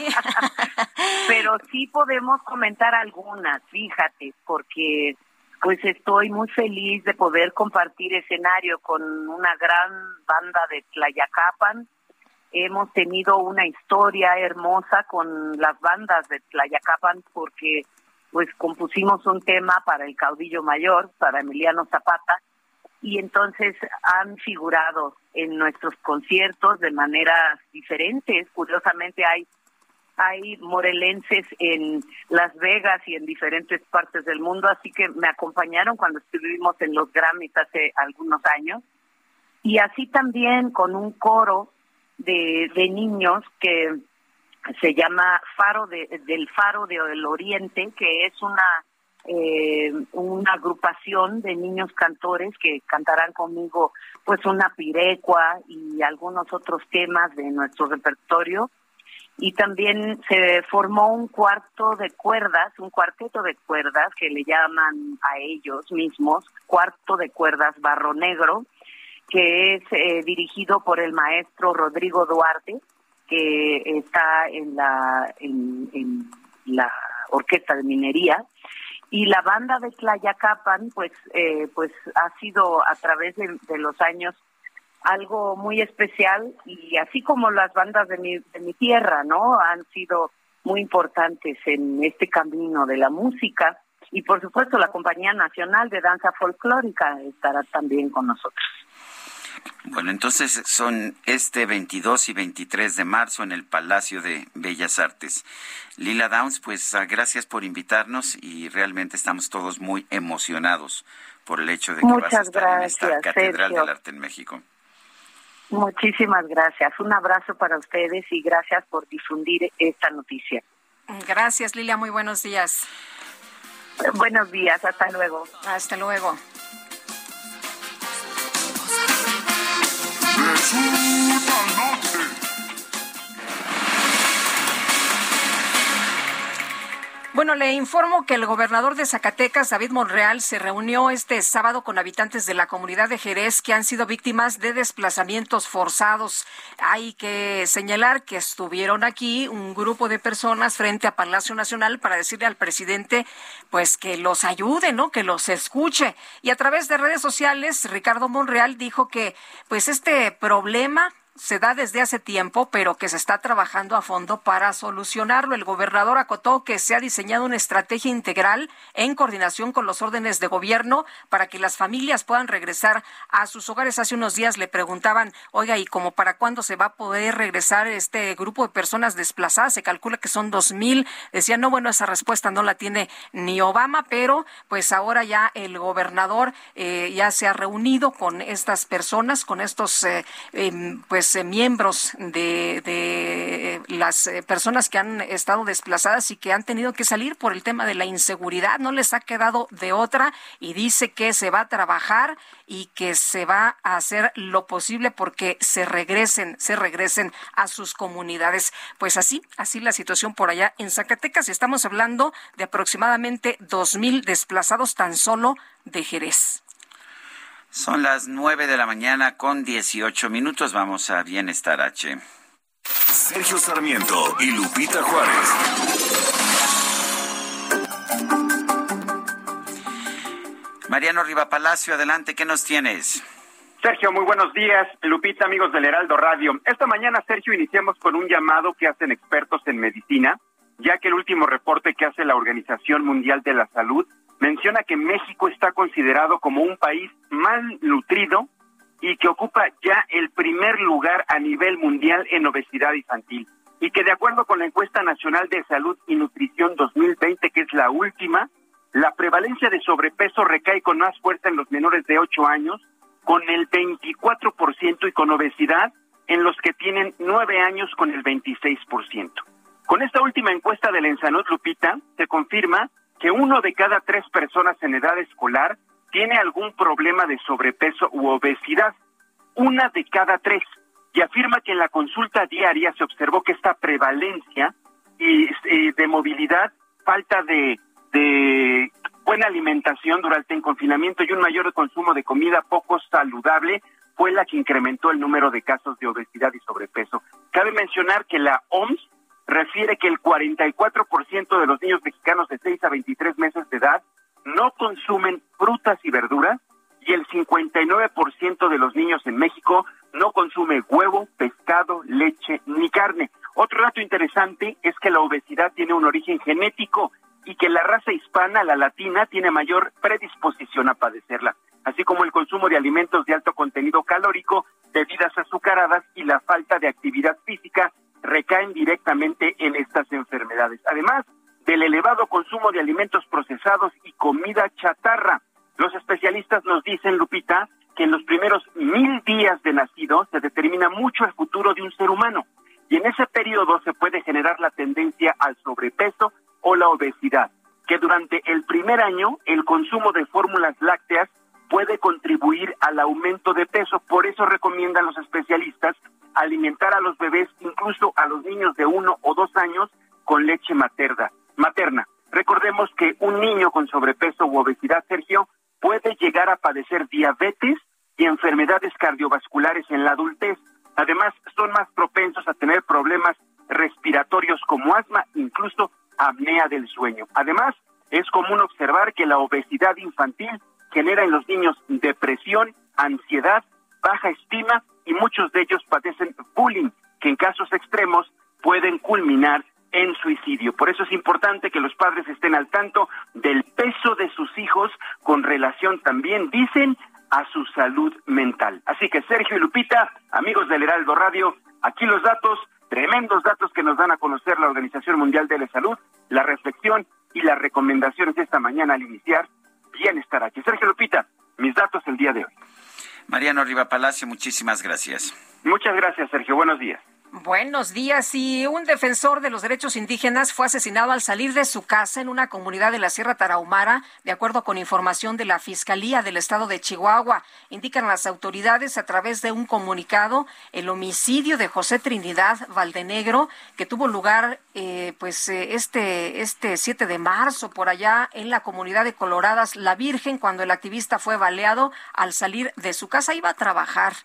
Pero sí podemos comentar algunas, fíjate, porque pues estoy muy feliz de poder compartir escenario con una gran banda de Tlayacapan. Hemos tenido una historia hermosa con las bandas de Tlayacapan porque pues compusimos un tema para el caudillo mayor, para Emiliano Zapata, y entonces han figurado en nuestros conciertos de maneras diferentes. Curiosamente hay morelenses en Las Vegas y en diferentes partes del mundo, así que me acompañaron cuando estuvimos en los Grammys hace algunos años. Y así también con un coro de niños que se llama Faro del Oriente, que es una agrupación de niños cantores que cantarán conmigo pues una pirecua y algunos otros temas de nuestro repertorio. Y también se formó un cuarteto de cuerdas que le llaman a ellos mismos Cuarto de Cuerdas Barro Negro, que es dirigido por el maestro Rodrigo Duarte, que está en la Orquesta de Minería. Y la banda de Tlayacapan, pues ha sido a través de los años algo muy especial, y así como las bandas de mi tierra, ¿no?, han sido muy importantes en este camino de la música. Y por supuesto la Compañía Nacional de Danza Folclórica estará también con nosotros. Bueno, entonces son este 22 y 23 de marzo en el Palacio de Bellas Artes. Lila Downs, pues gracias por invitarnos, y realmente estamos todos muy emocionados por el hecho de que vas a estar en esta Catedral del Arte en México. Muchísimas gracias. Un abrazo para ustedes y gracias por difundir esta noticia. Gracias, Lila. Muy buenos días. Buenos días. Hasta luego. Hasta luego. Bueno, le informo que el gobernador de Zacatecas, David Monreal, se reunió este sábado con habitantes de la comunidad de Jerez que han sido víctimas de desplazamientos forzados. Hay que señalar que estuvieron aquí un grupo de personas frente a Palacio Nacional para decirle al presidente, pues, que los ayude, ¿no?, que los escuche. Y a través de redes sociales, Ricardo Monreal dijo que, pues, este problema se da desde hace tiempo, pero que se está trabajando a fondo para solucionarlo. El gobernador acotó que se ha diseñado una estrategia integral en coordinación con los órdenes de gobierno para que las familias puedan regresar a sus hogares. Hace unos días le preguntaban, oiga, ¿y como para cuándo se va a poder regresar este grupo de personas desplazadas? Se calcula que son 2,000. Decían, no, bueno, esa respuesta no la tiene ni Obama, pero pues ahora ya el gobernador ya se ha reunido con estas personas, con estos pues miembros de las personas que han estado desplazadas y que han tenido que salir por el tema de la inseguridad. No les ha quedado de otra, y dice que se va a trabajar y que se va a hacer lo posible porque se regresen a sus comunidades. Pues así la situación por allá en Zacatecas. Estamos hablando de aproximadamente 2,000 desplazados tan solo de Jerez. Son las 9:18 a.m. Vamos a Bienestar H. Sergio Sarmiento y Lupita Juárez. Mariano Riva Palacio, adelante, ¿qué nos tienes? Sergio, muy buenos días. Lupita, amigos del Heraldo Radio. Esta mañana, Sergio, iniciamos con un llamado que hacen expertos en medicina, ya que el último reporte que hace la Organización Mundial de la Salud menciona que México está considerado como un país malnutrido y que ocupa ya el primer lugar a nivel mundial en obesidad infantil, y que de acuerdo con la Encuesta Nacional de Salud y Nutrición 2020, que es la última, la prevalencia de sobrepeso recae con más fuerza en los menores de 8 años, con el 24%, y con obesidad en los que tienen 9 años con el 26%. Con esta última encuesta de la Ensanud, Lupita, se confirma que 1 de cada 3 personas en edad escolar tiene algún problema de sobrepeso u obesidad. 1 de cada 3. Y afirma que en la consulta diaria se observó que esta prevalencia y de movilidad, falta de buena alimentación durante el confinamiento y un mayor consumo de comida poco saludable fue la que incrementó el número de casos de obesidad y sobrepeso. Cabe mencionar que la OMS refiere que el 44% de los niños mexicanos de 6 a 23 meses de edad no consumen frutas y verduras, y el 59% de los niños en México no consume huevo, pescado, leche ni carne. Otro dato interesante es que la obesidad tiene un origen genético y que la raza hispana, la latina, tiene mayor predisposición a padecerla, así como el consumo de alimentos de alto contenido calórico, bebidas azucaradas y la falta de actividad física recaen directamente en estas enfermedades, además del elevado consumo de alimentos procesados y comida chatarra. Los especialistas nos dicen, Lupita, que en los primeros 1,000 días de nacido se determina mucho el futuro de un ser humano, y en ese periodo se puede generar la tendencia al sobrepeso o la obesidad, que durante el primer año el consumo de fórmulas lácteas puede contribuir al aumento de peso. Por eso recomiendan los especialistas alimentar a los bebés, incluso a los niños de 1 o 2 años, con leche materna. Recordemos que un niño con sobrepeso u obesidad, Sergio, puede llegar a padecer diabetes y enfermedades cardiovasculares en la adultez. Además, son más propensos a tener problemas respiratorios como asma, incluso apnea del sueño. Además, es común observar que la obesidad infantil genera en los niños depresión, ansiedad, baja estima y muchos de ellos padecen bullying, que en casos extremos pueden culminar en suicidio. Por eso es importante que los padres estén al tanto del peso de sus hijos con relación también, dicen, a su salud mental. Así que Sergio y Lupita, amigos del Heraldo Radio, aquí los datos, tremendos datos que nos dan a conocer la Organización Mundial de la Salud, la reflexión y las recomendaciones de esta mañana al iniciar Bienestar Aquí. Sergio, Lupita, mis datos el día de hoy. Mariano Riva Palacio, muchísimas gracias. Muchas gracias, Sergio. Buenos días. Buenos días. Y un defensor de los derechos indígenas fue asesinado al salir de su casa en una comunidad de la Sierra Tarahumara, de acuerdo con información de la Fiscalía del Estado de Chihuahua. Indican las autoridades a través de un comunicado el homicidio de José Trinidad Valdenegro, que tuvo lugar este 7 de marzo por allá en la comunidad de Coloradas La Virgen, cuando el activista fue baleado al salir de su casa. Iba a trabajar.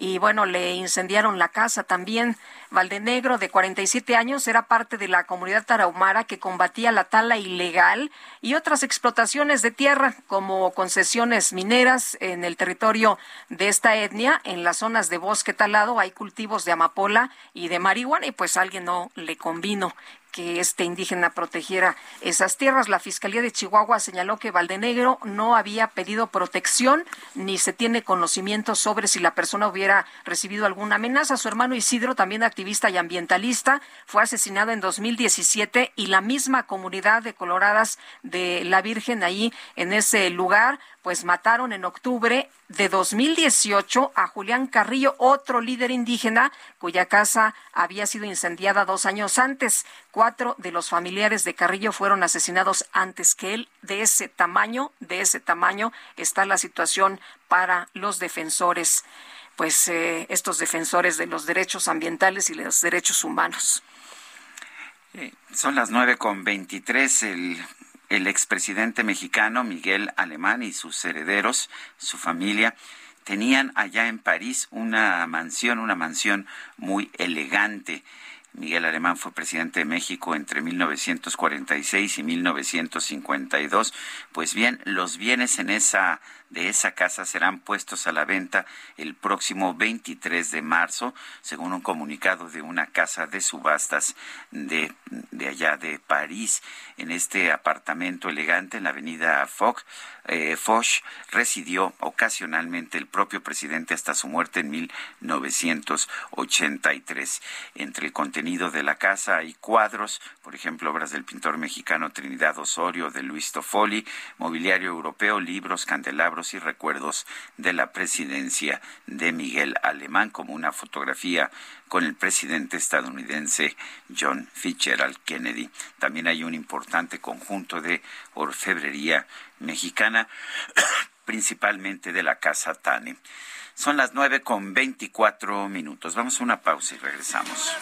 Y bueno, le incendiaron la casa también. Valdenegro, de 47 años, era parte de la comunidad tarahumara que combatía la tala ilegal y otras explotaciones de tierra, como concesiones mineras en el territorio de esta etnia. En las zonas de bosque talado hay cultivos de amapola y de marihuana, y pues a alguien no le convino que este indígena protegiera esas tierras. La Fiscalía de Chihuahua señaló que Valdenegro no había pedido protección, ni se tiene conocimiento sobre si la persona hubiera recibido alguna amenaza. Su hermano Isidro, también activista y ambientalista, fue asesinado en 2017, y la misma comunidad de Coloradas de la Virgen, ahí en ese lugar, pues mataron en octubre de 2018 a Julián Carrillo, otro líder indígena cuya casa había sido incendiada 2 años antes. 4 de los familiares de Carrillo fueron asesinados antes que él. De ese tamaño está la situación para los defensores, pues estos defensores de los derechos ambientales y los derechos humanos. Son las 9:23. El expresidente mexicano Miguel Alemán y sus herederos, su familia, tenían allá en París una mansión muy elegante. Miguel Alemán fue presidente de México entre 1946 y 1952. Pues bien, los bienes de esa casa serán puestos a la venta el próximo 23 de marzo, según un comunicado de una casa de subastas de allá de París. En este apartamento elegante en la avenida Foch residió ocasionalmente el propio presidente hasta su muerte en 1983. Entre el contenido de la casa hay cuadros, por ejemplo, obras del pintor mexicano Trinidad Osorio, de Luis Toffoli, mobiliario europeo, libros, candelabros y recuerdos de la presidencia de Miguel Alemán, como una fotografía con el presidente estadounidense John Fitzgerald Kennedy. También hay un importante conjunto de orfebrería mexicana, principalmente de la Casa Tane. Son las 9:24. Vamos a una pausa y regresamos.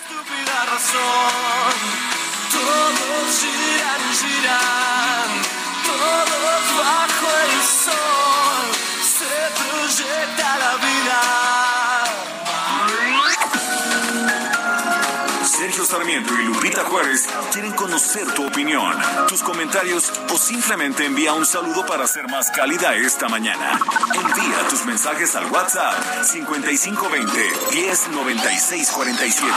Todos giran, giran, todos bajo el sol. Proyecta la vida. Sergio Sarmiento y Lupita Juárez quieren conocer tu opinión, tus comentarios o simplemente envía un saludo para ser más cálida esta mañana. Envía tus mensajes al WhatsApp 5520 109647.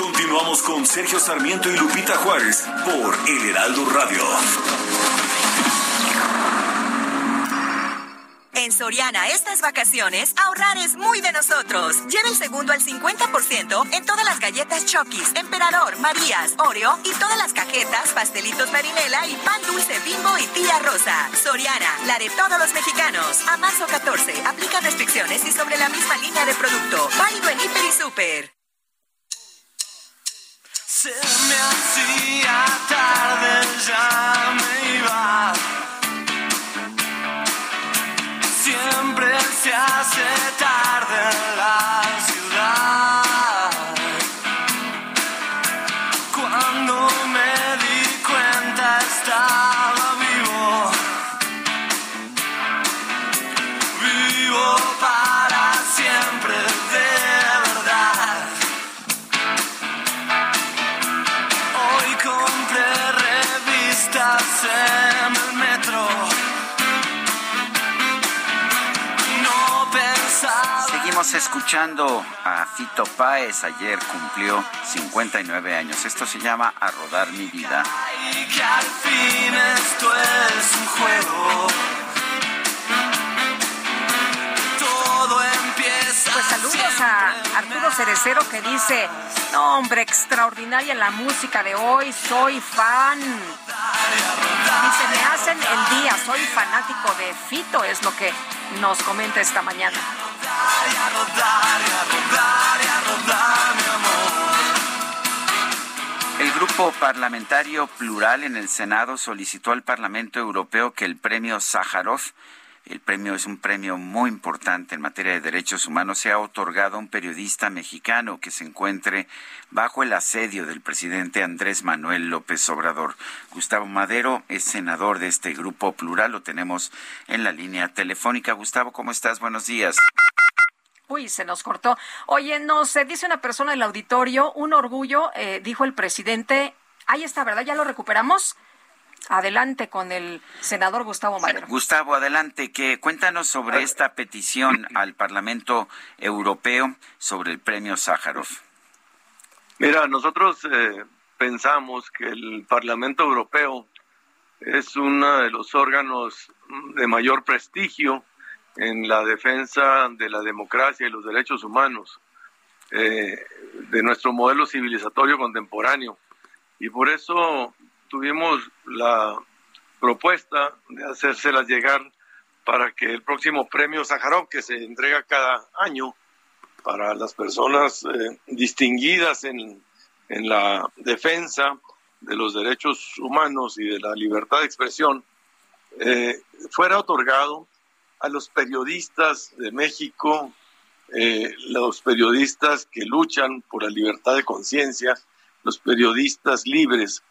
Continuamos con Sergio Sarmiento y Lupita Juárez por El Heraldo Radio. En Soriana, estas vacaciones, ahorrar es muy de nosotros. Lleva el segundo al 50% en todas las galletas Chokis, Emperador, Marías, Oreo y todas las cajetas, pastelitos Marinela y pan dulce Bimbo y Tía Rosa. Soriana, la de todos los mexicanos. A marzo 14, aplica restricciones y sobre la misma línea de producto. Válido en Hiper y Super. Se me hacía tarde, ya me iba. Siempre se hace tarde en la ciudad. Cuando me di cuenta estaba vivo. Vivo para siempre, de verdad. Hoy compré revistas. escuchando a Fito Páez. Ayer cumplió 59 años. Esto se llama A Rodar Mi Vida. Y que al fin esto es un juego. Pues saludos a Arturo Cerecero que dice: no, hombre, extraordinaria la música de hoy, soy fan. Dice, me hacen el día, soy fanático de Fito, es lo que nos comenta esta mañana. El grupo parlamentario Plural en el Senado solicitó al Parlamento Europeo que el premio Sájarov, el premio es un premio muy importante en materia de derechos humanos, se ha otorgado a un periodista mexicano que se encuentre bajo el asedio del presidente Andrés Manuel López Obrador. Gustavo Madero es senador de este grupo Plural, lo tenemos en la línea telefónica. Gustavo, ¿cómo estás? Buenos días. Uy, se nos cortó. Oye, se dice una persona del auditorio, un orgullo, dijo el presidente. Ahí está, ¿verdad? ¿Ya lo recuperamos? Adelante con el senador Gustavo Madero. Gustavo, adelante, que cuéntanos sobre esta petición al Parlamento Europeo sobre el premio Sájarov. Mira, nosotros pensamos que el Parlamento Europeo es uno de los órganos de mayor prestigio en la defensa de la democracia y los derechos humanos, de nuestro modelo civilizatorio contemporáneo. Y por eso tuvimos la propuesta de hacérselas llegar para que el próximo premio Sájarov, que se entrega cada año para las personas distinguidas en la defensa de los derechos humanos y de la libertad de expresión, fuera otorgado a los periodistas de México, los periodistas que luchan por la libertad de conciencia, los periodistas libres.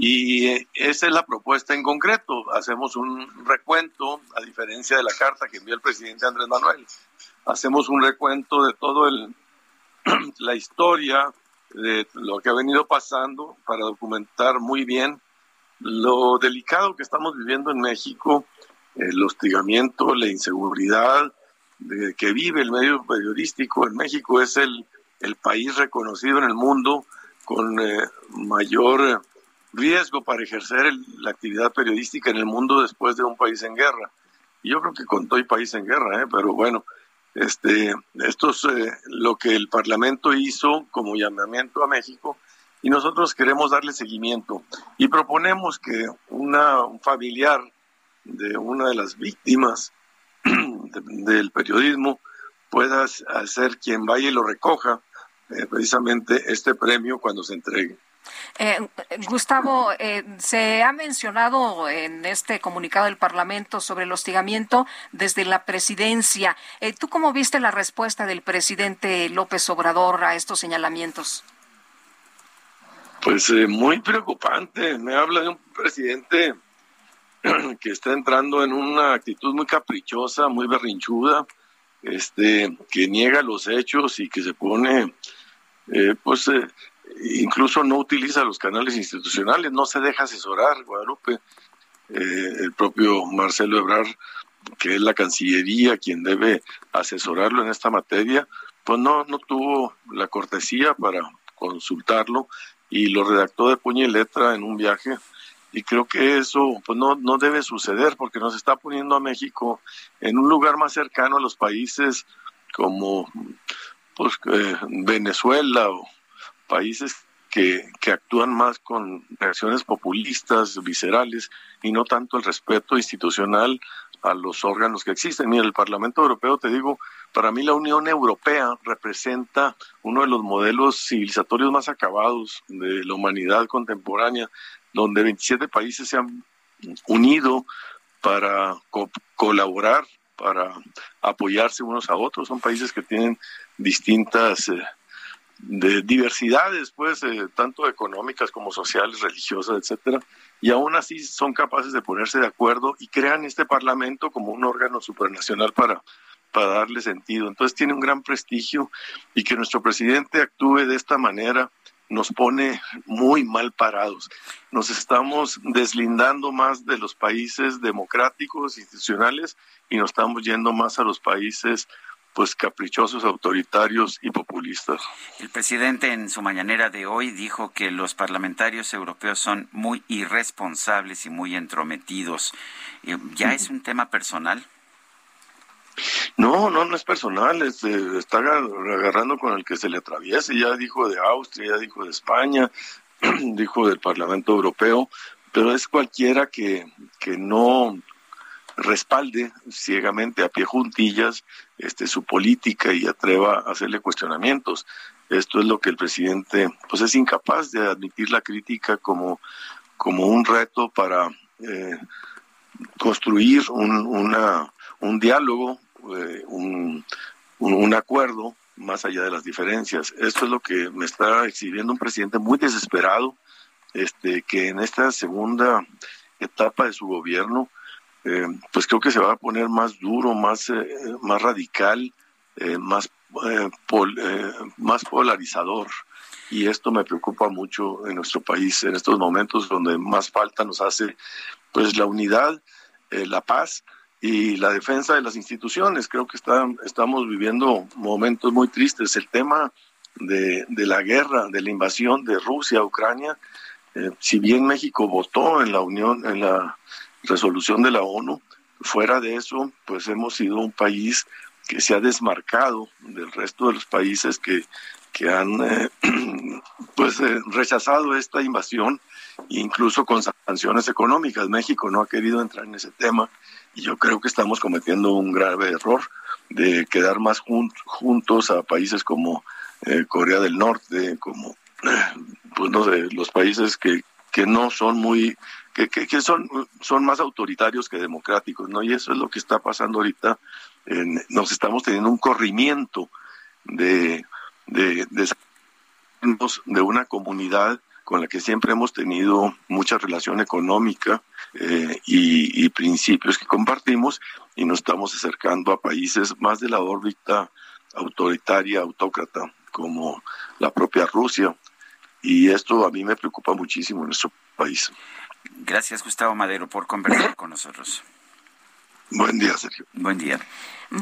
Y esa es la propuesta en concreto. Hacemos un recuento, a diferencia de la carta que envió el presidente Andrés Manuel. Hacemos un recuento de todo la historia, de lo que ha venido pasando, para documentar muy bien lo delicado que estamos viviendo en México, el hostigamiento, la inseguridad que vive el medio periodístico en México. Es el país reconocido en el mundo con mayor riesgo para ejercer la actividad periodística en el mundo después de un país en guerra. Y yo creo que con todo el país en guerra, pero bueno, esto es lo que el Parlamento hizo como llamamiento a México, y nosotros queremos darle seguimiento. Y proponemos que un familiar de una de las víctimas del periodismo pueda ser quien vaya y lo recoja, precisamente este premio cuando se entregue. Gustavo, se ha mencionado en este comunicado del Parlamento sobre el hostigamiento desde la presidencia. ¿Tú cómo viste la respuesta del presidente López Obrador a estos señalamientos? Pues muy preocupante. Me habla de un presidente que está entrando en una actitud muy caprichosa, muy berrinchuda, que niega los hechos y que se pone incluso no utiliza los canales institucionales, no se deja asesorar, Guadalupe. El propio Marcelo Ebrard, que es la Cancillería quien debe asesorarlo en esta materia, pues no tuvo la cortesía para consultarlo y lo redactó de puño y letra en un viaje. Y creo que eso pues no debe suceder, porque nos está poniendo a México en un lugar más cercano a los países como Venezuela o países que actúan más con reacciones populistas, viscerales, y no tanto el respeto institucional a los órganos que existen. Mira, el Parlamento Europeo, te digo, para mí la Unión Europea representa uno de los modelos civilizatorios más acabados de la humanidad contemporánea, donde 27 países se han unido para colaborar, para apoyarse unos a otros. Son países que tienen distintas de diversidades, tanto económicas como sociales, religiosas, etcétera, y aún así son capaces de ponerse de acuerdo y crean este Parlamento como un órgano supranacional para darle sentido. Entonces tiene un gran prestigio, y que nuestro presidente actúe de esta manera nos pone muy mal parados. Nos estamos deslindando más de los países democráticos, institucionales, y nos estamos yendo más a los países pues caprichosos, autoritarios y populistas. El presidente en su mañanera de hoy dijo que los parlamentarios europeos son muy irresponsables y muy entrometidos. ¿Ya es un tema personal? No es personal, está agarrando con el que se le atraviese. Ya dijo de Austria, ya dijo de España, dijo del Parlamento Europeo, pero es cualquiera que no respalde ciegamente a pie juntillas su política y atreva a hacerle cuestionamientos. Esto es lo que el presidente pues es incapaz de admitir, la crítica como un reto para construir un diálogo, un acuerdo más allá de las diferencias. Esto es lo que me está exhibiendo un presidente muy desesperado, que en esta segunda etapa de su gobierno pues creo que se va a poner más duro, más radical, más polarizador. Y esto me preocupa mucho en nuestro país, en estos momentos donde más falta nos hace pues la unidad, la paz y la defensa de las instituciones. Creo que estamos viviendo momentos muy tristes. El tema de la guerra, de la invasión de Rusia a Ucrania, si bien México votó en la resolución de la ONU, fuera de eso, pues hemos sido un país que se ha desmarcado del resto de los países que han rechazado esta invasión, incluso con sanciones económicas. México no ha querido entrar en ese tema. Y yo creo que estamos cometiendo un grave error de quedar más juntos a países como Corea del Norte, como pues no sé, los países que no son muy que son más autoritarios que democráticos, ¿no? Y eso es lo que está pasando ahorita. Nos estamos teniendo un corrimiento de una comunidad con la que siempre hemos tenido mucha relación económica y principios que compartimos, y nos estamos acercando a países más de la órbita autoritaria, autócrata, como la propia Rusia. Y esto a mí me preocupa muchísimo en nuestro país. Gracias, Gustavo Madero, por conversar con nosotros. Buen día, Sergio. Buen día.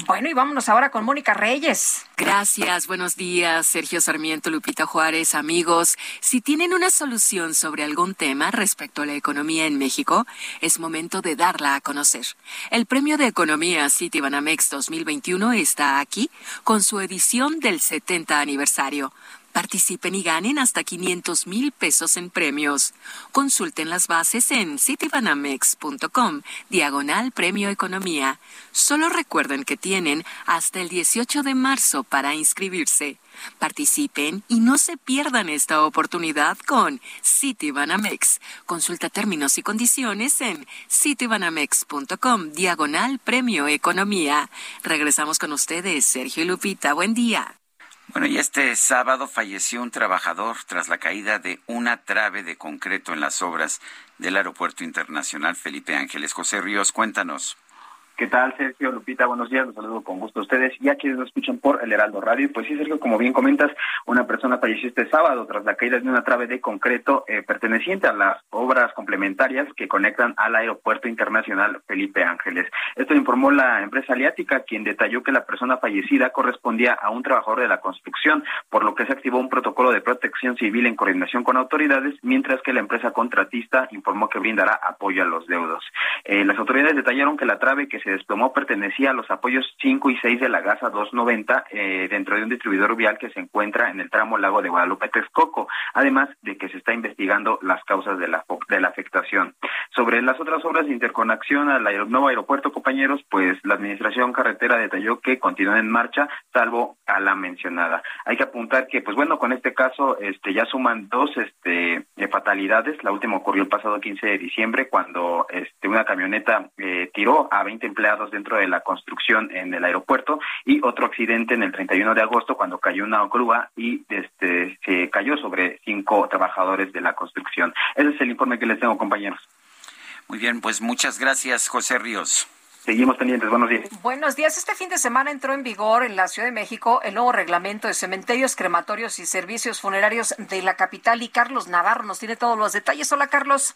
Bueno, y vámonos ahora con Mónica Reyes. Gracias, buenos días, Sergio Sarmiento, Lupita Juárez, amigos. Si tienen una solución sobre algún tema respecto a la economía en México, es momento de darla a conocer. El Premio de Economía Citibanamex 2021 está aquí con su edición del 70 aniversario. Participen y ganen hasta $500,000 en premios. Consulten las bases en citibanamex.com/Premio Economía. Solo recuerden que tienen hasta el 18 de marzo para inscribirse. Participen y no se pierdan esta oportunidad con Citibanamex. Consulta términos y condiciones en citibanamex.com/Premio Economía. Regresamos con ustedes, Sergio y Lupita. Buen día. Bueno, y este sábado falleció un trabajador tras la caída de una trave de concreto en las obras del Aeropuerto Internacional Felipe Ángeles. José Ríos, cuéntanos. ¿Qué tal, Sergio, Lupita? Buenos días, los saludo con gusto a ustedes y a quienes nos escuchan por El Heraldo Radio. Pues sí, Sergio, como bien comentas, una persona falleció este sábado tras la caída de una trave de concreto perteneciente a las obras complementarias que conectan al Aeropuerto Internacional Felipe Ángeles. Esto informó la empresa aliática, quien detalló que la persona fallecida correspondía a un trabajador de la construcción, por lo que se activó un protocolo de protección civil en coordinación con autoridades, mientras que la empresa contratista informó que brindará apoyo a los deudos. Las autoridades detallaron que la trave que se desplomó pertenecía a los apoyos 5 y 6 de la Gasa 290 dentro de un distribuidor vial que se encuentra en el tramo Lago de Guadalupe Texcoco, además de que se está investigando las causas de la afectación. Sobre las otras obras de interconexión al nuevo aeropuerto, compañeros, pues la Administración Carretera detalló que continúa en marcha, salvo a la mencionada. Hay que apuntar que, pues bueno, con este caso ya suman dos fatalidades. La última ocurrió el pasado 15 de diciembre, cuando una camioneta tiró a 20 empleados dentro de la construcción en el aeropuerto, y otro accidente en el 31 de agosto cuando cayó una grúa y se cayó sobre 5 trabajadores de la construcción. Ese es el informe que les tengo, compañeros. Muy bien, pues muchas gracias, José Ríos. Seguimos pendientes, buenos días. Buenos días. Este fin de semana entró en vigor en la Ciudad de México el nuevo reglamento de cementerios, crematorios y servicios funerarios de la capital, y Carlos Navarro nos tiene todos los detalles. Hola, Carlos.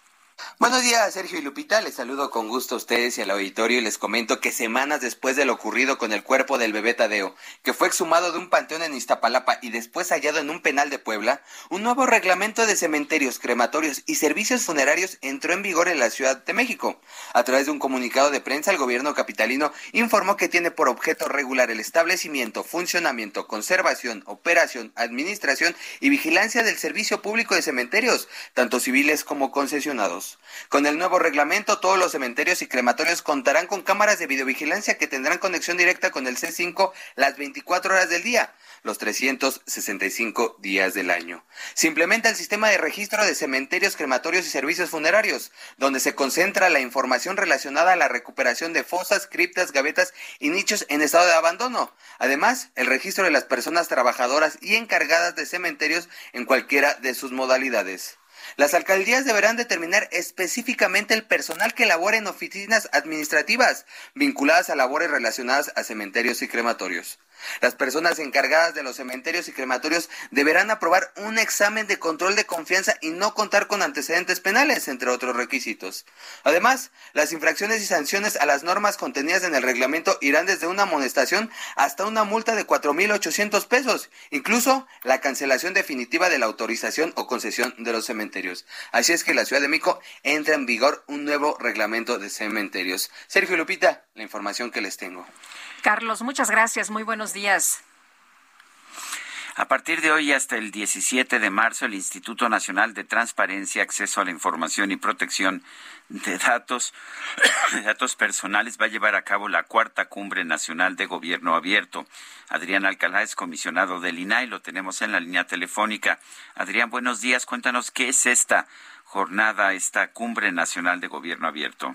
Buenos días, Sergio y Lupita. Les saludo con gusto a ustedes y al auditorio y les comento que semanas después de lo ocurrido con el cuerpo del bebé Tadeo, que fue exhumado de un panteón en Iztapalapa y después hallado en un penal de Puebla, un nuevo reglamento de cementerios, crematorios y servicios funerarios entró en vigor en la Ciudad de México. A través de un comunicado de prensa, el gobierno capitalino informó que tiene por objeto regular el establecimiento, funcionamiento, conservación, operación, administración y vigilancia del servicio público de cementerios, tanto civiles como concesionados. Con el nuevo reglamento, todos los cementerios y crematorios contarán con cámaras de videovigilancia que tendrán conexión directa con el C5 las 24 horas del día, los 365 días del año. Se implementa el sistema de registro de cementerios, crematorios y servicios funerarios, donde se concentra la información relacionada a la recuperación de fosas, criptas, gavetas y nichos en estado de abandono. Además, el registro de las personas trabajadoras y encargadas de cementerios en cualquiera de sus modalidades. Las alcaldías deberán determinar específicamente el personal que labore en oficinas administrativas vinculadas a labores relacionadas a cementerios y crematorios. Las personas encargadas de los cementerios y crematorios deberán aprobar un examen de control de confianza y no contar con antecedentes penales, entre otros requisitos. Además, las infracciones y sanciones a las normas contenidas en el reglamento irán desde una amonestación hasta una multa de 4,800 pesos, incluso la cancelación definitiva de la autorización o concesión de los cementerios. Así es que en la Ciudad de México entra en vigor un nuevo reglamento de cementerios. Sergio, Lupita, la información que les tengo. Carlos, muchas gracias. Muy buenos días. A partir de hoy hasta el 17 de marzo, el Instituto Nacional de Transparencia, Acceso a la Información y Protección de Datos Personales va a llevar a cabo la cuarta Cumbre Nacional de Gobierno Abierto. Adrián Alcalá es comisionado del INAI, lo tenemos en la línea telefónica. Adrián, buenos días. Cuéntanos qué es esta jornada, esta Cumbre Nacional de Gobierno Abierto.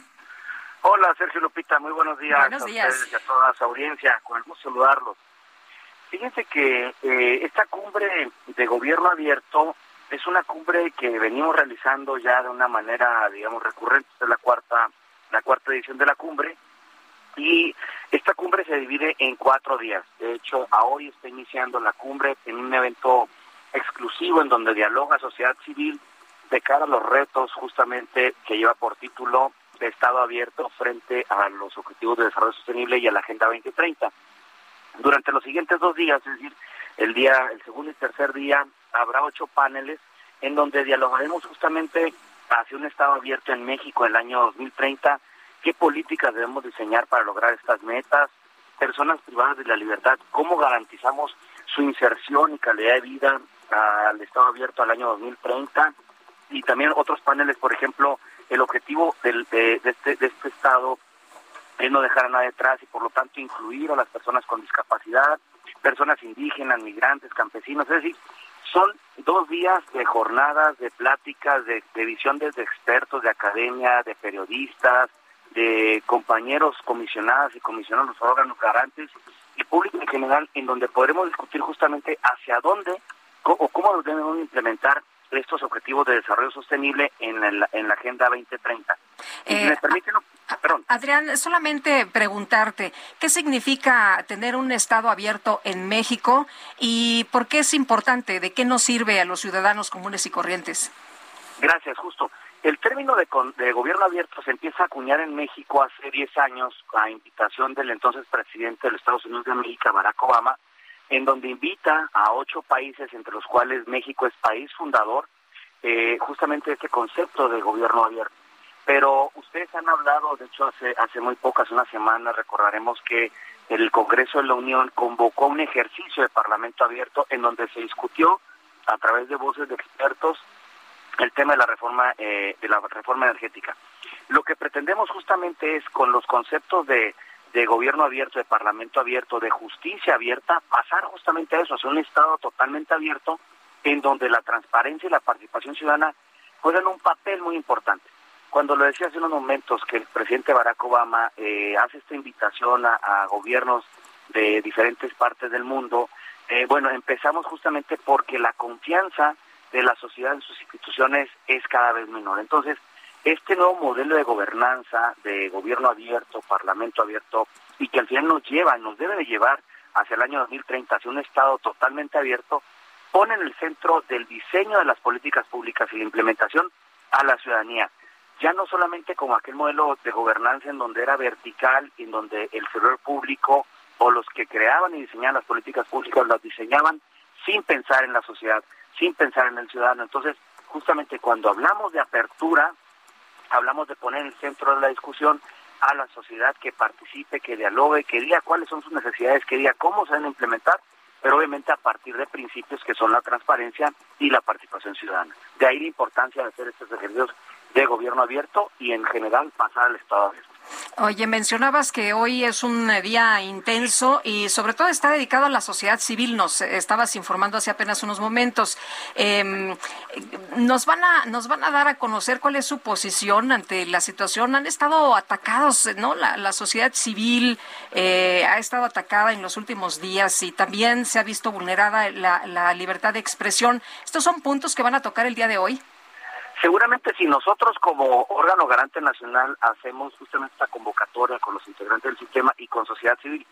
Hola, Sergio, Lupita, muy buenos días. Buenos días. A ustedes y a toda su audiencia, con el gusto de saludarlos. Fíjense que esta cumbre de gobierno abierto es una cumbre que venimos realizando ya de una manera, digamos, recurrente. Esta es la cuarta edición de la cumbre, y esta cumbre se divide en 4 días. De hecho, a hoy está iniciando la cumbre en un evento exclusivo en donde dialoga sociedad civil de cara a los retos justamente que lleva por título de Estado Abierto frente a los Objetivos de Desarrollo Sostenible y a la Agenda 2030. Durante los siguientes 2 días, es decir, el segundo y tercer día, habrá 8 paneles en donde dialogaremos justamente hacia un Estado Abierto en México en el año 2030, qué políticas debemos diseñar para lograr estas metas, personas privadas de la libertad, cómo garantizamos su inserción y calidad de vida al Estado Abierto al año 2030, y también otros paneles, por ejemplo, el objetivo de este Estado es no dejar a nadie atrás y por lo tanto incluir a las personas con discapacidad, personas indígenas, migrantes, campesinos. Es decir, son 2 días de jornadas, de pláticas, de visión desde expertos, de academia, de periodistas, de compañeros comisionadas y comisionados de los órganos garantes y público en general, en donde podremos discutir justamente hacia dónde o cómo debemos implementar estos objetivos de desarrollo sostenible en la Agenda 2030. Si me permiten, Adrián, solamente preguntarte, ¿qué significa tener un Estado abierto en México y por qué es importante? ¿De qué nos sirve a los ciudadanos comunes y corrientes? Gracias, justo. El término de gobierno abierto se empieza a acuñar en México hace 10 años a invitación del entonces presidente de los Estados Unidos de América, Barack Obama, en donde invita a 8 países, entre los cuales México es país fundador, justamente este concepto de gobierno abierto. Pero ustedes han hablado, de hecho hace muy pocas, una semana, recordaremos que el Congreso de la Unión convocó un ejercicio de Parlamento Abierto en donde se discutió a través de voces de expertos el tema de la reforma energética. Lo que pretendemos justamente es, con los conceptos de gobierno abierto, de parlamento abierto, de justicia abierta, pasar justamente a eso, hacia un Estado totalmente abierto, en donde la transparencia y la participación ciudadana juegan un papel muy importante. Cuando lo decía hace unos momentos que el presidente Barack Obama hace esta invitación a gobiernos de diferentes partes del mundo, empezamos justamente porque la confianza de la sociedad en sus instituciones es cada vez menor. Entonces, este nuevo modelo de gobernanza, de gobierno abierto, parlamento abierto, y que al final nos debe de llevar hacia el año 2030, hacia un Estado totalmente abierto, pone en el centro del diseño de las políticas públicas y la implementación a la ciudadanía. ya no solamente como aquel modelo de gobernanza en donde era vertical, en donde el servidor público o los que creaban y diseñaban las políticas públicas las diseñaban sin pensar en la sociedad, sin pensar en el ciudadano. Entonces, justamente cuando hablamos de apertura, hablamos de poner en el centro de la discusión a la sociedad, que participe, que dialogue, que diga cuáles son sus necesidades, que diga cómo se van a implementar, pero obviamente a partir de principios que son la transparencia y la participación ciudadana. De ahí la importancia de hacer estos ejercicios de gobierno abierto y en general pasar al Estado abierto. Oye, mencionabas que hoy es un día intenso y sobre todo está dedicado a la sociedad civil. Nos estabas informando hace apenas unos momentos. Nos van a dar a conocer cuál es su posición ante la situación. Han estado atacados, ¿no? La sociedad civil ha estado atacada en los últimos días y también se ha visto vulnerada la libertad de expresión. ¿Estos son puntos que van a tocar el día de hoy? Seguramente, si nosotros como órgano garante nacional hacemos justamente esta convocatoria con los integrantes del sistema y con sociedad civil,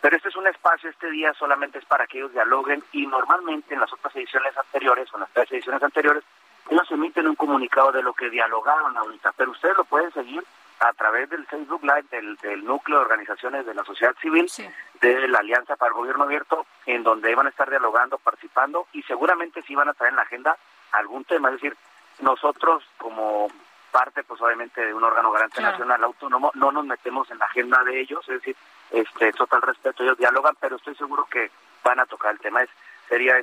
pero este es un espacio, este día solamente es para que ellos dialoguen, y normalmente en las otras ediciones anteriores o en las tres ediciones anteriores ellos emiten un comunicado de lo que dialogaron ahorita, pero ustedes lo pueden seguir a través del Facebook Live del núcleo de organizaciones de la sociedad civil, sí, de la Alianza para el Gobierno Abierto, en donde van a estar dialogando, participando, y seguramente sí van a traer en la agenda algún tema. Es decir, nosotros como parte, pues obviamente, de un órgano garante nacional autónomo, no nos metemos en la agenda de ellos, es decir, total respeto, ellos dialogan, pero estoy seguro que van a tocar el tema. Sería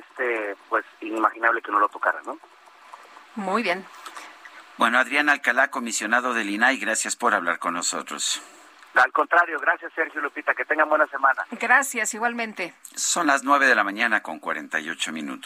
inimaginable que no lo tocaran, ¿no? Muy bien. Bueno, Adrián Alcalá, comisionado del INAI, gracias por hablar con nosotros. Al contrario, gracias, Sergio, Lupita, que tengan buena semana. Gracias, igualmente. Son las 9:48 a.m.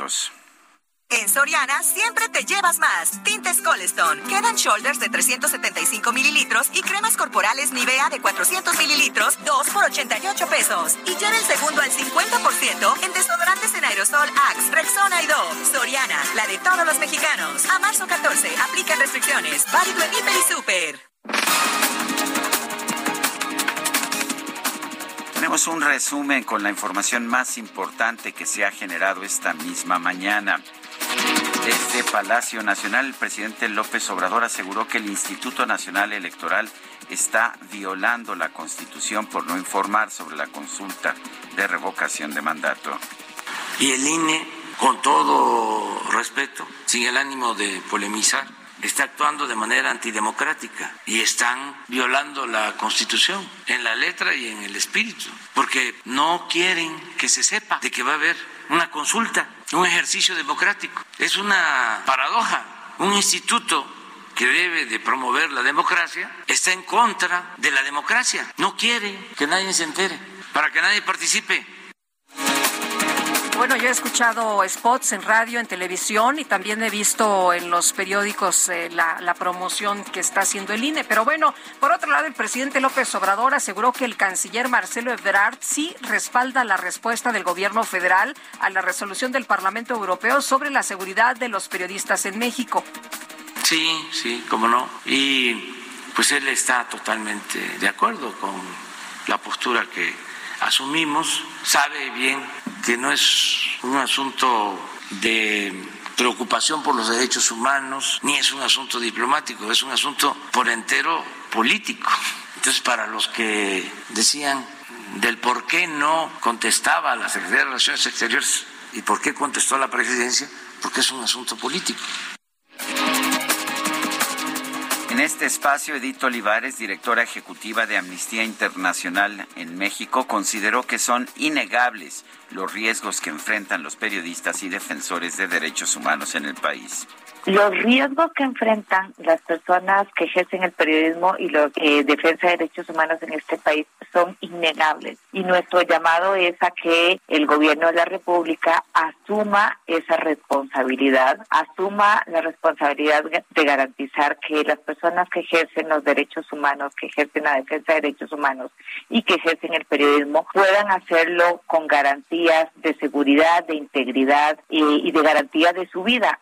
En Soriana siempre te llevas más. Tintes Colestone, Head and Shoulders de 375 mililitros y cremas corporales Nivea de 400 mililitros, 2 por $88. Y lleva el segundo al 50% en desodorantes en aerosol Axe, Rexona y Dove. Soriana, la de todos los mexicanos. A marzo 14, aplican restricciones. Válido en Hiper y Super. Tenemos un resumen con la información más importante que se ha generado esta misma mañana. Desde Palacio Nacional, el presidente López Obrador aseguró que el Instituto Nacional Electoral está violando la Constitución por no informar sobre la consulta de revocación de mandato. Y el INE, con todo respeto, sin el ánimo de polemizar, está actuando de manera antidemocrática y están violando la Constitución en la letra y en el espíritu, porque no quieren que se sepa de que va a haber una consulta, un ejercicio democrático. Es una paradoja. Un instituto que debe de promover la democracia está en contra de la democracia. No quiere que nadie se entere, para que nadie participe. Bueno, yo he escuchado spots en radio, en televisión, y también he visto en los periódicos la promoción que está haciendo el INE. Pero bueno, por otro lado, el presidente López Obrador aseguró que el canciller Marcelo Ebrard sí respalda la respuesta del gobierno federal a la resolución del Parlamento Europeo sobre la seguridad de los periodistas en México. Sí, cómo no. Y pues él está totalmente de acuerdo con la postura que asumimos. Sabe bien que no es un asunto de preocupación por los derechos humanos, ni es un asunto diplomático, es un asunto por entero político. Entonces, para los que decían del por qué no contestaba a la Secretaría de Relaciones Exteriores y por qué contestó a la presidencia, porque es un asunto político. En este espacio, Edith Olivares, directora ejecutiva de Amnistía Internacional en México, consideró que son innegables los riesgos que enfrentan los periodistas y defensores de derechos humanos en el país. Los riesgos que enfrentan las personas que ejercen el periodismo y la defensa de derechos humanos en este país son innegables. Y nuestro llamado es a que el gobierno de la República asuma esa responsabilidad, asuma la responsabilidad de garantizar que las personas que ejercen los derechos humanos, que ejercen la defensa de derechos humanos y que ejercen el periodismo puedan hacerlo con garantías de seguridad, de integridad y de garantía de su vida.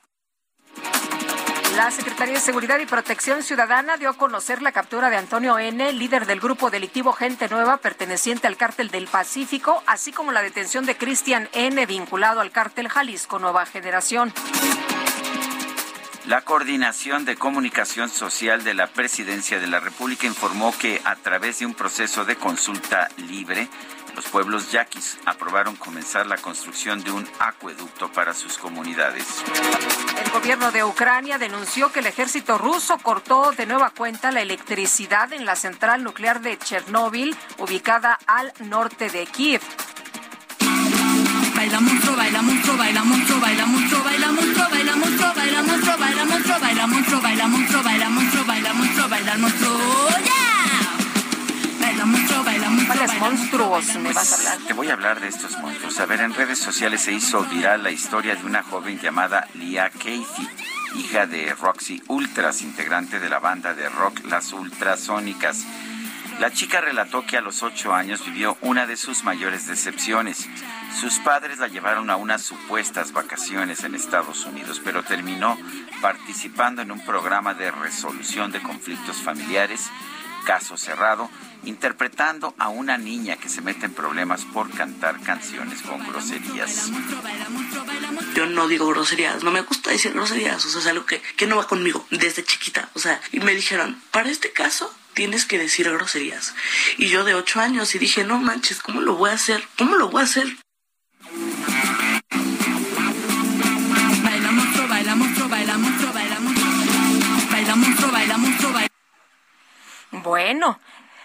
La Secretaría de Seguridad y Protección Ciudadana dio a conocer la captura de Antonio N., líder del grupo delictivo Gente Nueva, perteneciente al Cártel del Pacífico, así como la detención de Cristian N., vinculado al Cártel Jalisco Nueva Generación. La Coordinación de Comunicación Social de la Presidencia de la República informó que a través de un proceso de consulta libre, los pueblos yaquis aprobaron comenzar la construcción de un acueducto para sus comunidades. El gobierno de Ucrania denunció que el ejército ruso cortó de nueva cuenta la electricidad en la central nuclear de Chernóbil, ubicada al norte de Kiev. Baila monstruo, baila monstruo, baila monstruo, baila monstruo, baila monstruo, baila monstruo, baila monstruo, baila monstruo, baila monstruo, baila monstruo, baila monstruo, baila monstruo, baila monstruo, baila monstruo, baila monstruo. ¿Cuáles monstruos me vas a hablar? Te voy a hablar de estos monstruos. A ver, en redes sociales se hizo viral la historia de una joven llamada Lia Cathy, hija de Roxy Ultras, integrante de la banda de rock Las Ultrasónicas. La chica relató que a los 8 años vivió una de sus mayores decepciones. Sus padres la llevaron a unas supuestas vacaciones en Estados Unidos, pero terminó participando en un programa de resolución de conflictos familiares, Caso Cerrado, interpretando a una niña que se mete en problemas por cantar canciones con groserías. Yo no digo groserías, no me gusta decir groserías, o sea, es algo que no va conmigo desde chiquita, o sea, y me dijeron, para este caso tienes que decir groserías. Y yo de 8 años y dije, no manches, ¿cómo lo voy a hacer? ¿Cómo lo voy a hacer? Baila monstruo, baila monstruo, baila monstruo, baila monstruo, baila monstruo, baila monstruo, baila. Bueno,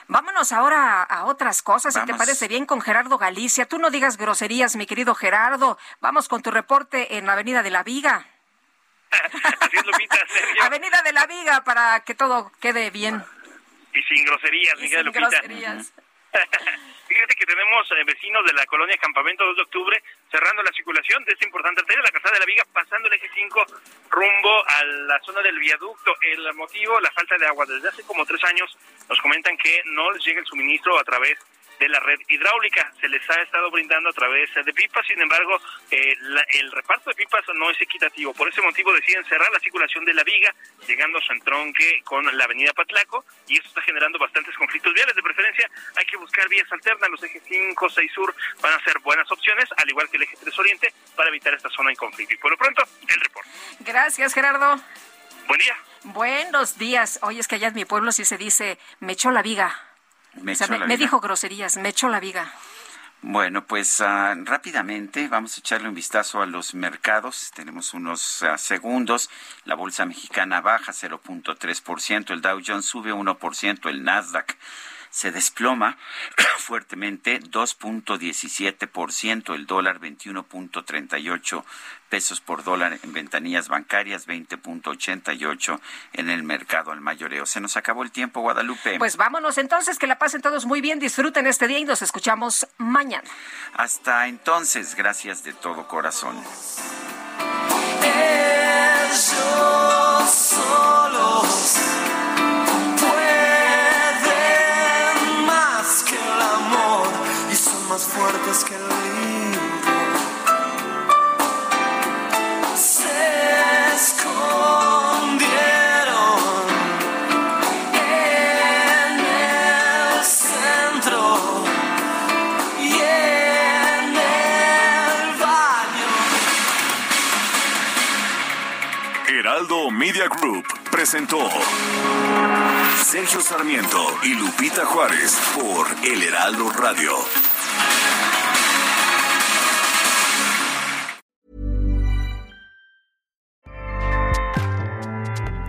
vámonos ahora a otras cosas. Si te parece bien, con Gerardo Galicia. Tú no digas groserías, mi querido Gerardo. Vamos con tu reporte en la Avenida de la Viga. Así es, Lupita, Sergio. Avenida de la Viga, para que todo quede bien. Y sin groserías, Miguel Lupita. Groserías. Fíjate que tenemos vecinos de la colonia Campamento 2 de Octubre cerrando la circulación de esta importante arteria, la Calzada de la Viga, pasando el eje 5 rumbo a la zona del viaducto. El motivo, la falta de agua. Desde hace como 3 años nos comentan que no les llega el suministro a través de la red hidráulica. Se les ha estado brindando a través de pipas, sin embargo, el reparto de pipas no es equitativo. Por ese motivo deciden cerrar la circulación de la Viga, llegando a su entronque con la avenida Patlaco, y esto está generando bastantes conflictos viales. De preferencia, hay que buscar vías alternas. Los ejes 5, 6 sur van a ser buenas opciones, al igual que el eje 3 oriente, para evitar esta zona en conflicto. Y por lo pronto, el reporte. Gracias, Gerardo. Buen día. Buenos días. Hoy es que allá en mi pueblo sí se dice, me echó la viga. Me dijo groserías, me echó la viga. Bueno, pues rápidamente vamos a echarle un vistazo a los mercados. Tenemos unos segundos. La bolsa mexicana baja 0.3%, el Dow Jones sube 1%, el Nasdaq se desploma fuertemente 2.17%, el dólar 21.38 pesos por dólar en ventanillas bancarias, 20.88 en el mercado al mayoreo. Se nos acabó el tiempo, Guadalupe. Pues vámonos entonces, que la pasen todos muy bien, disfruten este día y nos escuchamos mañana. Hasta entonces, gracias de todo corazón. Ellos solos. Más fuertes que el viento se escondieron en el centro y en el baño. Heraldo Media Group presentó Sergio Sarmiento y Lupita Juárez por El Heraldo Radio.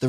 The